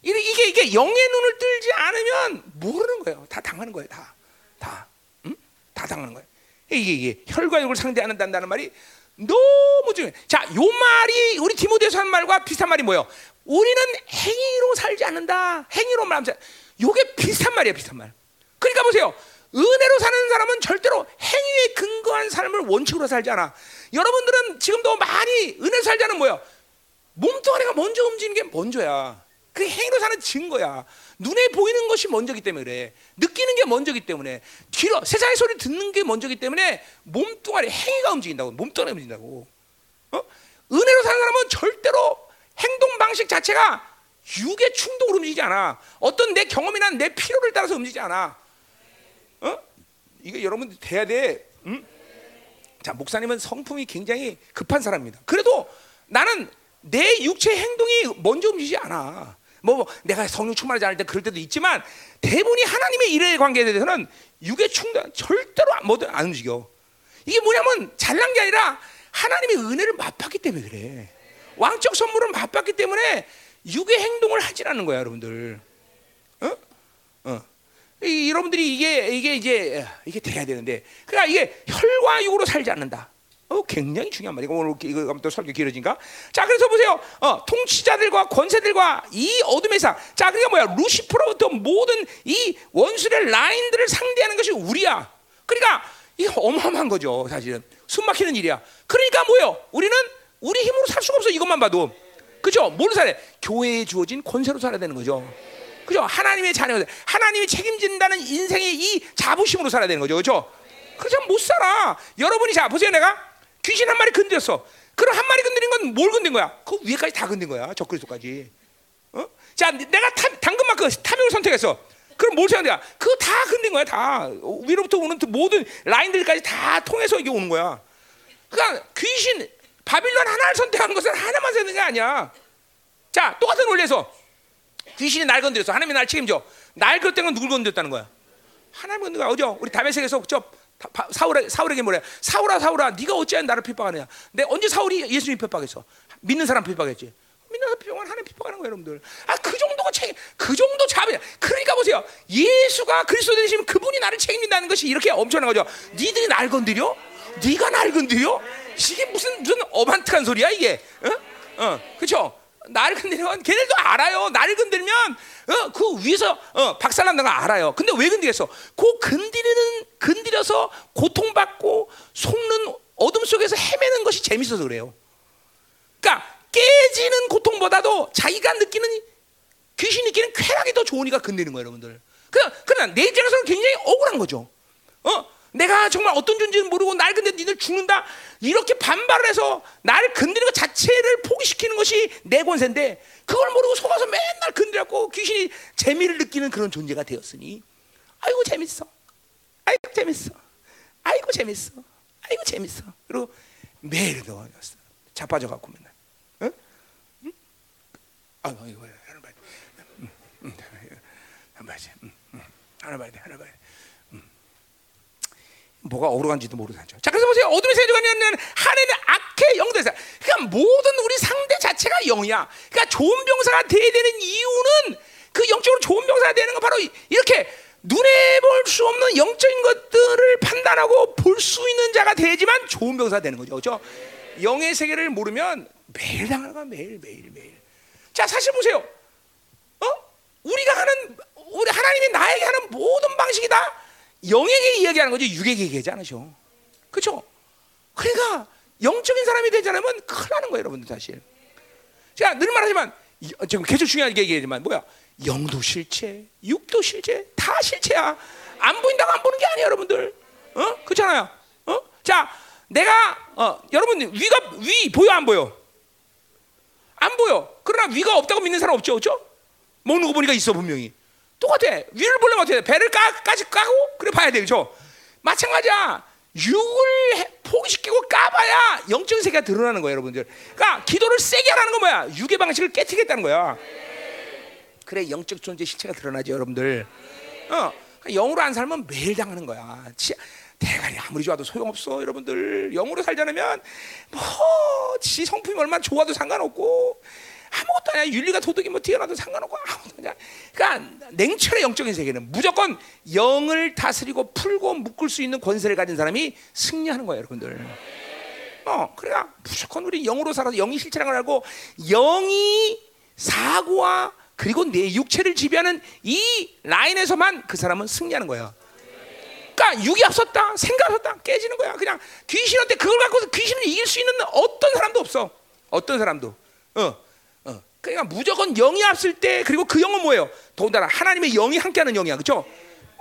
이게 이게 영의 눈을 뜨지 않으면 모르는 거예요. 다 당하는 거예요. 다. 다. 응? 다 당하는 거예요. 이게, 이게 혈과 육을 상대한다는 말이 너무 중요해. 자, 요 말이 우리 디모데서 한 말과 비슷한 말이 뭐예요? 우리는 행위로 살지 않는다. 행위로 말하면 요게 비슷한 말이에요, 비슷한 말. 그러니까 보세요. 은혜로 사는 사람은 절대로 행위에 근거한 삶을 원칙으로 살지 않아. 여러분들은 지금도 많이 은혜로 살자는 뭐예요? 몸뚱아리가 먼저 움직이는 게 먼저야. 그 행위로 사는 증거야. 눈에 보이는 것이 먼저기 때문에 그래. 느끼는 게 먼저기 때문에, 귀로 세상의 소리를 듣는 게 먼저기 때문에 몸뚱아리 행위가 움직인다고. 몸뚱아리 움직인다고. 어? 은혜로 사는 사람은 절대로 행동 방식 자체가 육의 충동으로 움직이지 않아. 어떤 내 경험이나 내 필요를 따라서 움직이지 않아. 어? 이게 여러분 돼야 돼. 응? 자, 목사님은 성품이 굉장히 급한 사람입니다. 그래도 나는 내 육체 행동이 먼저 움직이지 않아. 뭐 내가 성령 충만하지 않을 때 그럴 때도 있지만 대부분이 하나님의 일에 관계에 대해서는 육의 충동 절대로 뭐든 안 움직여. 이게 뭐냐면 잘난 게 아니라 하나님의 은혜를 맛봤기 때문에 그래. 왕적 선물을 맛봤기 때문에 육의 행동을 하지라는 거야, 여러분들. 어? 어. 이, 여러분들이 이게 이게 이제 이게 돼야 되는데, 그러니까 이게 혈과 육으로 살지 않는다. 어, 굉장히 중요한 말이고, 오늘 이거 또 설교 길어진가? 자, 그래서 보세요. 어, 통치자들과 권세들과 이 어둠의 사. 자, 그러니까 뭐야? 루시퍼로부터 모든 이 원수의 라인들을 상대하는 것이 우리야. 그러니까 이게 어마어마한 거죠, 사실은. 숨막히는 일이야. 그러니까 뭐예요? 우리는 우리 힘으로 살 수가 없어. 이것만 봐도. 그죠? 뭘로 살아야 돼? 교회에 주어진 권세로 살아야 되는 거죠. 그죠? 하나님의 자녀들, 하나님이 책임진다는 인생의 이 자부심으로 살아야 되는 거죠. 그죠? 그래서 못 살아. 여러분이 자, 보세요. 내가 귀신 한 마리 건드렸어. 그럼 한 마리 건드린 건 뭘 건든 거야? 그 위에까지 다 건든 거야. 저 그리스도까지. 어? 자, 내가 탐, 당근마크, 탐욕을 선택했어. 그럼 뭘 생각해야 돼? 그거 다 건든 거야. 다. 위로부터 오는 모든 라인들까지 다 통해서 이게 오는 거야. 그러니까 귀신, 바빌론 하나를 선택한 것은 하나만 쓰는 게 아니야. 자, 똑같은 원리에서 귀신이 날 건드렸어. 하나님이 날 책임져. 날 그랬던 건 누굴 건드렸다는 거야? 하나님 건드렸다. 어죠? 우리 다메섹에서 저 사울에, 사울에게 뭐래? 사울아, 사울아, 네가 어찌하여 나를 핍박하느냐? 내가 언제 사울이 예수님 핍박했어? 믿는 사람 핍박했지. 믿는 사람 핍박은 하나님 핍박하는 거예요, 여러분들. 아, 그 정도가 책임, 그 정도 자비야. 그러니까 보세요. 예수가 그리스도 되시면 그분이 나를 책임진다는 것이 이렇게 엄청난 거죠. 니들이 날 건드려? 네가 날 건드려? 이게 무슨 무슨 어반트한 소리야 이게? 어, 어, 그렇죠? 나를 건드리면 걔네들도 알아요. 나를 건드리면 어, 그 위에서 어, 박살난다는 걸 알아요. 근데 왜 건드렸어? 그 건드리는 건드려서 고통받고 속는 어둠 속에서 헤매는 것이 재밌어서 그래요. 그러니까 깨지는 고통보다도 자기가 느끼는 귀신이 느끼는 쾌락이 더 좋으니까 건드리는 거예요, 여러분들. 그냥 그냥 내 입장에서는 굉장히 억울한 거죠. 어? 내가 정말 어떤 존재인지 모르고 날 근데 니들 죽는다 이렇게 반발을 해서 나를 건드리는 것 자체를 포기시키는 것이 내 권세인데 그걸 모르고 속아서 맨날 건드렸고 귀신이 재미를 느끼는 그런 존재가 되었으니 아이고 재밌어, 아이고 재밌어, 아이고 재밌어, 아이고 재밌어. 그리고 매일 넣어놨어. 자빠져 갖고 맨날. 응? 응? 아 이거 봐요. 하나 봐야 돼. 응, 응, 하나 봐야 돼. 응, 응, 하나 봐야 돼. 하나 봐야 돼. 뭐가 어려운지도 모르겠죠. 자, 그래서 보세요. 어둠의 세계관이라는 하나님의 악의 영대사. 그러니까 모든 우리 상대 자체가 영이야. 그러니까 좋은 병사가 돼야 되는 이유는 그 영적으로 좋은 병사가 되는 건 바로 이렇게 눈에 볼 수 없는 영적인 것들을 판단하고 볼 수 있는 자가 되지만 좋은 병사가 되는 거죠. 그렇죠? 영의 세계를 모르면 매일 당하는 거야. 매일 매일 매일. 자, 사실 보세요. 어? 우리가 하는 우리 하나님이 나에게 하는 모든 방식이 다 영에게 이야기하는 거지 육에게 얘기하지 않으셔. 그렇죠? 그러니까 영적인 사람이 되지 않으면 큰일 나는 거예요, 여러분들 사실. 제가 늘 말하지만 지금 계속 중요한 게 얘기하지만 뭐야? 영도 실체, 육도 실체, 다 실체야. 안 보인다고 안 보는 게 아니에요, 여러분들. 어? 그렇잖아요. 어? 자, 내가 어, 여러분 위가 위 보여 안 보여? 안 보여. 그러나 위가 없다고 믿는 사람 없죠, 그렇죠? 먹는 거 보니까 있어 분명히. 똑같아. 위를 보려면 어떻게 돼? 배를 까까지 까고 그래 봐야 돼, 그렇죠? 마찬가지야. 육을 포기시키고 까봐야 영적인 세계가 드러나는 거예요, 여러분들. 그러니까 기도를 세게 하라는 건 뭐야? 육의 방식을 깨뜨리겠다는 거야. 그래 영적 존재 실체가 드러나지, 여러분들. 어, 영으로 안 살면 매일 당하는 거야. 대가리 아무리 좋아도 소용없어, 여러분들. 영으로 살지 않으면 뭐 지 성품이 얼마나 좋아도 상관없고. 아무것도 아니야. 윤리가 도덕이 뭐 뛰어나도 상관없고 아무것도 아니야. 그러니까 냉철의 영적인 세계는 무조건 영을 다스리고 풀고 묶을 수 있는 권세를 가진 사람이 승리하는 거예요, 여러분들. 어, 그러니까 무조건 우리 영으로 살아서 영이 실체라는 걸 알고 영이 사고와 그리고 내 육체를 지배하는 이 라인에서만 그 사람은 승리하는 거예요. 그러니까 육이 앞섰다, 생각 앞섰다, 깨지는 거야. 그냥 귀신한테 그걸 갖고서 귀신을 이길 수 있는 어떤 사람도 없어. 어떤 사람도. 어. 그러니까 무조건 영이 없을 때, 그리고 그 영은 뭐예요? 더군다나 하나님의 영이 함께하는 영이야, 그렇죠?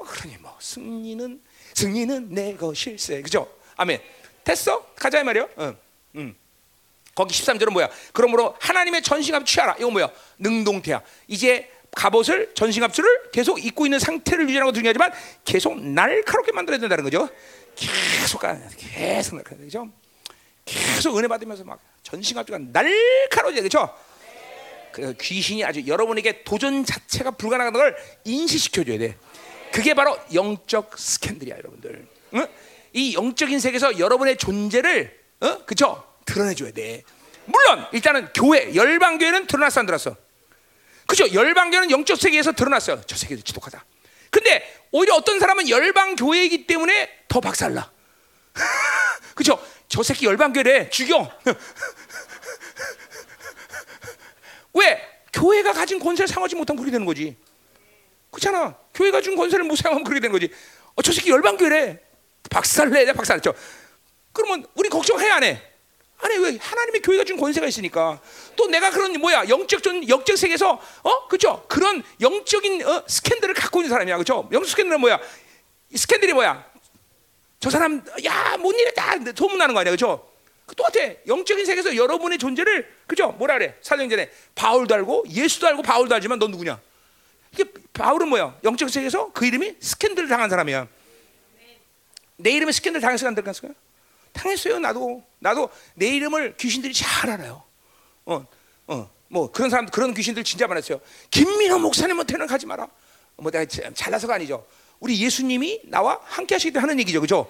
그러니 뭐 승리는 승리는 내 것일세, 그렇죠? 아멘. 됐어? 가자 이 말이요. 응, 응. 거기 십삼 절은 뭐야? 그러므로 하나님의 전신갑 취하라. 이거 뭐야? 능동태야. 이제 갑옷을, 전신갑주를 계속 입고 있는 상태를 유지하는 것도 중요하지만 계속 날카롭게 만들어야 된다는 거죠. 계속 계속 날카롭게, 그렇죠? 계속 은혜 받으면서 막 전신갑주가 날카로워져야, 그렇죠? 그래서 귀신이 아주 여러분에게 도전 자체가 불가능한 걸 인식시켜줘야 돼. 그게 바로 영적 스캔들이야, 여러분들. 응? 이 영적인 세계에서 여러분의 존재를, 어? 그쵸? 드러내줘야 돼. 물론 일단은 교회, 열방교회는 드러났어, 안 드러났어? 그죠? 열방교회는 영적 세계에서 드러났어요. 저 세계도 지독하다. 근데 오히려 어떤 사람은 열방교회이기 때문에 더 박살나. 그죠? 저 새끼 열방교회래, 죽여. 왜? 교회가 가진 권세를 사용하지 못하면 그렇게 되는 거지. 그렇잖아. 교회가 준 권세를 못 사용하면 그렇게 되는 거지. 어, 저 새끼 열방교회래, 박살내. 박살났죠. 그러면 우리 걱정해, 안 해? 아니, 왜? 하나님의 교회가 준 권세가 있으니까. 또 내가 그런 뭐야, 영적 전 영적 세계에서, 어, 그죠? 그런 영적인 어, 스캔들을 갖고 있는 사람이야, 그죠? 영적 스캔들은 뭐야? 스캔들이 뭐야? 저 사람 야, 뭔 일에 다 소문 나는 거 아니야, 그죠? 똑같아. 영적인 세계에서 여러분의 존재를, 그죠? 뭐라 그래? 사도행 전에 바울도 알고 예수도 알고 바울도 알지만 넌 누구냐? 이게 바울은 뭐야? 영적 세계에서 그 이름이 스캔들을 당한 사람이야. 내 이름에 스캔들 당했어요, 안 당했어요? 당했어요. 나도 나도 내 이름을 귀신들이 잘 알아요. 어, 어, 뭐 그런 사람, 그런 귀신들 진짜 많았어요. 김민호 목사님한테는 가지 마라. 뭐 내가 잘나서가 아니죠. 우리 예수님이 나와 함께하시기도 하는 얘기죠, 그죠?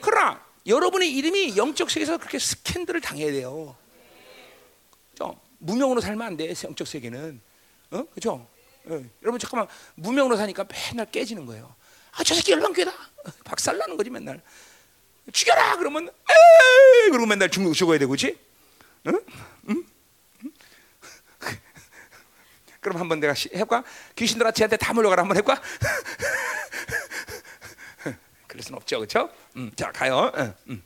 그러나 여러분의 이름이 영적 세계에서 그렇게 스캔들을 당해야 돼요. 그죠? 무명으로 살면 안 돼, 영적 세계는. 어, 그죠? 어, 여러분 잠깐만, 무명으로 사니까 맨날 깨지는 거예요. 아, 저 새끼 열방교회다. 박살나는 거지, 맨날. 죽여라! 그러면, 에이! 그러고 맨날 죽, 죽어야 되고, 그치? 응? 응? 응? 그럼 한번 내가 해볼까? 귀신들아, 쟤한테 다 몰려가라. 한번 해볼까? 그럴 순 없죠, 그쵸? 음, 자, 가요. 음, 음.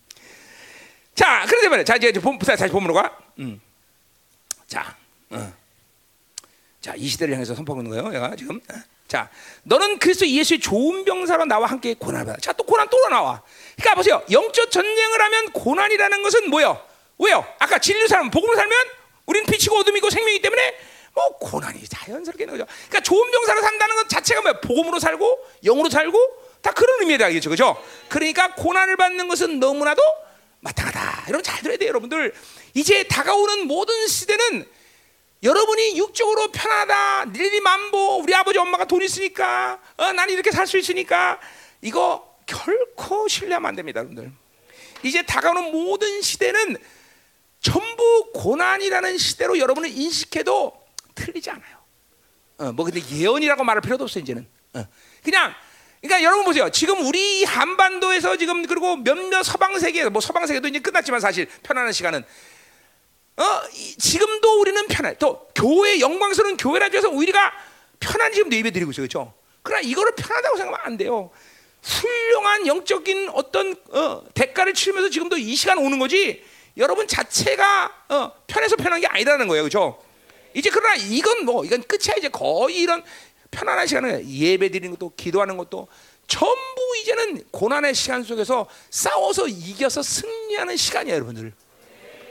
자, 그러자 말이야. 자, 이제 본, 다시 본으로 가. 음. 자, 어. 자, 이 시대를 향해서 선포하고 있는 거예요, 내가 지금. 자, 너는 그리스도 예수의 좋은 병사로 나와 함께 고난을 받아. 자, 또 고난 또 나와. 그러니까 보세요, 영적 전쟁을 하면 고난이라는 것은 뭐예요? 왜요? 아까 진리로 살면, 복음으로 살면 우리는 빛이고 어둠이고 생명이기 때문에 뭐 고난이 자연스럽게 있는 거죠. 그러니까 좋은 병사로 산다는 것 자체가 뭐예요? 복음으로 살고 영으로 살고 다 그런 의미에다, 그렇죠? 그렇죠? 그러니까 고난을 받는 것은 너무나도 마땅하다. 여러분 잘 들어야 돼요, 여러분들. 이제 다가오는 모든 시대는 여러분이 육적으로 편하다, 니들이 만보, 우리 아버지 엄마가 돈 있으니까, 어, 난 이렇게 살 수 있으니까, 이거 결코 신뢰하면 안 됩니다, 여러분들. 이제 다가오는 모든 시대는 전부 고난이라는 시대로 여러분을 인식해도 틀리지 않아요. 어, 뭐 근데 예언이라고 말할 필요도 없어요, 이제는. 어. 그냥, 그러니까 여러분 보세요. 지금 우리 한반도에서 지금, 그리고 몇몇 서방 세계에서, 뭐 서방 세계도 이제 끝났지만 사실 편안한 시간은. 어, 이, 지금도 우리는 편해. 또 교회, 영광스러운 교회라고 해서 우리가 편한 지금도 예배 드리고 있어요, 그렇죠? 그러나 이거를 편하다고 생각하면 안 돼요. 훌륭한 영적인 어떤 어, 대가를 치르면서 지금도 이 시간 오는 거지. 여러분 자체가 어, 편해서 편한 게 아니라는 거예요, 그렇죠? 이제 그러나 이건 뭐 이건 끝이야. 이제 거의 이런 편안한 시간은 예배 드리는 것도 기도하는 것도 전부 이제는 고난의 시간 속에서 싸워서 이겨서 승리하는 시간이에요, 여러분들.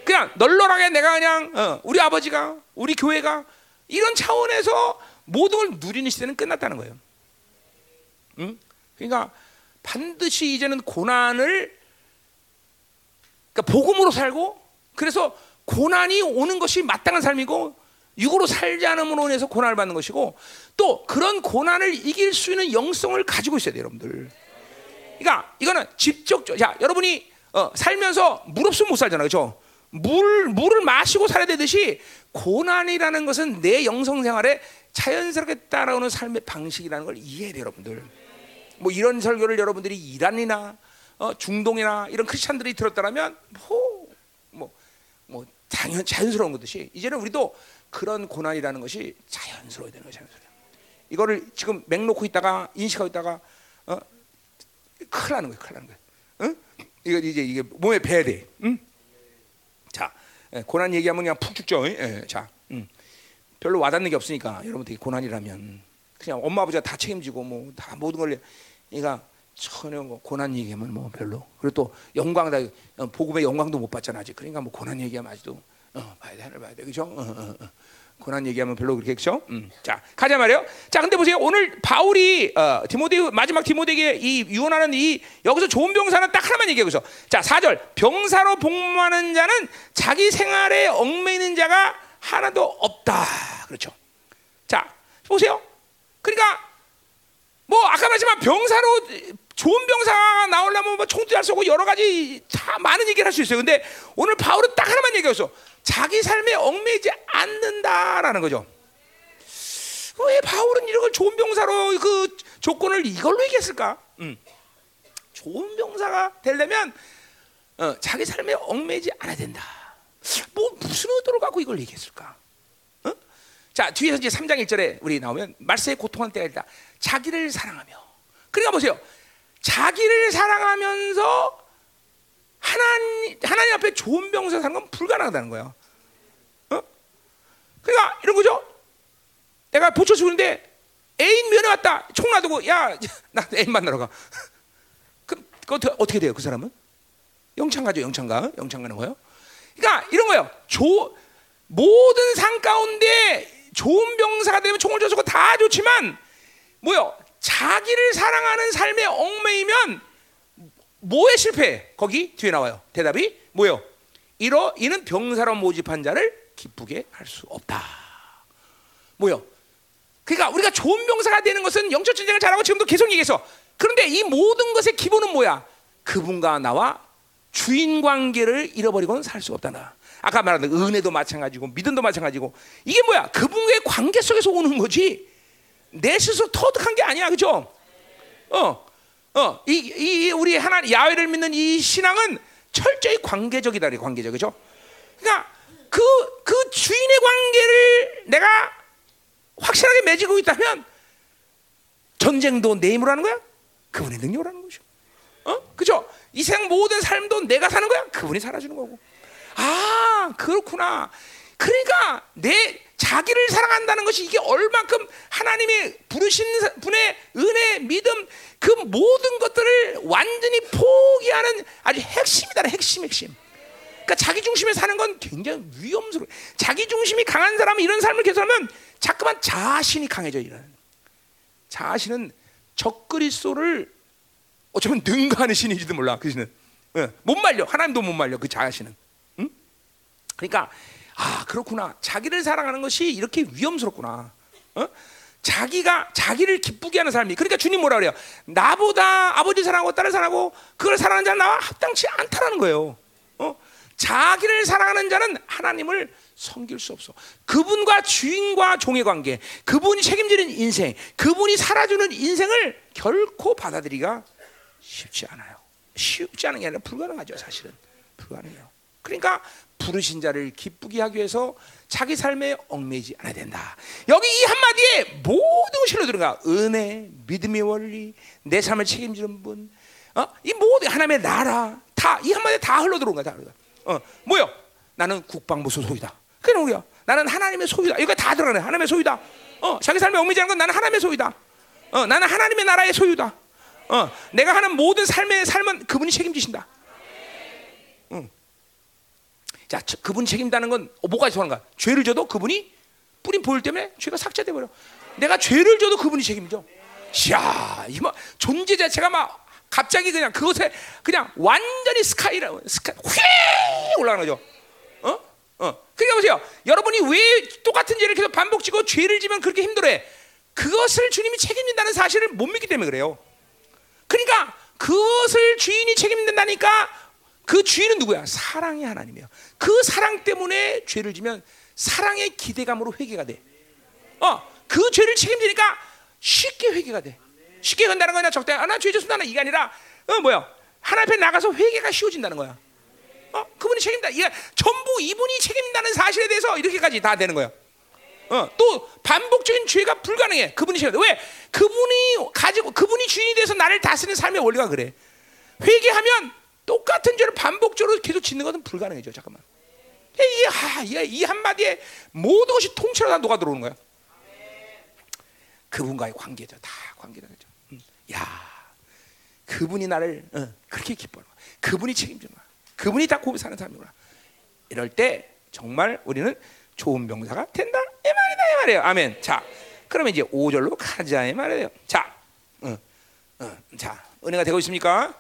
그냥 널널하게 내가 그냥 어, 우리 아버지가 우리 교회가 이런 차원에서 모든 걸 누리는 시대는 끝났다는 거예요. 응? 그러니까 반드시 이제는 고난을, 그러니까 복음으로 살고, 그래서 고난이 오는 것이 마땅한 삶이고 육으로 살지 않음으로 인해서 고난을 받는 것이고, 또 그런 고난을 이길 수 있는 영성을 가지고 있어야 돼요, 여러분들. 그러니까 이거는 직접적. 자, 여러분이 어, 살면서 물 없으면 못 살잖아요, 그렇죠? 물, 물을 마시고 살아야 되듯이 고난이라는 것은 내 영성생활에 자연스럽게 따라오는 삶의 방식이라는 걸 이해해야 돼요, 여러분들. 뭐 이런 설교를 여러분들이 이란이나 어, 중동이나 이런 크리스찬들이 들었다면 뭐, 뭐, 뭐 당연, 자연스러운 것이듯이 이제는 우리도 그런 고난이라는 것이 자연스러워야 되는 거예요, 자연스러워. 이거를 지금 맥 놓고 있다가 인식하고 있다가 어? 큰일 나는 거예요, 큰일 나는 거예요. 응? 이거 이제 이게 몸에 배야 돼. 응? 자, 고난 얘기하면 그냥 푹 죽죠. 자, 음. 별로 와닿는 게 없으니까 여러분 되게 고난이라면 그냥 엄마 아버지가 다 책임지고 뭐 다 모든 걸 얘가 전혀 뭐 고난 얘기하면 뭐 별로. 그리고 또 영광 다 복음의 영광도 못 봤잖아 아직. 그러니까 뭐 고난 얘기하면 아직도 어, 봐야 돼, 하늘 봐야 돼, 그죠? 어, 어, 어. 고난 얘기하면 별로 그렇게 그죠? 음. 자 가자 말이요. 자 근데 보세요 오늘 바울이 어, 디모데 마지막 디모데에게 이 유언하는 이 여기서 좋은 병사는 딱 하나만 얘기하고 있어. 자 사 절 병사로 복무하는 자는 자기 생활에 얽매이는 자가 하나도 없다. 그렇죠? 자 보세요. 그러니까 뭐 아까 말했지만 병사로 좋은 병사가 나오려면 뭐 총도 잘 쏘고 여러 가지 다 많은 얘기를 할 수 있어요. 근데 오늘 바울은 딱 하나만 얘기했어. 자기 삶에 얽매이지 않는다라는 거죠. 왜 바울은 이런 걸 좋은 병사로 그 조건을 이걸로 얘기했을까? 음. 좋은 병사가 되려면 어, 자기 삶에 얽매이지 않아야 된다. 뭐 무슨 의도를 갖고 이걸 얘기했을까? 어? 자 뒤에서 이제 삼 장 일 절에 우리 나오면 말세에 고통한 때가 있다. 자기를 사랑하며. 그러니까 보세요. 자기를 사랑하면서 하나님, 하나님 앞에 좋은 병사 사는 건 불가능하다는 거예요. 어? 그러니까 이런 거죠. 내가 보초 죽는데 애인 면회 왔다. 총 놔두고 야, 나 애인 만나러 가. 그럼 그거 어떻게 돼요? 그 사람은? 영창가죠. 영창가. 영창가는 거예요. 그러니까 이런 거예요. 조, 모든 상 가운데 좋은 병사가 되면 총을 져주고 다 좋지만 뭐요? 자기를 사랑하는 삶에 얽매이면 뭐에 실패해? 거기 뒤에 나와요. 대답이 뭐예요? 이러 이는 병사로 모집한 자를 기쁘게 할 수 없다. 뭐예요? 그러니까 우리가 좋은 병사가 되는 것은 영적 전쟁을 잘하고 지금도 계속 얘기해서 그런데 이 모든 것의 기본은 뭐야? 그분과 나와 주인 관계를 잃어버리고는 살 수 없다나. 아까 말한 은혜도 마찬가지고 믿음도 마찬가지고 이게 뭐야? 그분과의 관계 속에서 오는 거지. 내 스스로 터득한 게 아니야, 그죠? 어, 어, 이, 이 우리 하나 야훼를 믿는 이 신앙은 철저히 관계적이다, 이 관계적, 그죠? 그러니까 그그 그 주인의 관계를 내가 확실하게 맺고 있다면 전쟁도 내 힘으로 하는 거야, 그분의 능력으로 하는 거죠. 어, 그죠? 이 세상 모든 삶도 내가 사는 거야, 그분이 살아주는 거고. 아, 그렇구나. 그러니까 내 자기를 사랑한다는 것이 이게 얼만큼 하나님의 부르신 분의 은혜, 믿음 그 모든 것들을 완전히 포기하는 아주 핵심이다. 핵심, 핵심. 그러니까 자기 중심에 사는 건 굉장히 위험스러워. 자기 중심이 강한 사람은 이런 삶을 계속하면 자꾸만 자신이 강해져. 이런 자신은 적그리스도를 어쩌면 능가하는 신인지도 몰라. 그 신은 못 말려. 하나님도 못 말려. 그 자신은. 응? 그러니까. 아 그렇구나. 자기를 사랑하는 것이 이렇게 위험스럽구나. 어? 자기가 자기를 기쁘게 하는 삶이. 그러니까 주님 뭐라 그래요? 나보다 아버지 사랑하고 딸을 사랑하고 그걸 사랑하는 자는 나와 합당치 않다라는 거예요. 어? 자기를 사랑하는 자는 하나님을 섬길 수 없어. 그분과 주인과 종의 관계, 그분이 책임지는 인생, 그분이 살아주는 인생을 결코 받아들이기가 쉽지 않아요. 쉽지 않은 게 아니라 불가능하죠. 사실은 불가능해요. 그러니까 부르신 자를 기쁘게 하기 위해서 자기 삶에 얽매이지 않아야 된다. 여기 이 한마디에 모든 것이 실어들어가. 은혜, 믿음의 원리, 내 삶을 책임지는 분, 어? 이 모든 하나님의 나라 다 이 한마디에 다 흘러들어온 거야. 어, 뭐요? 나는 국방부 소유다. 그냥 우리야. 나는 하나님의 소유다. 이거 다 들어가네. 하나님의 소유다. 어, 자기 삶에 얽매이지 않은 건 나는 하나님의 소유다. 어, 나는 하나님의 나라의 소유다. 어, 내가 하는 모든 삶의 삶은 그분이 책임지신다. 자, 그분 책임다는 건 뭐까지 하는가? 죄를 져도 그분이 뿌린 보혈 때문에 죄가 삭제돼 버려. 내가 죄를 져도 그분이 책임져. 이야, 이 막 존재 자체가 막 갑자기 그냥 그것에 그냥 완전히 스카이라고 스카이 휙 올라가는 거죠. 어, 어. 그러니까 보세요. 여러분이 왜 똑같은 죄를 계속 반복지고 죄를 지면 그렇게 힘들어해? 그것을 주님이 책임진다는 사실을 못 믿기 때문에 그래요. 그러니까 그것을 주인이 책임진다니까. 그 주인은 누구야? 사랑의 하나님이에요. 그 사랑 때문에 죄를 지면 사랑의 기대감으로 회개가 돼. 어, 그 죄를 책임지니까 쉽게 회개가 돼. 쉽게 간다는 거냐? 적당히 아, 나 죄졌습니다. 이게 아니라 어 뭐야? 하나님 앞에 나가서 회개가 쉬워진다는 거야. 어, 그분이 책임다. 이게 전부 이분이 책임다는 사실에 대해서 이렇게까지 다 되는 거야. 어, 또 반복적인 죄가 불가능해. 그분이 책임다. 왜? 그분이 가지고 그분이 주인이 돼서 나를 다스리는 삶의 원리가 그래. 회개하면. 똑같은 죄를 반복적으로 계속 짓는 것은 불가능해져. 잠깐만. 이, 이 한마디에 모든 것이 통째로 다 녹아 들어오는 거야. 그분과의 관계죠. 다 관계다. 그죠? 음. 야, 그분이 나를 어, 그렇게 기뻐하는 거야. 그분이 책임지는 거야. 그분이 다 고비 사는 사람이구나. 이럴 때 정말 우리는 좋은 병자가 된다. 이 말이다. 이 말이에요. 아멘. 자, 그러면 이제 오 절로 가자. 이 말이에요. 자, 어, 어, 자, 은혜가 되고 있습니까?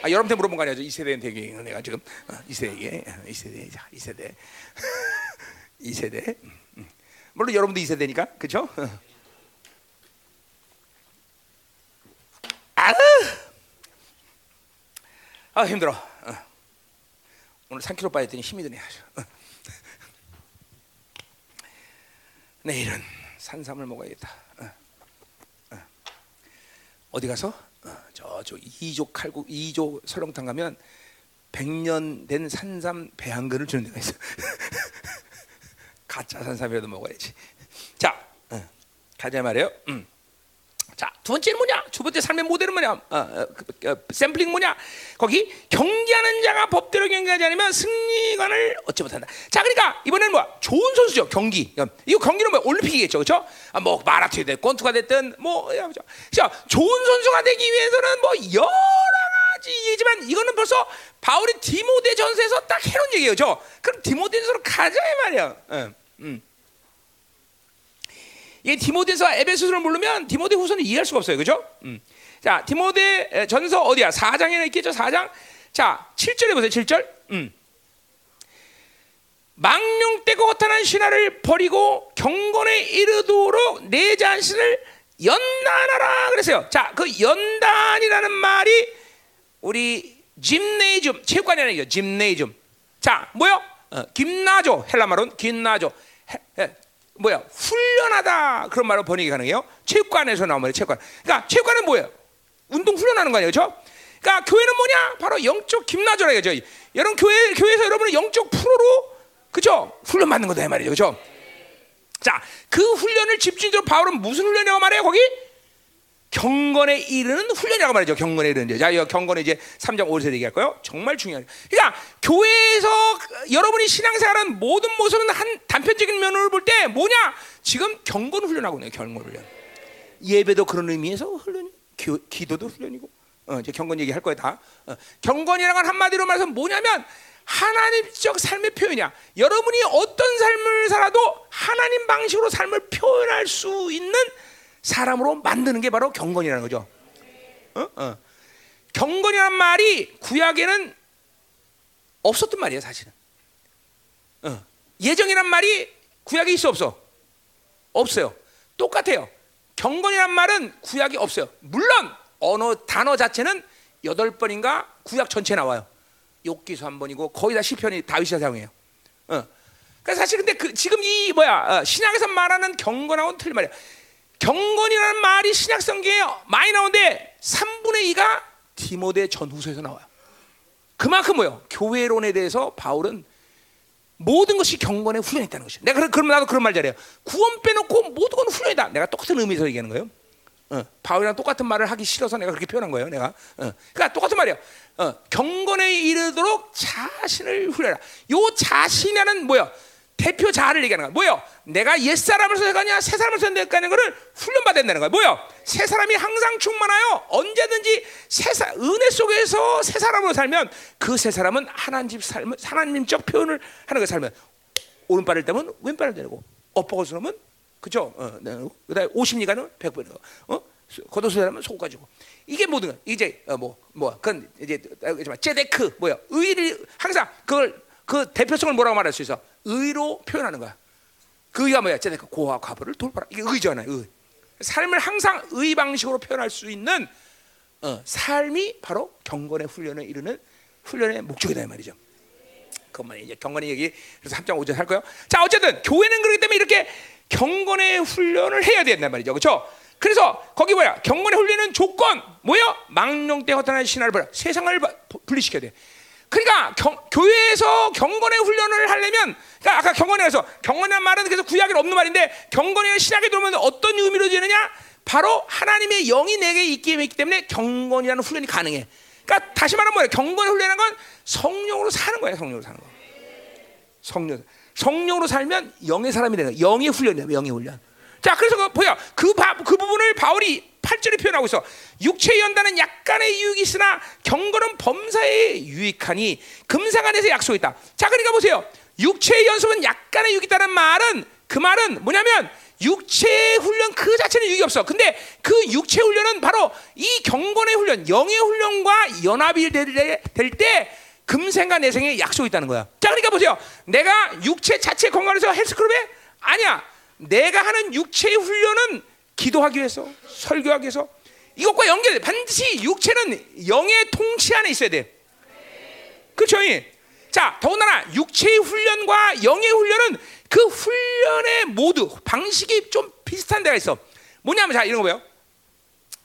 아, 여러분한테 물어본 거 아니야. 이 세대는 되게 은혜가 지금 어, 이 세대에 이 세대, 자, 이 세대, 이 세대. 음. 물론 여러분도 이 세대니까, 그렇죠? 어. 아, 아 힘들어. 어. 오늘 삼 킬로그램 빠졌더니 힘이 드네. 어. 내일은 산삼을 먹어야겠다. 어. 어. 어디 가서 어. 저저 이조 칼국 이조 설렁탕 가면 백 년 된 산삼 배 한 근을 주는 데가 있어. 가짜 산삼이라도 먹어야지. 자, 어. 가자 말이에요. 음. 자, 두 번째는 뭐냐? 두 번째 삶의 모델은 뭐냐? 어, 어, 어, 샘플링 뭐냐? 거기 경기하는 자가 법대로 경기하지 않으면 승리관을 얻지 못한다. 자, 그러니까 이번에는 뭐야? 좋은 선수죠. 경기. 이거 경기는 뭐야? 올림픽이겠죠, 그렇죠? 아, 뭐 마라톤이 됐든 권투가 됐든 뭐 그렇죠. 좋은 선수가 되기 위해서는 뭐 여러 가지 얘기지만 이거는 벌써 바울이 디모데전서에서 딱 해놓은 얘기예요, 그렇죠? 그럼 디모데전서로 가자 이 말이야. 응, 응. 이 디모데서와 에베소서를 모르면 디모데후서는 이해할 수가 없어요. 그죠? 음. 자, 디모데 전서 어디야? 사 장에는 있겠죠? 사 장. 자, 칠 절에 보세요. 칠 절. 음. 망령되고 허탄한 신화를 버리고 경건에 이르도록 내 자신을 연단하라 그랬어요. 자, 그 연단이라는 말이 우리 짐네이즘, 체육관이라는 얘기죠. 짐네이즘. 자, 뭐요? 어, 김나조, 헬라말은 김나조. 헬, 헬. 뭐야? 훈련하다 그런 말로 번역이 가능해요. 체육관에서 나온 말이에요. 체육관. 그러니까 체육관은 뭐예요? 운동 훈련하는 거 아니에요, 그렇죠? 그러니까 교회는 뭐냐? 바로 영적 김나조라 이거죠. 여러분 교회 교회에서 여러분은 영적 프로로 그렇죠? 훈련 받는 거다 이 말이죠, 그렇죠? 자, 그 훈련을 집중적으로 바울은 무슨 훈련이라고 말해요? 거기 경건에 이르는 훈련이라고 말이죠. 경건에 이르는. 자, 이 경건에 이제 삼 장 오 절에 얘기할 거예요. 정말 중요해요. 그러니까 교회에서 여러분이 신앙생활하는 모든 모습은 한 단편적인 면으로 볼 때 뭐냐? 지금 경건 훈련하고 있네요. 경건 훈련. 예배도 그런 의미에서 훈련이, 기, 기도도 훈련이고. 어, 이제 경건 얘기할 거예요 다. 어, 경건이라는 건 한마디로 말해서 뭐냐면 하나님적 삶의 표현이야. 여러분이 어떤 삶을 살아도 하나님 방식으로 삶을 표현할 수 있는 사람으로 만드는 게 바로 경건이라는 거죠. 어? 어. 경건이라는 말이 구약에는 없었던 말이에요, 사실은. 어. 예정이란 말이 구약에 있어 없어? 없어요. 똑같아요. 경건이란 말은 구약이 없어요. 물론 언어 단어 자체는 여덟 번인가 구약 전체에 나와요. 욥기서 한 번이고 거의 다 시편이 다윗이 사용해요. 어. 그러니까 사실 근데 그 지금 이 뭐야 어, 신약에서 말하는 경건하고는 틀린 말이야. 경건이라는 말이 신약성경에 많이 나오는데 삼분의 이가 디모데 전후서에서 나와요. 그만큼 뭐예요? 교회론에 대해서 바울은 모든 것이 경건에 훈련했다는 것이에요. 내가 그럼 나도 그런 말 잘해요. 구원 빼놓고 모든 건 훈련이다. 내가 똑같은 의미에서 얘기하는 거예요. 어, 바울이랑 똑같은 말을 하기 싫어서 내가 그렇게 표현한 거예요. 내가 어, 그러니까 똑같은 말이에요. 어, 경건에 이르도록 자신을 훈련해라. 요 자신이라는 뭐예요? 대표 자아를 얘기하는 거야. 뭐예요? 내가 옛사람을 선택하냐 새사람을 선택하는 거를 훈련받아야 된다는 거야. 뭐예요? 새사람이 항상 충만하여 언제든지 새사, 은혜 속에서 새사람으로 살면 그 새사람은 하나님 삶, 하나님적 표현을 하는 거 살면 오른발을 때면 왼발을 내리고 엎어서 놓으면 그죠? 어, 그다음에 오십리가는 백 번이고 어? 겉옷수사람은 속가지고 이게 모든 거야. 이제 어, 뭐, 뭐, 그건 이제 제데크 뭐야? 의를 항상 그걸 그 대표성을 뭐라고 말할 수 있어? 의로 표현하는 거야. 그 의가 뭐야? 제가 고와 과부를 돌파라. 이게 의잖아요. 의. 삶을 항상 의 방식으로 표현할 수 있는 어, 삶이 바로 경건의 훈련을 이루는 훈련의 목적이다 이 말이죠. 그것만 이제 경건의 얘기 그래서 삼 장 오 절 할 거예요. 자, 어쨌든 교회는 그렇기 때문에 이렇게 경건의 훈련을 해야 된단 말이죠. 그렇죠? 그래서 거기 뭐야? 경건의 훈련은 조건 뭐야? 망령 때 허탄한 신화를 버려. 세상을 분리시켜야 돼. 그러니까 경, 교회에서 경건의 훈련을 하려면 그러니까 아까 경건에서 경건이라는 말은 그래서 구약에는 없는 말인데 경건의 신약에 들어오면 어떤 의미로 되느냐 바로 하나님의 영이 내게 있기 때문에 경건이라는 훈련이 가능해. 그러니까 다시 말하면 뭐예요? 경건의 훈련이라는 건 성령으로 사는 거예요. 성령으로 사는 거. 성령. 성령으로 살면 영의 사람이 되는 거예요. 영의 훈련이에요. 영의 훈련. 자, 그래서 그 보여. 그, 바, 그 부분을 바울이 팔 절에 표현하고 있어. 육체의 연단은 약간의 유익이 있으나 경건은 범사에 유익하니 금상 안에서 약속이 있다. 자, 그러니까 보세요. 육체의 연습은 약간의 유익이 있다는 말은, 그 말은 뭐냐면 육체의 훈련 그 자체는 유익이 없어. 근데 그 육체 훈련은 바로 이 경건의 훈련, 영의 훈련과 연합이 될 때 금생과 내생에 약속이 있다는 거야. 자, 그러니까 보세요. 내가 육체 자체 건강해서 헬스클럽에? 아니야. 내가 하는 육체의 훈련은 기도하기 위해서, 설교하기 위해서, 이것과 연결돼. 반드시 육체는 영의 통치 안에 있어야 돼. 그렇죠? 자, 더군다나 육체의 훈련과 영의 훈련은 그 훈련의 모두 방식이 좀 비슷한 데가 있어. 뭐냐면, 자, 이런 거 봐요.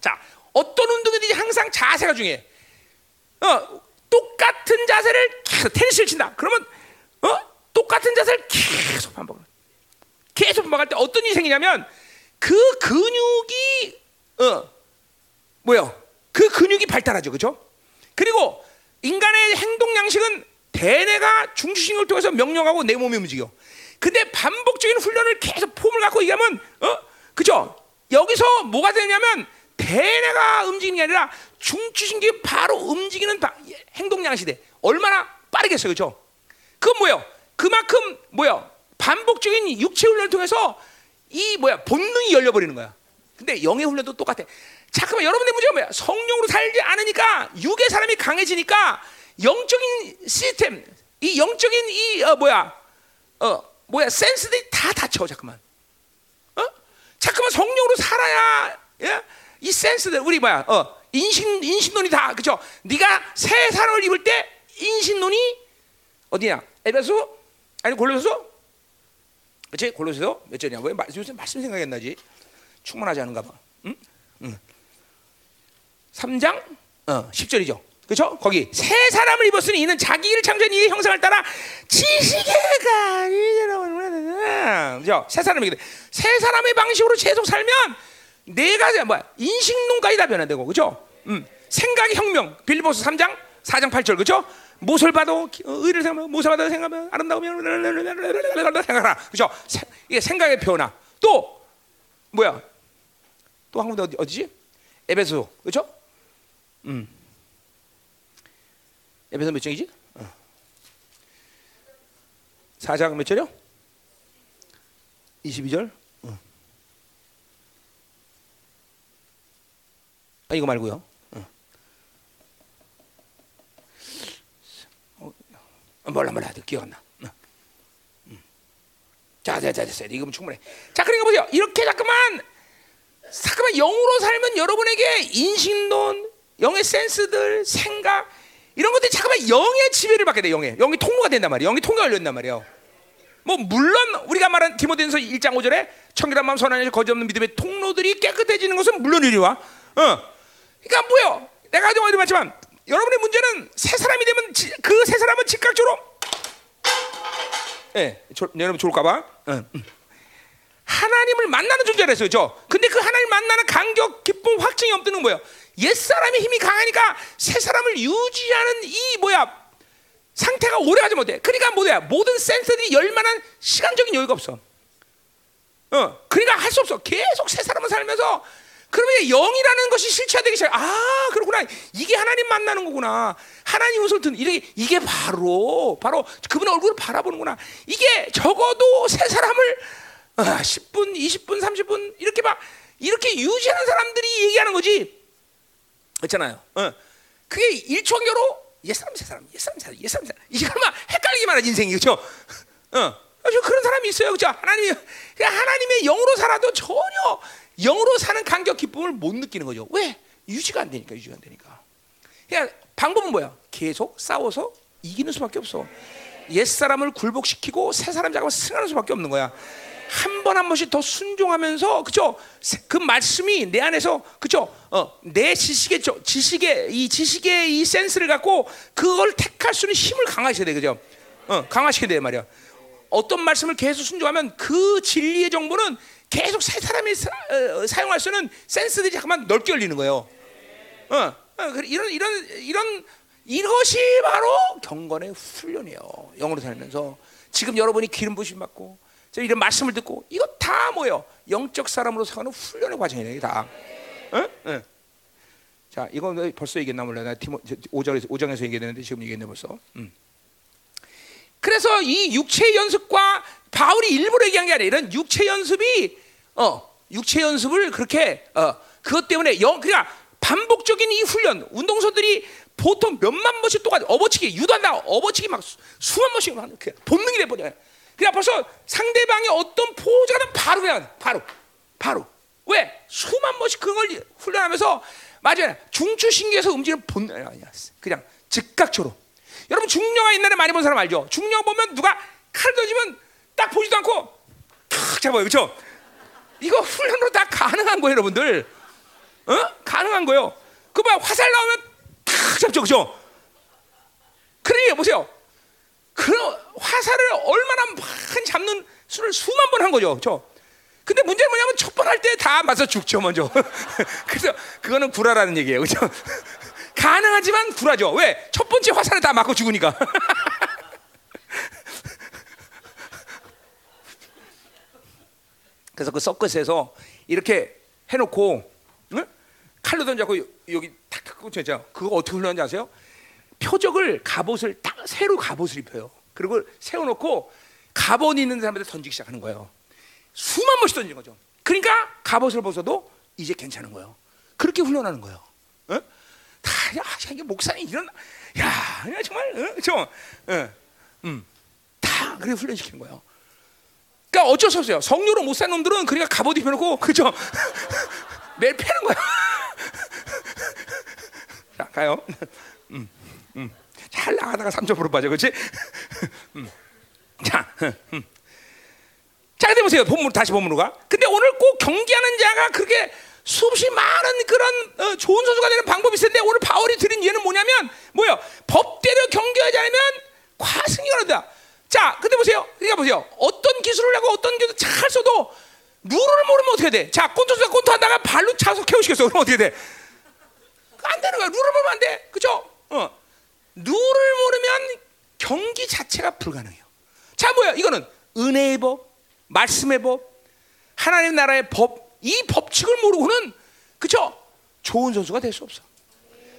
자, 어떤 운동이든지 항상 자세가 중요해. 어, 똑같은 자세를 계속, 테니스를 친다. 그러면 어, 똑같은 자세를 계속 반복을. 계속 반복할 때 어떤 일이 생기냐면 그 근육이 어, 뭐요? 그 근육이 발달하죠, 그렇죠? 그리고 인간의 행동 양식은 대뇌가 중추신경을 통해서 명령하고 내 몸이 움직여. 근데 반복적인 훈련을 계속 폼을 갖고 얘기하면, 어? 그죠? 여기서 뭐가 되냐면, 대뇌가 움직이는 게 아니라 중추신경이 바로 움직이는 행동양식이 돼. 얼마나 빠르겠어요, 그죠? 그건 뭐예요? 그만큼, 뭐예요? 반복적인 육체 훈련을 통해서 이, 뭐야, 본능이 열려버리는 거야. 근데 영의 훈련도 똑같아. 자, 그러면 여러분의 문제가 뭐야? 성령으로 살지 않으니까, 육의 사람이 강해지니까, 영적인 시스템, 이 영적인 이 어, 뭐야 어 뭐야 센스들이 다 닫혀. 잠깐만 어 잠깐만 성령으로 살아야, 예? 이 센스들 우리 뭐야 어 인신 인신론이 다 그죠? 네가 새 사람을 입을 때 인신론이 어디냐? 에베소 아니 골로새서 그렇지? 골로새서 몇 절이야? 왜 요새 말씀 생각이 안 나지? 충분하지 않은가 봐. 응? 응. 삼 장 어 십 절이죠. 그렇죠? 거기 새 사람을 입었으니 이는 자기를 창조한 이의 형상을 따라 지식의 가르쳐라. 그렇죠? 새 사람이 새 사람의 방식으로 계속 살면 내가 뭐야? 인식론까지 다 변화되고, 그렇죠? 음, 생각의 혁명. 빌립보서 삼 장 사 장 팔 절, 그렇죠? 모설 봐도 의를 생각하면 모설 봐도 생각하면 아름다우면 생각하라. 그렇죠? 이게 생각의 변화. 또 뭐야? 또 한 군데 어디, 어디지? 에베소, 그렇죠? 음. 에베소 몇 장이지? 어. 사 장 몇 절이요? 이십이 절? 어. 아, 이거 말고요. 어. 어, 몰라 몰라 기억 안 나. 어. 음. 자, 자, 자, 됐어요. 이거면 충분해. 자, 그러니까 보세요. 이렇게 잠깐만, 잠깐만 영으로 살면 여러분에게 인식론, 영의 센스들, 생각 이런 것들이 잠깐만 영의 지배를 받게 돼. 영의 영이 통로가 된단 말이에요. 영이 통로가 열린단 말이에요. 뭐 물론 우리가 말한 디모데후서 일 장 오 절에 청결한 마음 선한 일 거짓 없는 믿음의 통로들이 깨끗해지는 것은 물론 이리와. 어. 그러니까 뭐요? 내가 아주 어디 맞지만 여러분의 문제는 새 사람이 되면 그 새 사람은 즉각적으로 예, 네, 여러분 좋을까봐. 응. 하나님을 만나는 존재라서요, 저. 근데 그 하나님 만나는 감격, 기쁨, 확증이 없드는 거예요. 옛 사람의 힘이 강하니까 새 사람을 유지하는 이 뭐야 상태가 오래가지 못해. 그러니까 뭐야 모든 센서들이 열만한 시간적인 여유가 없어. 어, 그러니까 할 수 없어. 계속 새 사람을 살면서 그러면 영이라는 것이 실체화되기 시작. 아, 그렇구나. 이게 하나님 만나는 거구나. 하나님 음성을 듣는 이게 이게 바로 바로 그분의 얼굴을 바라보는구나. 이게 적어도 새 사람을 어, 십 분, 이십 분, 삼십 분 이렇게 막 이렇게 유지하는 사람들이 얘기하는 거지. 그렇잖아요. 어. 그게 일천교로 옛사람, 새사람, 옛사람, 새사람, 옛사람, 새사람. 이거만 헷갈리기만 하지 인생이. 그렇죠? 어. 그런 사람이 있어요. 그렇죠? 하나님, 하나님의 영으로 살아도 전혀 영으로 사는 감격, 기쁨을 못 느끼는 거죠. 왜? 유지가 안 되니까, 유지가 안 되니까. 그냥 방법은 뭐야? 계속 싸워서 이기는 수밖에 없어. 옛사람을 굴복시키고 새사람 작업을 승하는 수밖에 없는 거야. 한 번 한 번씩 더 순종하면서, 그죠? 그 말씀이 내 안에서, 그죠? 어, 내 지식의, 지식의, 이 지식의 이 센스를 갖고 그걸 택할 수 있는 힘을 강화시켜야 돼, 그죠? 어, 강화시켜야 돼, 말이야. 어떤 말씀을 계속 순종하면 그 진리의 정보는 계속 새 사람이 사, 어, 사용할 수 있는 센스들이 잠깐만 넓게 열리는 거예요. 어, 어, 이런, 이런, 이런, 이것이 바로 경건의 훈련이에요. 영으로 살면서. 지금 여러분이 기름 부심 받고 이런 말씀을 듣고 이거 다 뭐예요? 영적 사람으로 사는 훈련의 과정이에요. 다. 응? 응. 자, 이건 벌써 얘기했나 몰라. 나 디모 오 장에서 오 장에서 얘기했는데 지금 얘기했네 벌써. 응. 그래서 이 육체 연습과 바울이 일부러 얘기한 게 아니라 이런 육체 연습이 어 육체 연습을 그렇게 어 그것 때문에 영 그러니까 반복적인 이 훈련 운동선들이 보통 몇만 번씩 동안 업어치기 유도한다 업어치기 막 수, 수만 번씩 하는 그 본능이 돼버려요. 그냥 벌써 상대방의 어떤 포즈가 바로 그냥 바로 바로 왜 수만 번씩 그걸 훈련하면서 맞아요 중추신경에서 움직이는 본능 아니야 그냥 즉각적으로. 여러분 중령아 옛날에 많이 본 사람 알죠? 중령 보면 누가 칼 던지면 딱 보지도 않고 탁 잡아요, 그렇죠? 이거 훈련으로 다 가능한 거예요, 여러분들. 어? 가능한 거예요. 그 봐 화살 나오면 탁 잡죠, 그렇죠? 그러니 보세요. 그 화살을 얼마나 막 잡는 수를 수만 번 한 거죠, 그렇죠? 근데 문제는 뭐냐면 첫 번 할 때 다 맞아 죽죠, 먼저. 그래서 그거는 구라라는 얘기예요, 그렇죠? 가능하지만 불하죠. 왜? 첫 번째 화살을 다 맞고 죽으니까. 그래서 그 서커스에서 이렇게 해놓고 응? 칼로 던져고 여기 탁탁 꽂혀있잖아요. 그거 어떻게 훈련하는지 아세요? 표적을 갑옷을 딱 새로 갑옷을 입혀요. 그리고 세워놓고 갑옷 있는 사람한테 던지기 시작하는 거예요. 수만 번씩 던지는 거죠. 그러니까 갑옷을 벗어도 이제 괜찮은 거예요. 그렇게 훈련하는 거예요. 응? 다, 야, 이게 목사님 이런, 야, 야 정말, 응? 저, 응, 음, 다 그래 훈련시킨 거예요. 그러니까 어쩔 수 없어요. 성료로 못 산 놈들은 그러니까 갑옷 입혀놓고, 그죠? 매일 패는 거야. 자, 가요. 음, 음, 잘 나가다가 삼 점으로 빠져, 그렇지? 음, 자, 음, 자, 근데 보세요. 본문 다시 본문으로 가. 근데 오늘 꼭 경기하는 자가 그렇게. 수없이 많은 그런 어, 좋은 선수가 되는 방법이 있을 텐데 오늘 바울이 드린 예는 뭐냐면 뭐요? 법대로 경기하지 않으면 과승이 일어난다. 자, 근데 보세요. 그러니까 보세요. 어떤 기술을 하고 어떤 기술을 잘 써도 룰을 모르면 어떻게 돼? 자, 권투수가 권투하다가 발로 차서 캐우시겠어. 그럼 어떻게 돼? 안 되는 거야. 룰을 모르면 안 돼. 그죠? 어. 룰을 모르면 경기 자체가 불가능해요. 자, 뭐야? 이거는 은혜의 법, 말씀의 법, 하나님 나라의 법. 이 법칙을 모르고는 그쵸? 좋은 선수가 될 수 없어.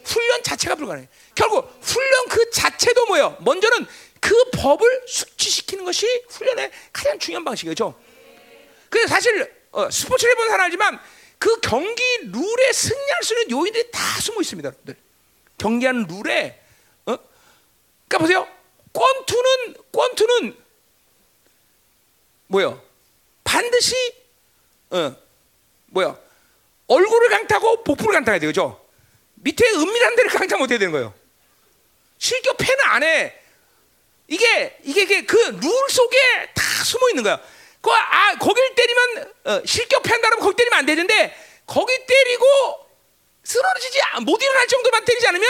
훈련 자체가 불가능해. 결국 훈련 그 자체도 뭐예요? 먼저는 그 법을 숙지시키는 것이 훈련의 가장 중요한 방식이죠. 그래서 사실 어, 스포츠를 해본 사람 알지만 그 경기 룰에 승리할 수 있는 요인들이 다 숨어 있습니다, 여러분들. 경기하는 룰에 어? 그러니까 보세요. 권투는 권투는 뭐예요? 반드시 어, 뭐야? 얼굴을 강타하고 복부를 강타해야 돼요, 그죠? 밑에 은밀한 데를 강타 못해야 되는 거예요. 실격 패는 안 해. 이게 이게 그 룰 속에 다 숨어 있는 거야. 그 아 거길 때리면 어, 실격 패한다면 거기 때리면 안 되는데 거기 때리고 쓰러지지 못 일어날 정도만 때리지 않으면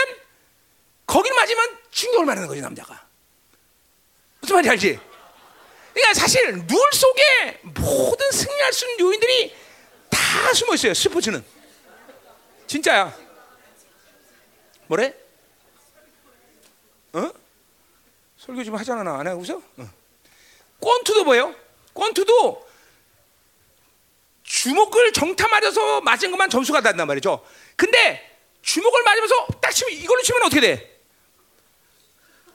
거길 맞으면 충격을 받는 거지 남자가. 무슨 말인지 알지? 그러니까 사실 룰 속에 모든 승리할 수 있는 요인들이 다 숨어 있어요. 스포츠는 진짜야. 뭐래? 어? 설교 좀 하잖아. 나 안 하고 있어? 어. 권투도 뭐예요? 권투도 주먹을 정타 맞아서 맞은 것만 점수가 난단 말이죠. 근데 주먹을 맞으면서 딱 치면 이걸로 치면 어떻게 돼?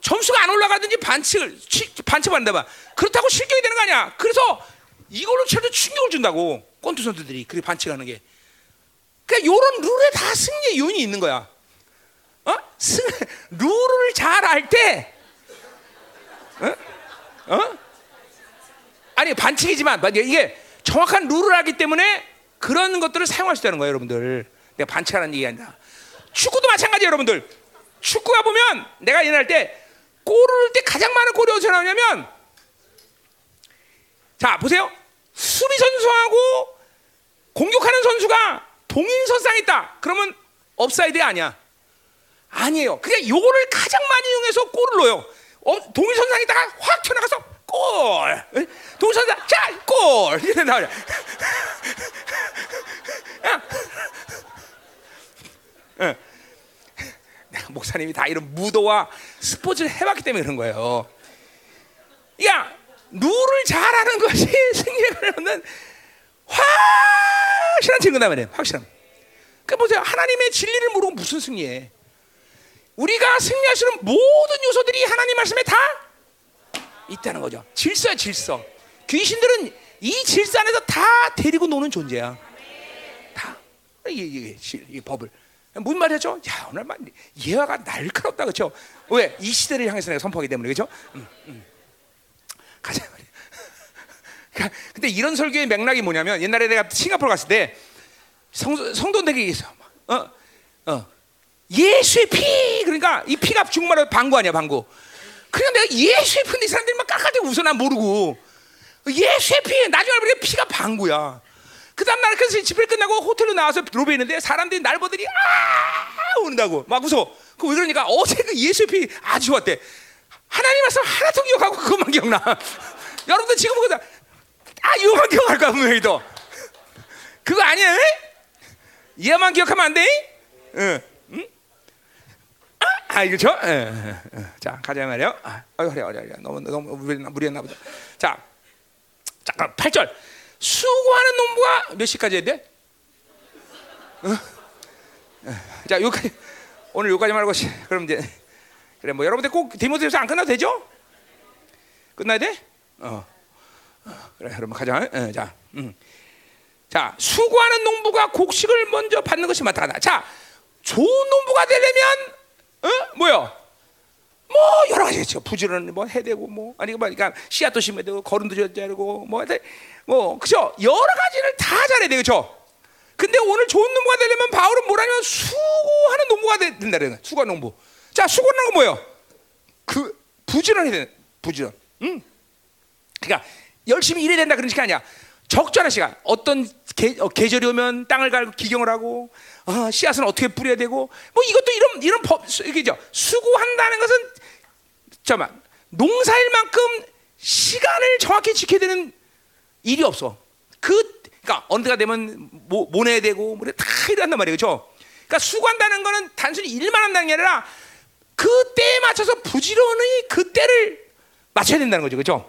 점수가 안 올라가든지 반칙을 치, 반칙 받는다. 그렇다고 실격이 되는 거 아니야. 그래서 이걸로 쳐도 충격을 준다고. 권투 선수들이 그렇게 반칙하는 게. 그러니까 이런 룰에 다 승리의 요인이 있는 거야. 어? 승, 룰을 잘 알 때, 어? 어? 아니 반칙이지만 이게 정확한 룰을 알기 때문에 그런 것들을 사용할 수 있다는 거예요, 여러분들. 내가 반칙하는 얘기 아니라. 축구도 마찬가지예요, 여러분들. 축구가 보면 내가 옛날 때 골을 넣을 때 가장 많은 골이 어디서 나오냐면, 자 보세요. 수비 선수하고 공격하는 선수가 동일선상에 있다. 그러면 업사이드 아니야. 아니에요. 그냥 요거를 가장 많이 이용해서 골을 넣어요. 어, 동일선상에 있다가 확 튀어나가서 골. 동일선상 자, 골. 이렇게 나와요. 네. 목사님이 다 이런 무도와 스포츠를 해봤기 때문에 그런 거예요. 야, 누를 잘하는 것이 승리에 관련된 확실한 증거다 말이에요. 확실한. 그러니까 보세요. 하나님의 진리를 모르고 무슨 승리해. 우리가 승리할 수 있는 모든 요소들이 하나님 말씀에 다 있다는 거죠. 질서야, 질서. 귀신들은 이 질서 안에서 다 데리고 노는 존재야. 다. 이게, 이게, 이게 법을. 무슨 말이죠? 야, 오늘 말 예화가 날카롭다. 그렇죠? 왜? 이 시대를 향해서 내가 선포하기 때문에. 그렇죠? 음, 음. 가자. 그러니까 근데 이런 설교의 맥락이 뭐냐면, 옛날에 내가 싱가포르 갔을 때 성도들에게 얘기했어. 어, 어. 예수의 피! 그러니까 이 피가 중국말로 방구 아니야, 방구. 그냥 내가 예수의 피인데 이 사람들이 막 깍깍대 웃어. 난 모르고. 예수의 피! 나중에 알고 보니까 피가 방구야. 그 다음 날 그래서 집회 끝나고 호텔로 나와서 로비에 있는데 사람들이 날보더니 아! 우는다고. 막 웃어. 그 왜 그러니까 어제 그 예수의 피 아주 좋았대. 하나님 말씀 하나도 기억하고 그것만 기억나. 여러분들 지금 보고 다, 아, 이거만 기억할 거야, 분명히 더. 그거 아니야, 이 얘만 기억하면 안 돼? 응. 응? 아, 아 그렇죠? 응. 자, 가자, 말이요. 아, 어이, 허리, 허리, 허리. 너무, 너무 무리했나 보다. 자, 잠깐, 팔 절. 수고하는 농부가 몇 시까지 해야 돼? 응? 자, 여기까지. 오늘 여기까지 말고, 그럼 이제. 그래, 뭐, 여러분들 꼭 디모데후서 안 끝나도 되죠? 끝나야 돼? 어. 그래, 여러분, 가자. 응, 자, 음. 자, 수고하는 농부가 곡식을 먼저 받는 것이 마땅하다. 자, 좋은 농부가 되려면, 어? 뭐요? 뭐, 여러 가지겠죠. 부지런히 뭐 해야 되고, 뭐, 아니, 뭐, 그러니까 씨앗도 심어야 되고, 거름도 줘야 되고, 뭐, 뭐, 그죠? 여러 가지를 다 잘해야 되죠. 그렇죠? 근데 오늘 좋은 농부가 되려면 바울은 뭐라냐면 수고하는 농부가 된다는 거예요. 수고하는 농부. 자, 수고하는 건 뭐예요? 그, 부지런해야 되는, 부지런. 응? 그러니까, 열심히 일해야 된다 그런 식이 아니야. 적절한 시간. 어떤 게, 어, 계절이 오면 땅을 갈고 기경을 하고, 어, 씨앗은 어떻게 뿌려야 되고, 뭐 이것도 이런 이런 법, 이게죠. 수고한다는 것은 잠깐만 농사일만큼 시간을 정확히 지켜야 되는 일이 없어. 그, 그러니까 어느 때가 되면 모, 모내야 되고, 뭐 다 일한단 말이에요, 그렇죠? 그러니까 수고한다는 거는 단순히 일만 한다는 게 아니라 그 때에 맞춰서 부지런히 그 때를 맞춰야 된다는 거죠, 그렇죠?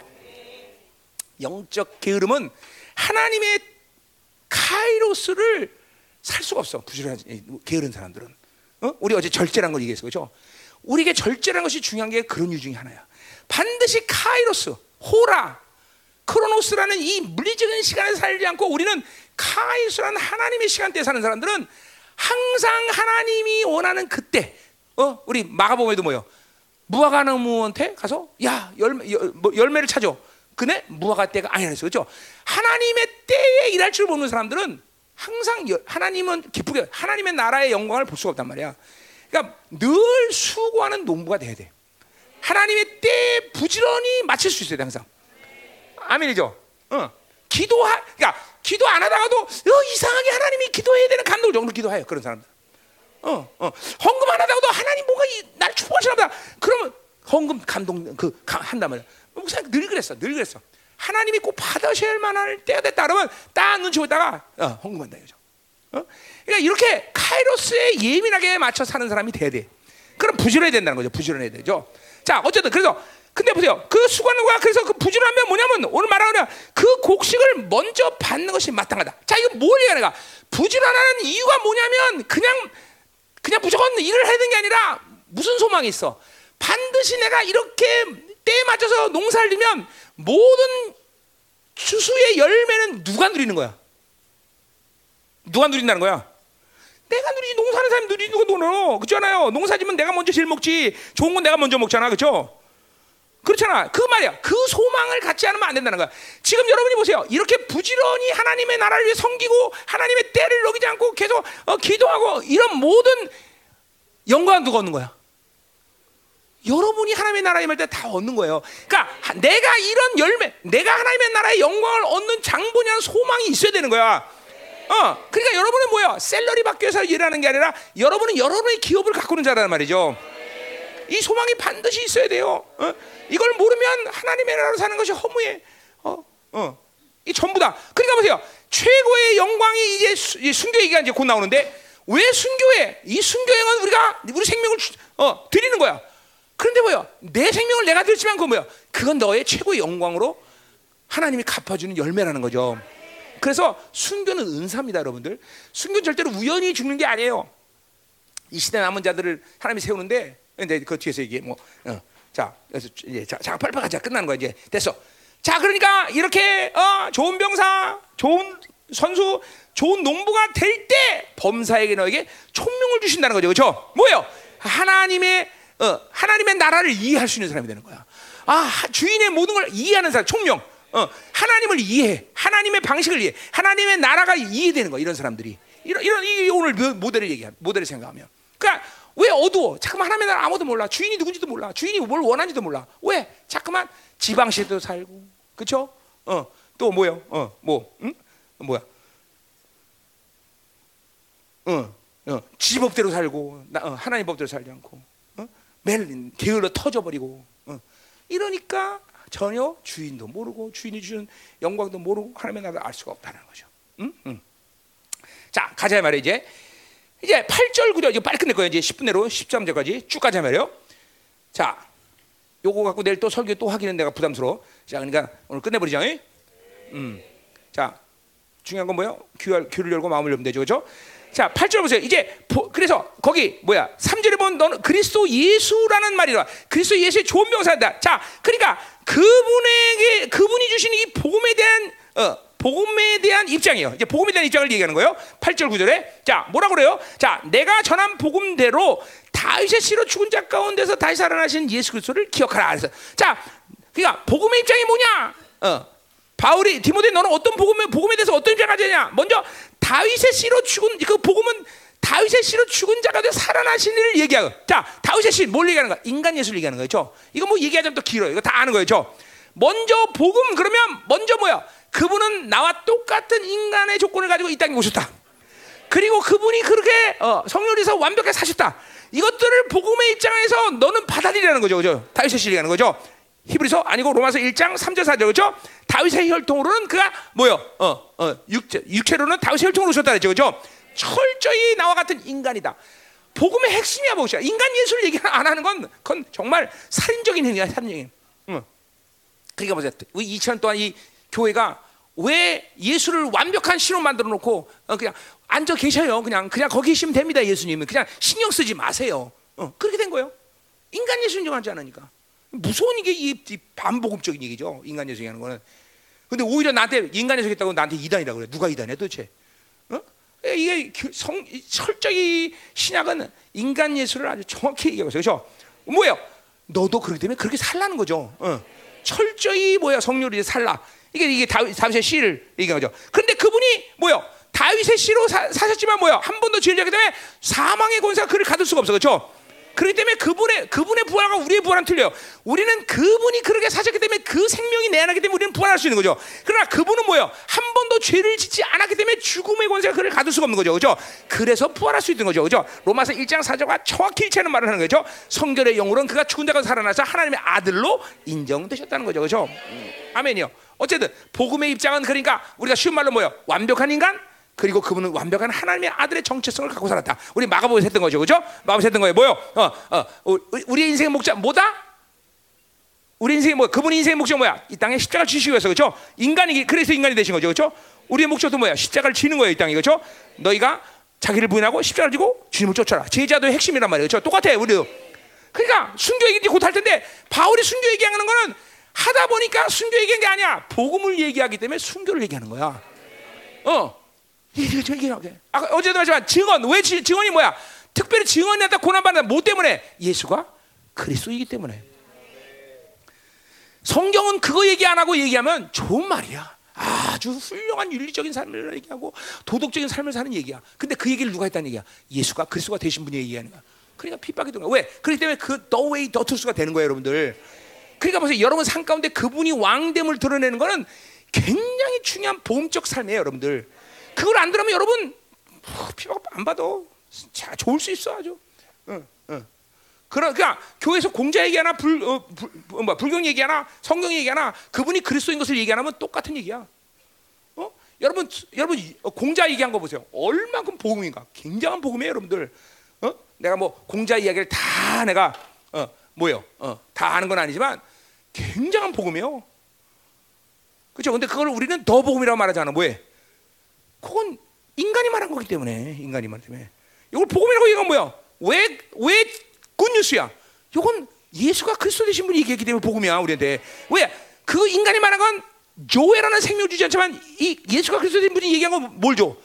영적 게으름은 하나님의 카이로스를 살 수가 없어. 부지런한 게으른 사람들은. 어? 우리 어제 절제란 걸 얘기했어, 그렇죠? 우리에게 절제란 것이 중요한 게 그런 이유 중에 하나야. 반드시 카이로스, 호라, 크로노스라는 이 물리적인 시간에 살지 않고 우리는 카이로스라는 하나님의 시간대에 사는 사람들은 항상 하나님이 원하는 그때. 어? 우리 마가복음에도 뭐예요? 무화과나무한테 가서 야 열매, 열, 뭐, 열매를 찾아. 근데 무화과 때가 아니라서 그렇죠. 하나님의 때에 일할 줄 모르는 사람들은 항상 하나님은 기쁘게 하나님의 나라의 영광을 볼 수가 없단 말이야. 그러니까 늘 수고하는 농부가 돼야 돼. 하나님의 때에 부지런히 마칠 수 있어야 돼 항상. 아멘이죠. 어. 기도하, 그러니까 기도 안 하다가도 어, 이상하게 하나님이 기도해야 되는 감동적으로 기도해요 그런 사람들. 어, 어. 헌금 안 하다가도 하나님 뭔가 이, 날 축복하시나 보다. 그러면 헌금 감동 그 한단 말이야. 목사님 늘 그랬어, 늘 그랬어. 하나님이 꼭 받으실 만할 때가 됐다 그러면 딱 눈치 보다가 어, 헌금한다 이거죠. 어? 그러니까 이렇게 카이로스에 예민하게 맞춰 사는 사람이 돼야 돼. 그럼 부지런해야 된다는 거죠. 부지런해야 되죠. 자, 어쨌든 그래서 근데 보세요. 그 수고하는가 그래서 그 부지런하면 뭐냐면 오늘 말하는 그 곡식을 먼저 받는 것이 마땅하다. 자, 이거 뭘 얘기하는가? 부지런하는 이유가 뭐냐면 그냥 그냥 무조건 일을 해야 되는 게 아니라 무슨 소망이 있어? 반드시 내가 이렇게 때에 맞춰서 농사를 지면 모든 추수의 열매는 누가 누리는 거야? 누가 누린다는 거야? 내가 누리지 농사하는 사람이 누리는 거잖아. 그렇잖아요. 농사 지면 내가 먼저 제일 먹지. 좋은 건 내가 먼저 먹잖아. 그렇죠? 그렇잖아. 그 말이야. 그 소망을 갖지 않으면 안 된다는 거야. 지금 여러분이 보세요. 이렇게 부지런히 하나님의 나라를 위해 섬기고 하나님의 때를 녹이지 않고 계속 어, 기도하고 이런 모든 영광은 누가 얻는 거야? 여러분이 하나님의 나라에 말 때 다 얻는 거예요. 그러니까 내가 이런 열매, 내가 하나님의 나라의 영광을 얻는 장본이라는 소망이 있어야 되는 거야. 어, 그러니까 여러분은 뭐야? 셀러리 받기 위해서 일하는 게 아니라 여러분은 여러분의 기업을 가꾸는 자라는 말이죠. 이 소망이 반드시 있어야 돼요. 어? 이걸 모르면 하나님의 나라로 사는 것이 허무해. 어, 어, 이 전부다. 그러니까 보세요. 최고의 영광이 이제 순교 얘기가 이제 곧 나오는데 왜 순교해? 이 순교행은 우리가 우리 생명을 어, 드리는 거야. 그런데 뭐야? 내 생명을 내가 들지만 그 뭐야? 그건 너의 최고의 영광으로 하나님이 갚아주는 열매라는 거죠. 그래서 순교는 은사입니다, 여러분들. 순교는 절대로 우연히 죽는 게 아니에요. 이 시대 남은 자들을 하나님이 세우는데, 근데 그 뒤에서 이게 뭐, 어, 자, 그래서 이제 자, 자, 빨리빨리 가자. 끝나는 거야, 이제. 됐어. 자, 그러니까 이렇게 어, 좋은 병사, 좋은 선수, 좋은 농부가 될 때 범사에게 너에게 총명을 주신다는 거죠, 그렇죠? 뭐예요? 하나님의 어, 하나님의 나라를 이해할 수 있는 사람이 되는 거야. 아, 주인의 모든 걸 이해하는 사람, 총명. 어, 하나님을 이해, 하나님의 방식을 이해, 하나님의 나라가 이해되는 거야. 이런 사람들이 이런 이런 이 오늘 모델을 얘기한 모델을 생각하면. 그러니까 왜 어두워? 자꾸만 하나님의 나라 아무도 몰라. 주인이 누군지도 몰라. 주인이 뭘 원하는지도 몰라. 왜? 자꾸만 지방시에도 살고, 그렇죠? 어, 또 뭐예요? 어, 뭐, 응? 뭐야? 어, 어, 지 법대로 살고, 나, 어, 하나님 법대로 살지 않고, 어? 매일 게을러 터져버리고, 어. 이러니까 전혀 주인도 모르고, 주인이 주는 영광도 모르고, 하나님의 나라를 알 수가 없다는 거죠. 응? 응. 자, 가자 말이에요, 이제. 이제 팔 절, 구 절, 이거 빨리 끝낼 거예요. 이제 십 분 내로 십삼 절까지 쭉 가자 말이에요. 자, 요거 갖고 내일 또 설교 또 하기는 내가 부담스러워. 자, 그러니까 오늘 끝내버리자. 음. 자, 중요한 건 뭐예요? 귀를, 귀를 열고 마음을 열면 되죠, 그렇죠? 자, 팔 절 보세요. 이제 보, 그래서 거기 뭐야? 삼 절에 보면 너는 그리스도 예수라는 말이라. 그리스도 예수의 좋은 병사다. 자, 그러니까 그분에게 그분이 주시는 이 복음에 대한 어, 복음에 대한 입장이에요. 이제 복음에 대한 입장을 얘기하는 거예요. 팔 절 구 절에. 자, 뭐라고 그래요? 자, 내가 전한 복음대로 다윗의 씨로 죽은 자 가운데서 다시 살아나신 예수 그리스도를 기억하라. 그래서 자, 그러니까 복음의 입장이 뭐냐? 어. 바울이 디모데 너는 어떤 복음에 복음에 대해서 어떤 입장을 가지냐? 먼저 다윗의 씨로 죽은 그 복음은 다윗의 씨로 죽은 자가 돼 살아나신 일을 얘기하고. 자, 다윗의 씨 뭘 얘기하는 거야? 인간 예수를 얘기하는 거죠. 이거 뭐 얘기하자면 또 길어요. 이거 다 아는 거죠. 먼저 복음 그러면 먼저 뭐야? 그분은 나와 똑같은 인간의 조건을 가지고 이 땅에 오셨다. 그리고 그분이 그렇게 어, 성령에서 완벽하게 사셨다. 이것들을 복음의 입장에서 너는 받아들이라는 거죠, 그죠? 다윗의 씨를 얘기하는 거죠. 히브리서 아니고 로마서 일 장 삼 절 사 절, 그죠? 다윗의 혈통으로는 그가 뭐요? 어, 어, 육체, 육체로는 다윗의 혈통으로 오셨다 그랬죠, 그죠? 철저히 나와 같은 인간이다. 복음의 핵심이야, 보시야. 인간 예수를 얘기 안 하는 건 그건 정말 살인적인 행위야, 살인적인. 응. 그러니까 보세요. 우리 이천 년 동안 이 교회가 왜 예수를 완벽한 신으로 만들어 놓고 어, 그냥 앉아 계셔요. 그냥 그냥 거기 계시면 됩니다. 예수님은 그냥 신경 쓰지 마세요. 어, 그렇게 된 거예요. 인간 예수 인정하지 않으니까. 무서운 이게 이, 이 반복음적인 얘기죠. 인간 예수 얘기하는 거는. 근데 오히려 나한테 인간 예수 했다고 나한테 이단이라고 그래. 누가 이단이야 도대체? 어? 이게 성, 철저히 신약은 인간 예수를 아주 정확히 얘기하고 있어요. 그렇죠? 뭐예요? 너도 그렇기 때문에 그렇게 살라는 거죠. 어. 철저히 뭐야? 성료를 살라. 이게 이게 다윗, 다윗의 씨를 얘기한 거죠. 그런데 그분이 뭐요? 다윗의 씨로 사, 사셨지만 뭐요? 한 번도 죄를 지었기 때문에 사망의 권세가 그를 가둘 수가 없어, 그렇죠? 그렇기 때문에 그분의 그분의 부활과 우리의 부활은 틀려요. 우리는 그분이 그렇게 사셨기 때문에 그 생명이 내 안이기 때문에 우리는 부활할 수 있는 거죠. 그러나 그분은 뭐요? 한 번도 죄를 짓지 않았기 때문에 죽음의 권세가 그를 가둘 수가 없는 거죠, 그렇죠? 그래서 부활할 수 있는 거죠, 그렇죠? 로마서 일 장 사 절과 정확히 일치하는 말을 하는 거죠. 성결의 영으로는 그가 죽은 자 가운데 살아나서 하나님의 아들로 인정되셨다는 거죠, 그렇죠? 아멘이요. 어쨌든 복음의 입장은 그러니까 우리가 쉬운 말로 뭐예요? 완벽한 인간 그리고 그분은 완벽한 하나님의 아들의 정체성을 갖고 살았다. 우리 마가복음에서 했던 거죠, 그렇죠? 마가복음에서 했던 거예요. 뭐요? 어, 어, 우리의 인생의 목적 뭐다? 우리 인생의 뭐? 그분의 인생의 목적 뭐야? 이 땅에 십자가를 지시기 위해서, 그렇죠? 인간이 그래서 인간이 되신 거죠, 그렇죠? 우리의 목적도 뭐야? 십자가를 지는 거예요, 이 땅에, 그렇죠? 너희가 자기를 부인하고 십자가를 지고 주님을 쫓아라. 제자도의 핵심이란 말이에요, 그렇죠? 똑같아요, 우리도. 그러니까 순교 얘기 곧 할 텐데 바울이 순교 얘기하는 거는. 하다 보니까 순교 얘기한 게 아니야. 복음을 얘기하기 때문에 순교를 얘기하는 거야. 어, 얘기하게. 아, 어제도 말했지만 증언. 왜 지, 증언이 뭐야? 특별히 증언이었다 고난받는다. 뭐 때문에? 예수가 그리스도이기 때문에. 성경은 그거 얘기 안 하고 얘기하면 좋은 말이야. 아주 훌륭한 윤리적인 삶을 얘기하고 도덕적인 삶을 사는 얘기야. 근데 그 얘기를 누가 했다는 얘기야? 예수가 그리스도가 되신 분이 얘기하는 거야. 그러니까 핍박이 되는 거야. 왜? 그렇기 때문에 그 the way, the truth가 되는 거야, 여러분들. 그러니까 보세요. 여러분 삶 가운데 그분이 왕됨을 드러내는 것은 굉장히 중요한 보험적 삶이에요, 여러분들. 그걸 안 들으면 여러분 피박 안 받아. 자, 좋을 수 있어 아주. 응, 응. 그러니까 교회에서 공자 얘기하나 불, 어, 불, 뭐, 불경 얘기하나 성경 얘기하나 그분이 그리스도인 것을 얘기하면 똑같은 얘기야. 어? 여러분, 여러분 공자 얘기한 거 보세요. 얼만큼 보험인가? 굉장한 보험이에요, 여러분들. 어? 내가 뭐 공자 이야기를 다 내가 어, 뭐요? 어, 다 아는 건 아니지만. 굉장한 복음이에요. 그렇죠? 근데 그걸 우리는 더 복음이라고 말하잖아. 왜? 그건 인간이 말한 거기 때문에, 인간이 말한 때문에. 이걸 복음이라고 얘기한 뭐야? 왜, 왜 굿뉴스야? 이건 예수가 그리스도 되신 분이 얘기했기 때문에 복음이야, 우리한테. 왜? 그 인간이 말한 건 조회라는 생명을 주지 않지만 이 예수가 그리스도 되신 분이 얘기한 건 뭘 줘?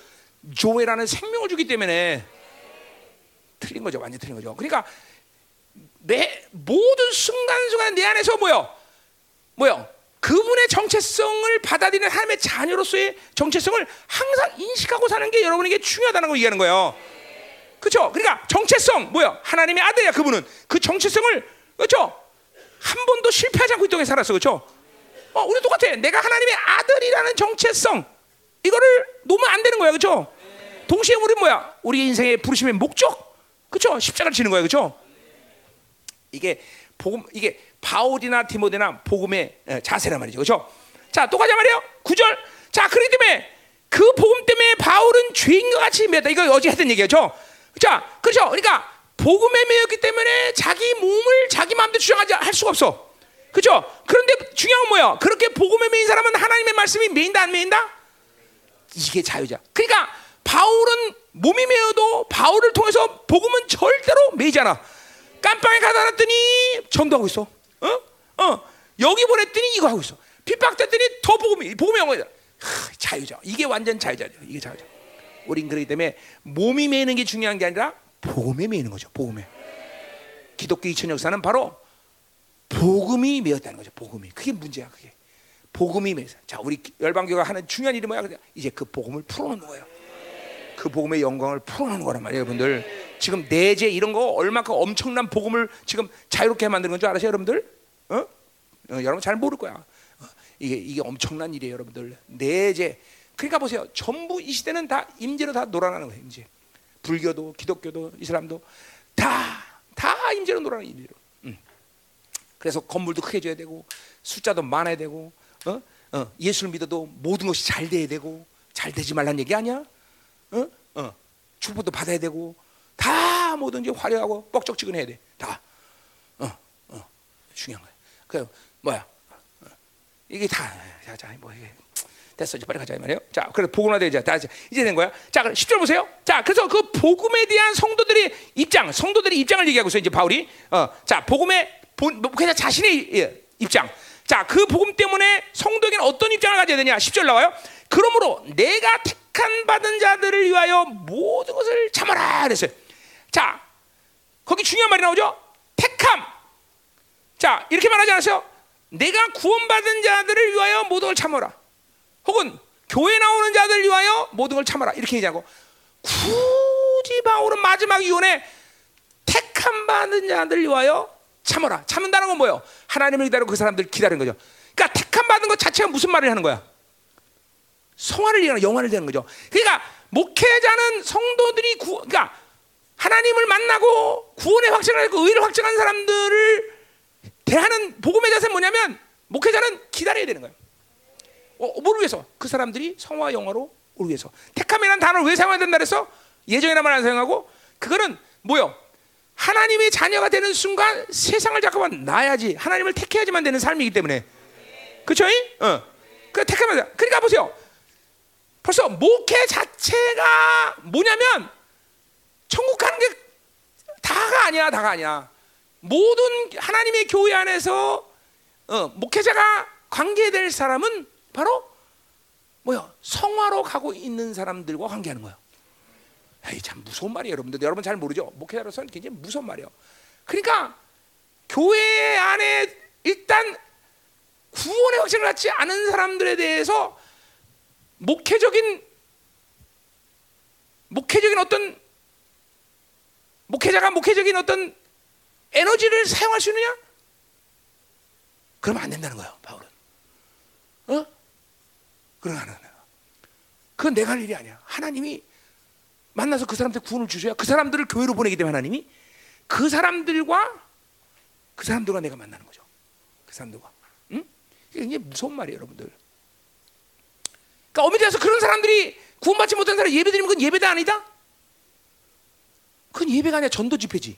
조회라는 생명을 주기 때문에 틀린 거죠. 완전히 틀린 거죠. 그러니까 내 모든 순간순간 내 안에서 뭐요? 뭐요? 그분의 정체성을 받아들이는 하나님의 자녀로서의 정체성을 항상 인식하고 사는 게 여러분에게 중요하다는 걸 얘기하는 거예요. 그렇죠? 그러니까 정체성 뭐야? 하나님의 아들이야. 그분은 그 정체성을, 그렇죠? 한 번도 실패하지 않고 이 땅에 살았어. 그렇죠? 어, 우리 똑같아. 내가 하나님의 아들이라는 정체성, 이거를 놓으면 안 되는 거야. 그렇죠? 동시에 우리는 뭐야? 우리 인생의 부르심의 목적, 그렇죠? 십자가를 지는 거야. 그렇죠? 이게 복음, 이게 바울이나 디모데나 복음의 자세란 말이죠. 그렇죠? 자, 또 가자 말이에요. 구 절. 자, 그렇기 때문에 그 복음 때문에 바울은 죄인과 같이 매였다. 이거 어제 했던 얘기죠. 자, 그렇죠? 그러니까 복음에 매였기 때문에 자기 몸을 자기 마음대로 주장하지 할 수가 없어. 그렇죠? 그런데 중요한 건 뭐예요? 그렇게 복음에 매인 사람은 하나님의 말씀이 매인다 안 매인다? 이게 자유자. 그러니까 바울은 몸이 매여도 바울을 통해서 복음은 절대로 매이지 않아. 깜빵에 가다 놨더니 전도하고 있어. 어? 어. 여기 보냈더니 이거 하고 있어. 핍박됐더니 더 복음이, 복음의 영광이다. 자유자. 이게 완전 자유자죠. 이게 자유자. 우린 그렇기 때문에 몸이 매이는 게 중요한 게 아니라 복음에 매이는 거죠. 복음에. 기독교 이천 년 역사는 바로 복음이 매였다는 거죠. 복음이. 그게 문제야. 그게. 복음이 매였어. 자, 우리 열방교가 하는 중요한 일이 뭐야? 이제 그 복음을 풀어놓는 거예요. 그 복음의 영광을 풀어놓는 거란 말이에요. 여러분들. 지금 내재 이런 거 얼마큼 엄청난 복음을 지금 자유롭게 만드는 건 줄 알아요, 여러분들? 어? 어? 여러분 잘 모를 거야. 어, 이게 이게 엄청난 일이에요, 여러분들. 내재. 그러니까 보세요. 전부 이 시대는 다 임재로 다 놀아나는 거예요, 임재. 불교도, 기독교도, 이슬람도 다 다 임재로 놀아나는 임재로. 음. 그래서 건물도 크게 줘야 되고 숫자도 많아야 되고, 어? 어, 예수를 믿어도 모든 것이 잘 돼야 되고, 잘 되지 말라는 얘기 아니야? 어? 어. 축복도 받아야 되고. 다 뭐든지 화려하고 뻑적지근해야 돼. 다. 어, 어, 중요한 거야. 그 뭐야? 어, 이게 다. 자, 자, 뭐 이게 됐어. 이제 빨리 가자 이 말이에요. 자, 그래 복음화되자. 다 이제 이제 된 거야. 자, 그럼 십 절 보세요. 자, 그래서 그 복음에 대한 성도들의 입장, 성도들의 입장을 얘기하고 있어요. 이제 바울이. 어, 자, 복음의 본, 그냥 자신의 입장. 자, 그 복음 때문에 성도에게는 어떤 입장을 가져야 되냐? 십 절 나와요. 그러므로 내가 택한 받은 자들을 위하여 모든 것을 참아라 그랬어요. 자, 거기 중요한 말이 나오죠? 택함. 자, 이렇게 말하지 않았어요? 내가 구원받은 자들을 위하여 모든 걸 참아라. 혹은 교회 나오는 자들을 위하여 모든 걸 참아라. 이렇게 얘기하고, 굳이 바울은 마지막 유언에 택함 받은 자들을 위하여 참아라. 참는다는 건 뭐예요? 하나님을 기다리고 그 사람들 기다리는 거죠. 그러니까 택함 받은 것 자체가 무슨 말을 하는 거야? 성화를 얘기하는, 영화를 되는 거죠. 그러니까 목회자는 성도들이 구, 그러니까 하나님을 만나고 구원의 확증을 하고 의를 확증한 사람들을 대하는 복음의 자세는 뭐냐면, 목회자는 기다려야 되는 거예요. 어, 뭘 위해서? 그 사람들이 성화 영화로 올 위해서. 택함이라는 단어를 왜 사용해야 된다 그래서? 예정이라는 안 사용하고, 그거는 뭐요? 하나님의 자녀가 되는 순간 세상을 잠깐만 놔야지, 하나님을 택해야지만 되는 삶이기 때문에. 그렇죠? 어. 그 택함이다. 그러니까 보세요. 벌써 목회 자체가 뭐냐면, 천국 가는 게 다가 아니야, 다가 아니야. 모든 하나님의 교회 안에서 어, 목회자가 관계될 사람은 바로 뭐야? 성화로 가고 있는 사람들과 관계하는 거예요. 에이, 참 무서운 말이에요, 여러분들. 여러분 잘 모르죠? 목회자로서는 굉장히 무서운 말이에요. 그러니까 교회 안에 일단 구원의 확신을 갖지 않은 사람들에 대해서 목회적인 목회적인 어떤 목회자가 목회적인 어떤 에너지를 사용할 수 있느냐? 그러면 안 된다는 거예요, 바울은. 어? 그러면 안 된다. 그건 내가 할 일이 아니야. 하나님이 만나서 그 사람한테 구원을 주셔야, 그 사람들을 교회로 보내기 때문에 하나님이 그 사람들과 그 사람들과 내가 만나는 거죠. 그 사람들과. 응? 이게 굉장히 무서운 말이에요, 여러분들. 그러니까 어미리 와서 그런 사람들이 구원받지 못한 사람 예배드리면 그건 예배다 아니다? 그건 예배가 아니라 전도 집회지.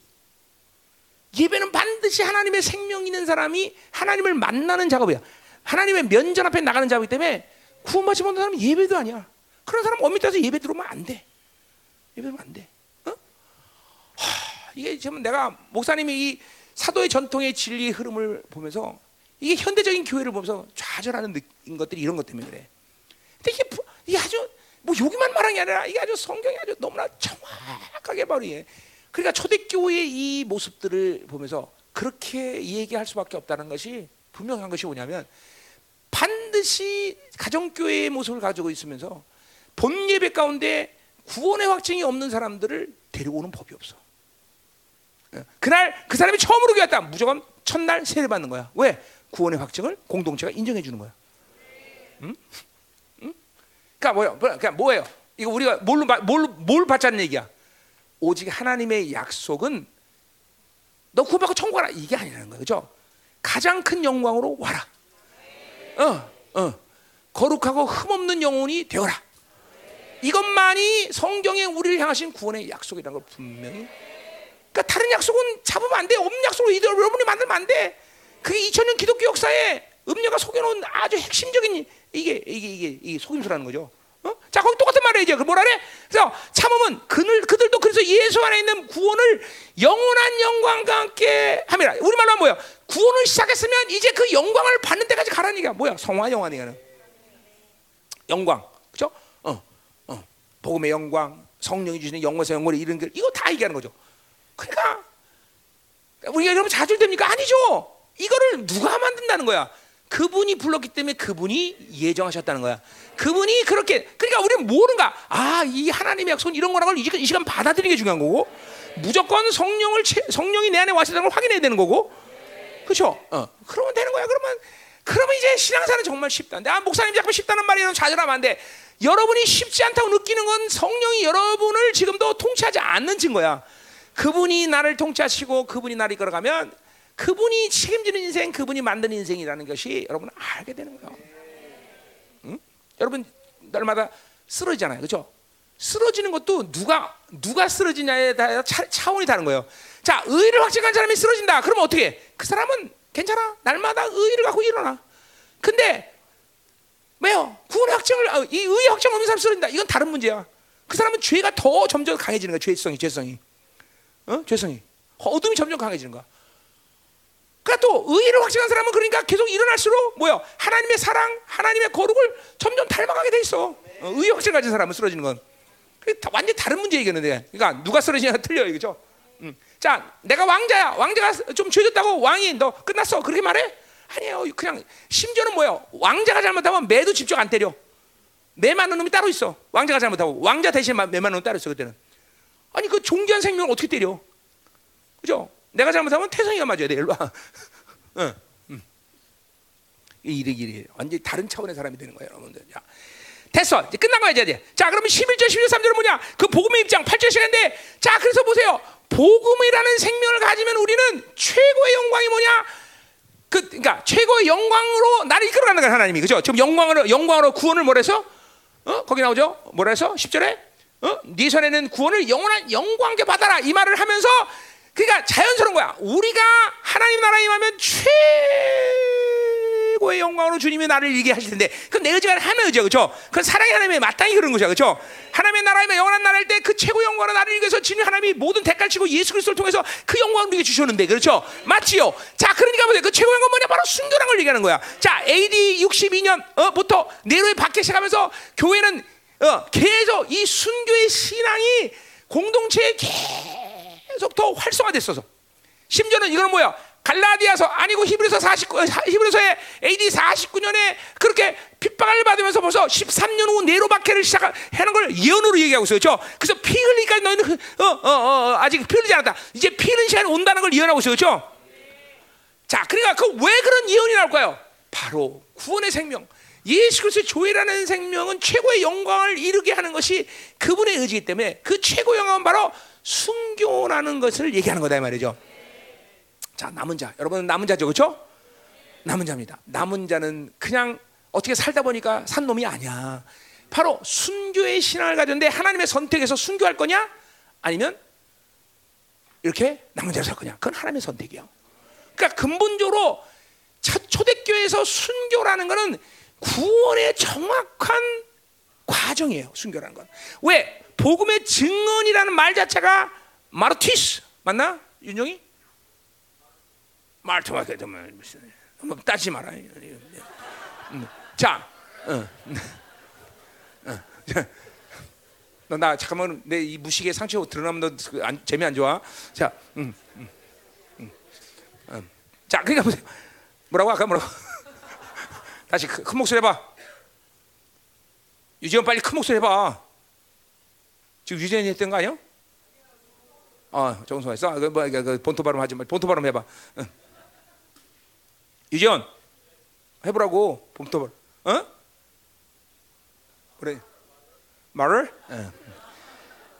예배는 반드시 하나님의 생명 있는 사람이 하나님을 만나는 작업이야. 하나님의 면전 앞에 나가는 자이기 때문에 구원받지 못한 사람은 예배도 아니야. 그런 사람 엄밀히 따져서 예배 들어오면 안 돼. 예배 들어오면 안 돼. 어? 하, 이게 지금 내가 목사님이 이 사도의 전통의 진리의 흐름을 보면서 이게 현대적인 교회를 보면서 좌절하는 느낀 것들이 이런 것 때문에 그래. 근데 이게, 이게 아주 뭐 여기만 말한 게 아니라 이게 아주 성경이 아주 너무나 정확하게 바로 이해. 그러니까 초대교회의 이 모습들을 보면서 그렇게 얘기할 수밖에 없다는 것이 분명한 것이 뭐냐면 반드시 가정교회의 모습을 가지고 있으면서 본 예배 가운데 구원의 확증이 없는 사람들을 데려오는 법이 없어. 그날 그 사람이 처음으로 교회 왔다 무조건 첫날 세례 받는 거야. 왜? 구원의 확증을 공동체가 인정해 주는 거야. 응? 응? 그러니까 뭐요? 그냥 뭐예요? 이거 우리가 뭘로 뭘로 뭘 받자는 얘기야? 오직 하나님의 약속은 너 구원받고 천국 가라 이게 아니라는 거예요, 그렇죠? 가장 큰 영광으로 와라. 어, 어. 거룩하고 흠없는 영혼이 되어라. 이것만이 성경에 우리를 향하신 구원의 약속이라는 걸 분명히. 그러니까 다른 약속은 잡으면 안 돼. 없는 약속으로 이들 여러분이 만들면 안 돼. 그게 이천 년 기독교 역사에 음녀가 속여놓은 아주 핵심적인 이게 이게 이게, 이게 속임수라는 거죠. 어? 자, 거기 똑같은 말을 이제 그 뭐라 그래? 그래서 참으면 그늘 그들도 그래서 예수 안에 있는 구원을 영원한 영광과 함께 함이라. 우리말로 하면 뭐야? 구원을 시작했으면 이제 그 영광을 받는 데까지 가라는 얘기야. 뭐야? 성화 영화니까는 영광, 그렇죠? 어, 어, 복음의 영광, 성령이 주시는 영광의 영광을 이런 게 이거 다 얘기하는 거죠. 그러니까 우리가 여러분 좌절됩니까? 아니죠. 이거를 누가 만든다는 거야? 그분이 불렀기 때문에 그분이 예정하셨다는 거야. 그분이 그렇게 그러니까 우리는 모른가? 아, 이 하나님의 약속 이런 거라는 걸 이 시간 받아들이는 게 중요한 거고 무조건 성령을 성령이 내 안에 와시다는 걸 확인해야 되는 거고, 그렇죠? 어, 그러면 되는 거야. 그러면 그러면 이제 신앙사는 정말 쉽다. 근데 아, 목사님 자꾸 쉽다는 말이라면 좌절하면 안 돼. 여러분이 쉽지 않다고 느끼는 건 성령이 여러분을 지금도 통치하지 않는 증거야. 그분이 나를 통치하시고 그분이 나를 이끌어가면 그분이 책임지는 인생, 그분이 만든 인생이라는 것이 여러분 알게 되는 거예요. 응? 여러분 날마다 쓰러지잖아요, 그렇죠? 쓰러지는 것도 누가 누가 쓰러지냐에 따라 차, 차원이 다른 거예요. 자, 의의를 확증한 사람이 쓰러진다. 그러면 어떻게 해? 그 사람은 괜찮아. 날마다 의의를 갖고 일어나. 근데 왜요? 구원의 확증을 아, 이 의의 확증 없는 사람 쓰러진다. 이건 다른 문제야. 그 사람은 죄가 더 점점 강해지는 거야. 죄성이, 죄성이, 어? 죄성이. 어둠이 점점 강해지는 거야. 그러니까 또 의의를 확증한 사람은 그러니까 계속 일어날수록 뭐야? 하나님의 사랑, 하나님의 거룩을 점점 닮아가게 돼 있어. 의의 확증 가진 사람은 쓰러지는 건 완전히 다른 문제 얘기하는데, 그러니까 누가 쓰러지냐가 틀려 이거죠. 음. 자, 내가 왕자야. 왕자가 좀 죄졌다고 왕이 너 끝났어 그렇게 말해? 아니에요. 그냥 심지어는 뭐야? 왕자가 잘못하면 매도 직접 안 때려. 매 맞는 놈이 따로 있어. 왕자가 잘못하고 왕자 대신 매 맞는 놈 따로 있어 그때는. 아니 그 존귀한 생명을 어떻게 때려? 그죠? 내가 잘못하면 태성이가 맞아야 돼. 일로 와. 응, 응. 이래 이래. 완전히 다른 차원의 사람이 되는 거예요, 여러분들. 자, 됐어. 이제 끝난 거야 이제. 자, 그러면 십일 절, 십이 절, 삼 절은 뭐냐? 그 복음의 입장 팔 절 시간인데, 자, 그래서 보세요. 복음이라는 생명을 가지면 우리는 최고의 영광이 뭐냐? 그, 그러니까 최고의 영광으로 나를 이끌어가는 거야 하나님이, 그죠? 지금 영광으로, 영광으로 구원을 뭐래서? 어, 거기 나오죠? 뭐래서? 십 절에, 어, 네 손에는 구원을 영원한 영광께 받아라 이 말을 하면서. 그러니까 자연스러운 거야. 우리가 하나님 나라에 임하면 최고의 영광으로 주님이 나를 이기게 하실 텐데, 그건 내 의지가 아니라 하나님의 의지야, 그렇죠? 그건 사랑의 하나님의 마땅히 그런 것이야, 그렇죠? 하나님의 나라에 임하면 영원한 나라일 때 그 최고의 영광으로 나를 이겨서 주님 하나님이 모든 대가를 치고 예수 그리스도를 통해서 그 영광을 우리에게 주셨는데, 그렇죠? 맞지요? 자, 그러니까 보세요. 그 최고의 영광은 뭐냐? 바로 순교란 걸 얘기하는 거야. 자, 에이디 육십이 년부터 네로의 박해 시작하면서 교회는 어, 계속 이 순교의 신앙이 공동체의 계속 더 활성화됐어서 심지어는 이건 뭐야? 갈라디아서 아니고 히브리서 사십구 히브리서에 에이디 사십구 년에 그렇게 핍박을 받으면서 벌써 십삼 년 후 네로 박해를 시작하는 걸 예언으로 얘기하고 있어요, 그렇죠? 그래서 피 흘리니까 너희는 어, 어, 어, 아직 피 흘리지 않았다. 이제 피 흘린 시간이 온다는 걸 예언하고 있어요, 그렇죠? 자, 그러니까 그 왜 그런 예언이 나올까요? 바로 구원의 생명. 예수 그리스도의 교회라는 생명은 최고의 영광을 이루게 하는 것이 그분의 의지이기 때문에 그 최고의 영광은 바로 순교라는 것을 얘기하는 거다 이 말이죠. 자, 남은 자, 여러분은 남은 자죠, 그렇죠? 남은 자입니다. 남은 자는 그냥 어떻게 살다 보니까 산 놈이 아니야. 바로 순교의 신앙을 가졌는데 하나님의 선택에서 순교할 거냐, 아니면 이렇게 남은 자로 살 거냐, 그건 하나님의 선택이야. 그러니까 근본적으로 초대교회에서 순교라는 것은 구원의 정확한 과정이에요. 순교라는 건. 왜? 복음의 증언이라는 말 자체가 마르티스. 맞나? 윤종이? 마르티마게 되면 무슨 따지 마라. 자, 어. 어. 너, 나 잠깐만 내 이 무식의 상처 드러나면 너 안, 재미 안 좋아. 자, 음, 음, 음, 음. 자, 그러니까 보세요. 뭐라고 아까 뭐라고? 다시 큰 목소리 해봐. 유재원 빨리 큰 목소리 해봐. 지금 유재원이 했던 거 아니야? 어, 정성아 있어. 그, 뭐, 그, 본토 발음 하지 마. 본토 발음 해봐. 응. 유재원 해보라고. 본토 발음. 응? 그래. 말을? 응.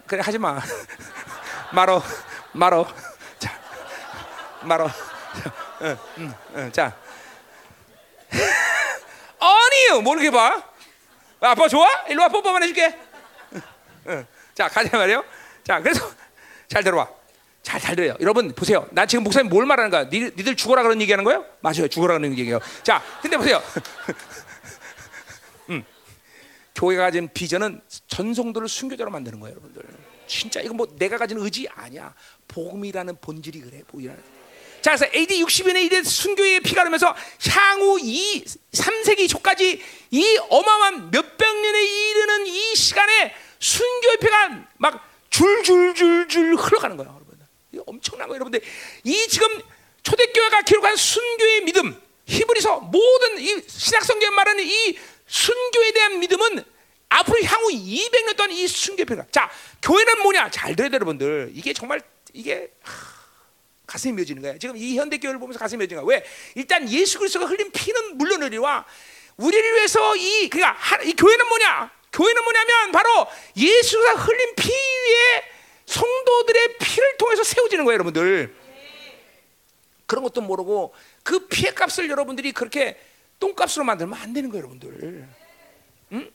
그래 하지 마. 말어, 말어. 자, 말어. 응, 응, 응, 자. 아니요, 모르게 봐. 아빠 좋아? 일로 와, 뽀뽀만 해줄게. 응, 응. 자, 가자 말이에요. 자, 그래서 잘 들어와. 잘, 잘 들어요. 여러분, 보세요. 나 지금 목사님 뭘 말하는 거야? 니들, 니들 죽어라 그런 얘기 하는 거예요? 맞아요. 죽어라 그런 얘기예요. 자, 근데 보세요. 음. 교회가 가진 비전은 전성도를 순교자로 만드는 거예요, 여러분들. 진짜 이거 뭐 내가 가진 의지 아니야. 복음이라는 본질이 그래, 복음이라는. 자, 그래서 에이디 육십 년에 이제 순교의 피가 흐르면서 향후 이, 삼 세기 초까지 이 어마어마한 몇백 년에 이르는 이 시간에 순교의 피가 막 줄줄줄줄 흘러가는 거예요, 여러분들. 이거 엄청난 거예요, 여러분들. 이 지금 초대교회가 기록한 순교의 믿음, 히브리서 모든 이 신약성경에 말하는 이 순교에 대한 믿음은 앞으로 향후 이백 년 동안 이 순교의 피가. 자, 교회는 뭐냐? 잘 들어야 돼요, 여러분들. 이게 정말 이게. 가슴이 묘지는 거야. 지금 이 현대교회를 보면서 가슴이 묘지는 거야. 왜? 일단 예수 그리스도가 흘린 피는 물론 우리와 우리를 위해서 이, 그러니까 하, 이 교회는 뭐냐? 교회는 뭐냐면 바로 예수가 흘린 피 위에 성도들의 피를 통해서 세워지는 거예요, 여러분들. 그런 것도 모르고 그 피의 값을 여러분들이 그렇게 똥값으로 만들면 안 되는 거예요, 여러분들. 응?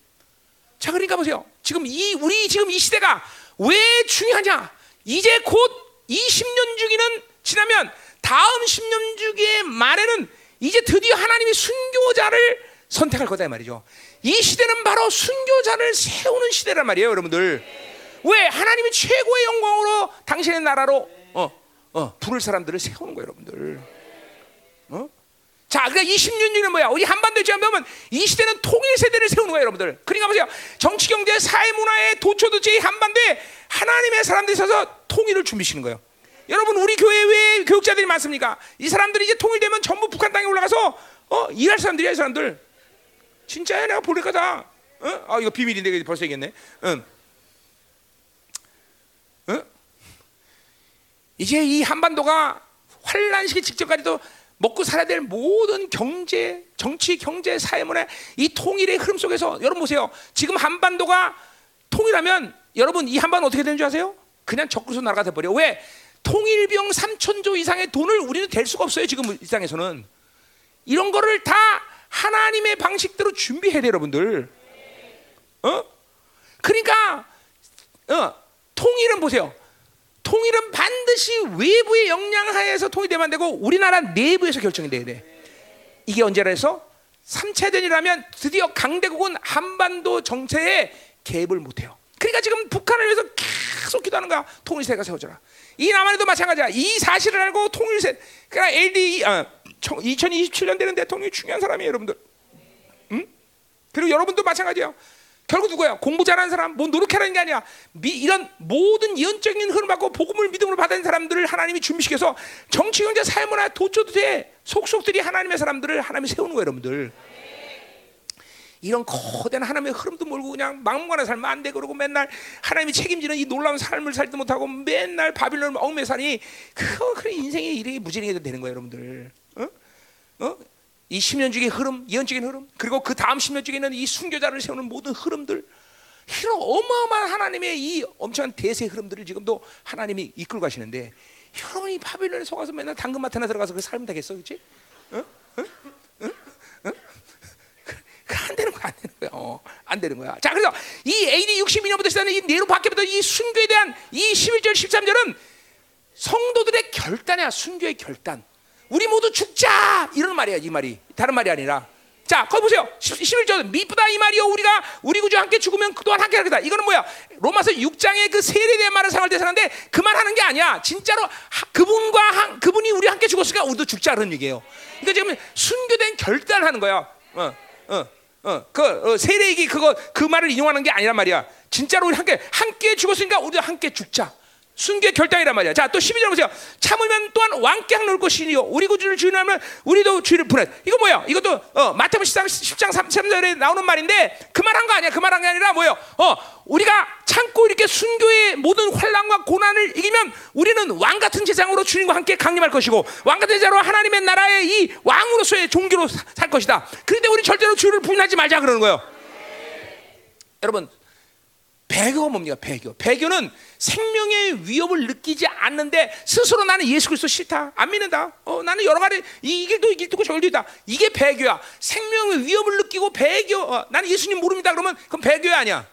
자, 그러니까 보세요. 지금 이, 우리 지금 이 시대가 왜 중요하냐? 이제 곧 이 십 년 주기는 지나면 다음 십 년 주기의 말에는 이제 드디어 하나님이 순교자를 선택할 거다 이 말이죠. 이 시대는 바로 순교자를 세우는 시대란 말이에요, 여러분들. 왜? 하나님이 최고의 영광으로 당신의 나라로 어, 어, 부를 사람들을 세우는 거예요, 여러분들. 어? 자, 그러니까 이 십 년 주기는 뭐야? 우리 한반도에 지나면 이 시대는 통일 세대를 세우는 거예요, 여러분들. 그러니까 보세요. 정치, 경제, 사회, 문화의 도초도체의 한반도에 하나님의 사람들이 있어서 통일을 준비시는 거예요. 여러분, 우리 교회 왜 교육자들이 많습니까? 이 사람들이 이제 통일되면 전부 북한 땅에 올라가서 어 일할 사람들이야, 이 사람들. 진짜야, 내가 보니까 다. 어? 아, 이거 비밀인데 벌써 얘기했네. 응. 응? 이제 이 한반도가 환란 시기 직전까지도 먹고 살아야 될 모든 경제, 정치, 경제, 사회, 문화 이 통일의 흐름 속에서 여러분 보세요. 지금 한반도가 통일하면 여러분 이 한반도 어떻게 되는 줄 아세요? 그냥 적그리스도 나라가 돼버려. 왜? 통일병 삼천조 이상의 돈을 우리는 댈 수가 없어요. 지금 이 땅에서는. 이런 거를 다 하나님의 방식대로 준비해야 돼요, 여러분들. 어? 그러니까 어, 통일은 보세요. 통일은 반드시 외부의 영향 하에서 통일되면 안 되고 우리나라 내부에서 결정이 돼야 돼. 이게 언제라 해서 삼 차 대전이라면 드디어 강대국은 한반도 정체에 개입을 못해요. 그러니까 지금 북한을 위해서 계속 기도하는 거야. 통일세가 세워져라. 이 남한에도 마찬가지야. 이 사실을 알고 통일세. 그러니까 엘디 아, 이천이십칠 년 되는 대통령이 중요한 사람이에요, 여러분들. 응? 그리고 여러분도 마찬가지예요. 결국 누구야? 공부 잘하는 사람, 뭐 노력하라는 게 아니야. 미, 이런 모든 예언적인 흐름하고 복음을 믿음으로 받은 사람들을 하나님이 준비시켜서 정치, 경제, 삶이나 도초도체 속속들이 하나님의 사람들을 하나님이 세우는 거예요, 여러분들. 이런 거대한 하나님의 흐름도 모르고 그냥 막무가내 살면 안 돼. 그러고 맨날 하나님이 책임지는 이 놀라운 삶을 살지도 못하고 맨날 바빌론 얽매 사니 그거 그래 인생이 이렇게 무지랭이가 되는 거예요, 여러분들. 어? 어? 이 십 년 주기의 흐름, 예언적인 흐름, 그리고 그 다음 십 년 주기는 이 순교자를 세우는 모든 흐름들, 이런 어마어마한 하나님의 이 엄청난 대세 흐름들을 지금도 하나님이 이끌고 가시는데 여러분이 바빌론에 속아서 맨날 당근마트나 들어가서 그 삶 되겠어, 그렇지? 응? 응? 응? 응? 안 되는 거야, 안 되는 거야. 어, 안 되는 거야. 자, 그래서 이 에이디 육십이 년부터 시작하는 이 네로 바뀌부터 이 순교에 대한 이 십일 절, 십삼 절은 성도들의 결단이야, 순교의 결단. 우리 모두 죽자 이런 말이야. 이 말이 다른 말이 아니라, 자, 거기 보세요. 십일 절 미쁘다 이 말이요, 우리가 우리 구주 함께 죽으면 그동안 함께 하겠다. 이거는 뭐야? 로마서 육 장의 그 세례에 대한 말을 생각할 때 사는데 그 말 하는 게 아니야. 진짜로 하, 그분과 한, 그분이 우리 함께 죽었으니까 우리도 죽자 그런 얘기예요. 그러니까 지금 순교된 결단을 하는 거야. 어, 어, 어, 그 어, 세례 얘기 그거 그 말을 인용하는 게 아니란 말이야. 진짜로 우리 함께 함께 죽었으니까 우리도 함께 죽자. 순교의 결단이란 말이야. 자, 또 십이 절 보세요. 참으면 또한 왕께 놀 것이니요. 우리 구주를 주인하면 우리도 주인을 분해. 이거 뭐야? 이것도 어, 마태복음 십 장 삼 절에 나오는 말인데 그 말 한 거 아니야. 그 말 한 게 아니라 뭐예요? 어, 우리가 참고 이렇게 순교의 모든 환난과 고난을 이기면 우리는 왕 같은 제사장으로 주님과 함께 강림할 것이고 왕 같은 제사장으로 하나님의 나라의 이 왕으로서의 종기로 사, 살 것이다. 그런데 우리 절대로 주를 부인하지 말자 그러는 거예요. 네. 여러분, 배교가 뭡니까? 배교. 배교는 생명의 위협을 느끼지 않는데 스스로 나는 예수 그리스도 싫다, 안 믿는다, 어, 나는 여러 가지 이 길도 이 길도 있고 저 길도 있다. 이게 배교야. 생명의 위협을 느끼고 배교, 어, 나는 예수님 모릅니다 그러면 그건 배교야 아니야?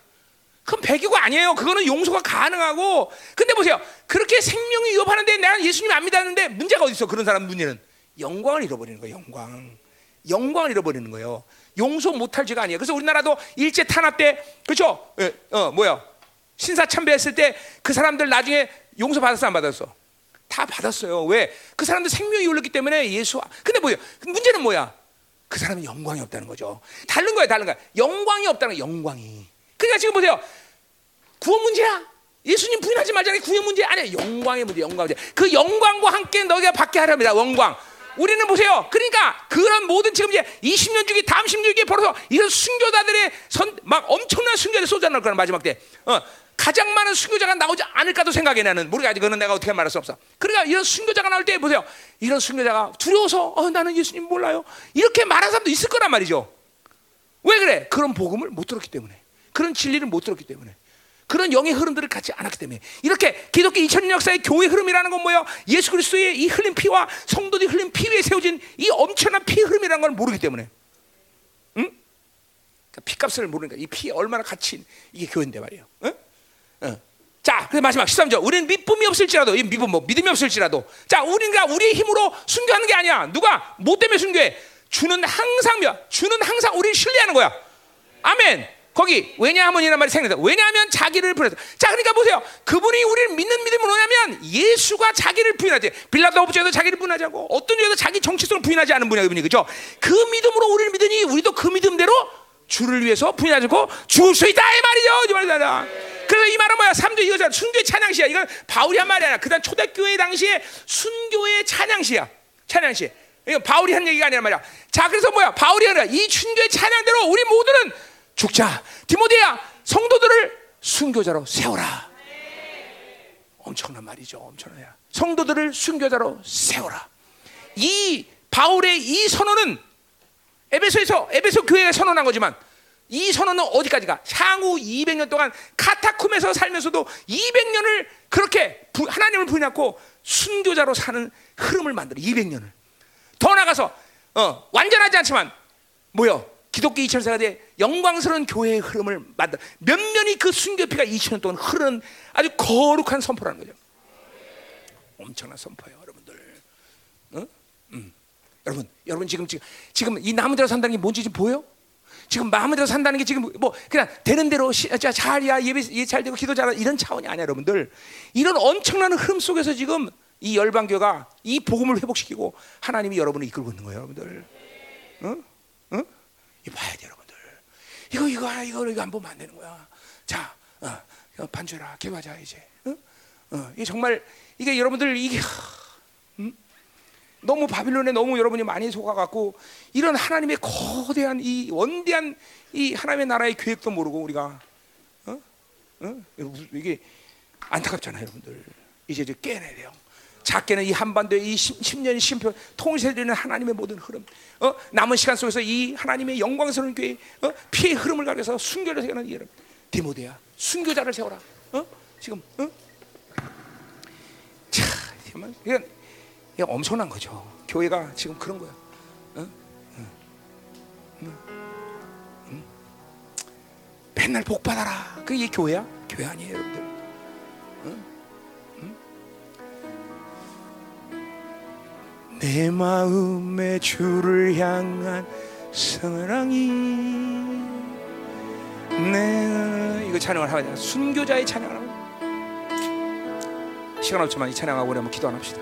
그건 배교가 아니에요. 그거는 용서가 가능하고. 근데 보세요, 그렇게 생명이 위협하는데 나는 예수님 안 믿었는데 문제가 어디 있어? 그런 사람 문제는 영광을 잃어버리는 거예요. 영광. 영광을 잃어버리는 거예요. 용서 못할 죄가 아니에요. 그래서 우리나라도 일제 탄압 때, 그렇죠? 어, 뭐야? 신사 참배했을 때 그 사람들 나중에 용서 받았어 안 받았어? 다 받았어요. 왜? 그 사람들 생명이 올렸기 때문에 예수. 근데 뭐야? 문제는 뭐야? 그 사람은 영광이 없다는 거죠. 다른 거야, 다른 거야. 영광이 없다는 거야, 영광이. 그러니까 지금 보세요. 구원 문제야. 예수님 부인하지 말자는 게 구원 문제 아니야. 영광의 문제, 영광 문제. 그 영광과 함께 너희가 받게 하랍니다. 영광. 우리는 보세요. 그러니까 그런 모든 지금 이제 이십 년 주기 다음 십 년 주기에 벌어서 이런 순교자들의 선, 막 엄청난 순교자들 쏟아날 거는 마지막 때 어, 가장 많은 순교자가 나오지 않을까도 생각해. 나는 모르겠어. 그건 내가 어떻게 말할 수 없어. 그러니까 이런 순교자가 나올 때 보세요. 이런 순교자가 두려워서 어, 나는 예수님 몰라요 이렇게 말하는 사람도 있을 거란 말이죠. 왜 그래? 그런 복음을 못 들었기 때문에, 그런 진리를 못 들었기 때문에, 그런 영의 흐름들을 갖지 않았기 때문에. 이렇게 기독교 이천 년 역사의 교회 흐름이라는 건 뭐예요? 예수 그리스도의 이 흘린 피와 성도들이 흘린 피 위에 세워진 이 엄청난 피 흐름이라는 걸 모르기 때문에, 응? 그러니까 피값을 모르니까 이 피 얼마나 가치 이게 교회인데 말이에요. 응? 응. 자, 그래서 마지막 십삼 절. 우리는 믿음이 없을지라도, 이 믿음 뭐 믿음이 없을지라도. 자, 우리가 우리의 힘으로 순교하는 게 아니야. 누가 뭐 때문에 순교해? 주는 항상이야. 주는 항상 우리를 신뢰하는 거야. 아멘. 거기 왜냐하면이란 말이 생긴다. 왜냐하면 자기를 부인하자. 자, 그러니까 보세요. 그분이 우리를 믿는 믿음은 뭐냐면 예수가 자기를 부인하지. 빌라드 업주에서 자기를 부인하자고 어떤 일에서 자기 정체성을 부인하지 않은 분이야 그분이, 그죠? 그 믿음으로 우리를 믿으니 우리도 그 믿음대로 주를 위해서 부인하고 죽을 수 있다 이 말이죠. 이 말이다. 그래서 이 말은 뭐야? 삼 조 이거잖아. 순교의 찬양시야. 이건 바울이 한 말이 아니라 그다음 초대교회 당시에 순교의 찬양시야. 찬양시. 이거 바울이 한 얘기가 아니란 말이야. 자, 그래서 뭐야? 바울이 아니라 이 순교의 찬양대로 우리 모두는 죽자. 디모데야, 성도들을 순교자로 세워라. 네. 엄청난 말이죠. 엄청나야. 성도들을 순교자로 세워라. 이 바울의 이 선언은 에베소에서 에베소 교회에 선언한 거지만 이 선언은 어디까지가? 향후 이백 년 동안 카타쿰에서 살면서도 이백 년을 그렇게 부, 하나님을 부인하고 순교자로 사는 흐름을 만들어. 이백 년을 더 나가서 어, 완전하지 않지만 뭐요? 기독교 이천 세대 영광스러운 교회의 흐름을 만든 면면이 그 순교피가 이천 년 동안 흐르는 아주 거룩한 선포라는 거죠. 엄청난 선포예요, 여러분들. 응? 응. 여러분, 여러분 지금 지금 지금 이 남은대로 산다는 게 뭔지 지금 보여? 지금 마음대로 산다는 게 지금 뭐 그냥 되는 대로 시, 자, 잘이야 예배 잘 되고 기도 잘 이런 차원이 아니야, 여러분들. 이런 엄청난 흐름 속에서 지금 이 열방교가 이 복음을 회복시키고 하나님이 여러분을 이끌고 있는 거예요, 여러분들. 응? 응? 이거 봐야 돼, 여러분들. 이거 이거 하나 이거 이거 안 보면 안 되는 거야. 자, 어, 반주해라, 개화자 이제. 응? 어, 이게 정말 이게 여러분들 이게 하, 음? 너무 바빌론에 너무 여러분이 많이 속아갖고 이런 하나님의 거대한 이 원대한 이 하나님의 나라의 계획도 모르고 우리가, 어? 어? 이게 안타깝잖아요, 여러분들. 이제 이제 깨내야 돼요. 작게는 이 한반도의 이 십 년의 심표 통일되는 하나님의 모든 흐름, 어? 남은 시간 속에서 이 하나님의 영광스러운 교회, 어? 피의 흐름을 가려서 순교를 세우는 이 여름. 디모데야, 순교자를 세워라. 어? 지금 어? 자, 이건, 이건 엄청난 거죠. 교회가 지금 그런 거야. 어? 응. 응. 응. 맨날 복 받아라. 그게 교회야? 교회 아니에요, 여러분들. 응? 내 마음에 주를 향한 사랑이 내 이거 찬양을 하고 있잖아. 순교자의 찬양을 하고 시간 없지만 이 찬양하고 우리 한번 기도 안 합시다.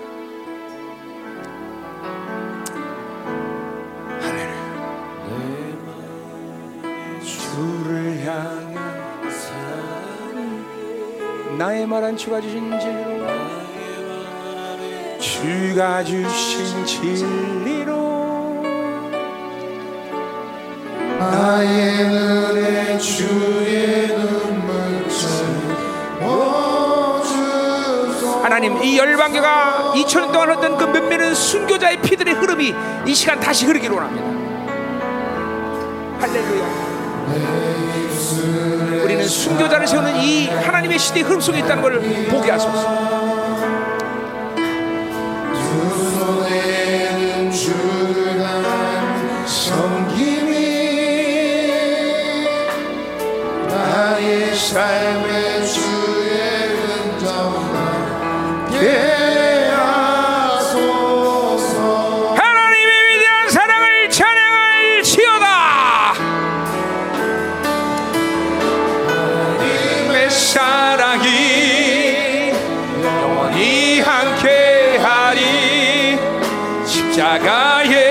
주를 향한 사랑 나의 말 한 주가 주신 진리로 주가 주신 진리로 나의 눈에 주의 눈물처럼 하나님 이 열방교가 이천 년 동안 흘렀던 그 몇 명은 순교자의 피들의 흐름이 이 시간 다시 흐르기로 합니다. 할렐루야. 우리는 순교자를 세우는 이 하나님의 시대의 흐름 속에 있다는 걸 보게 하소서. 두 손에는 주를 향한 섬김이 나의 삶의 주의 은총과 깨 가야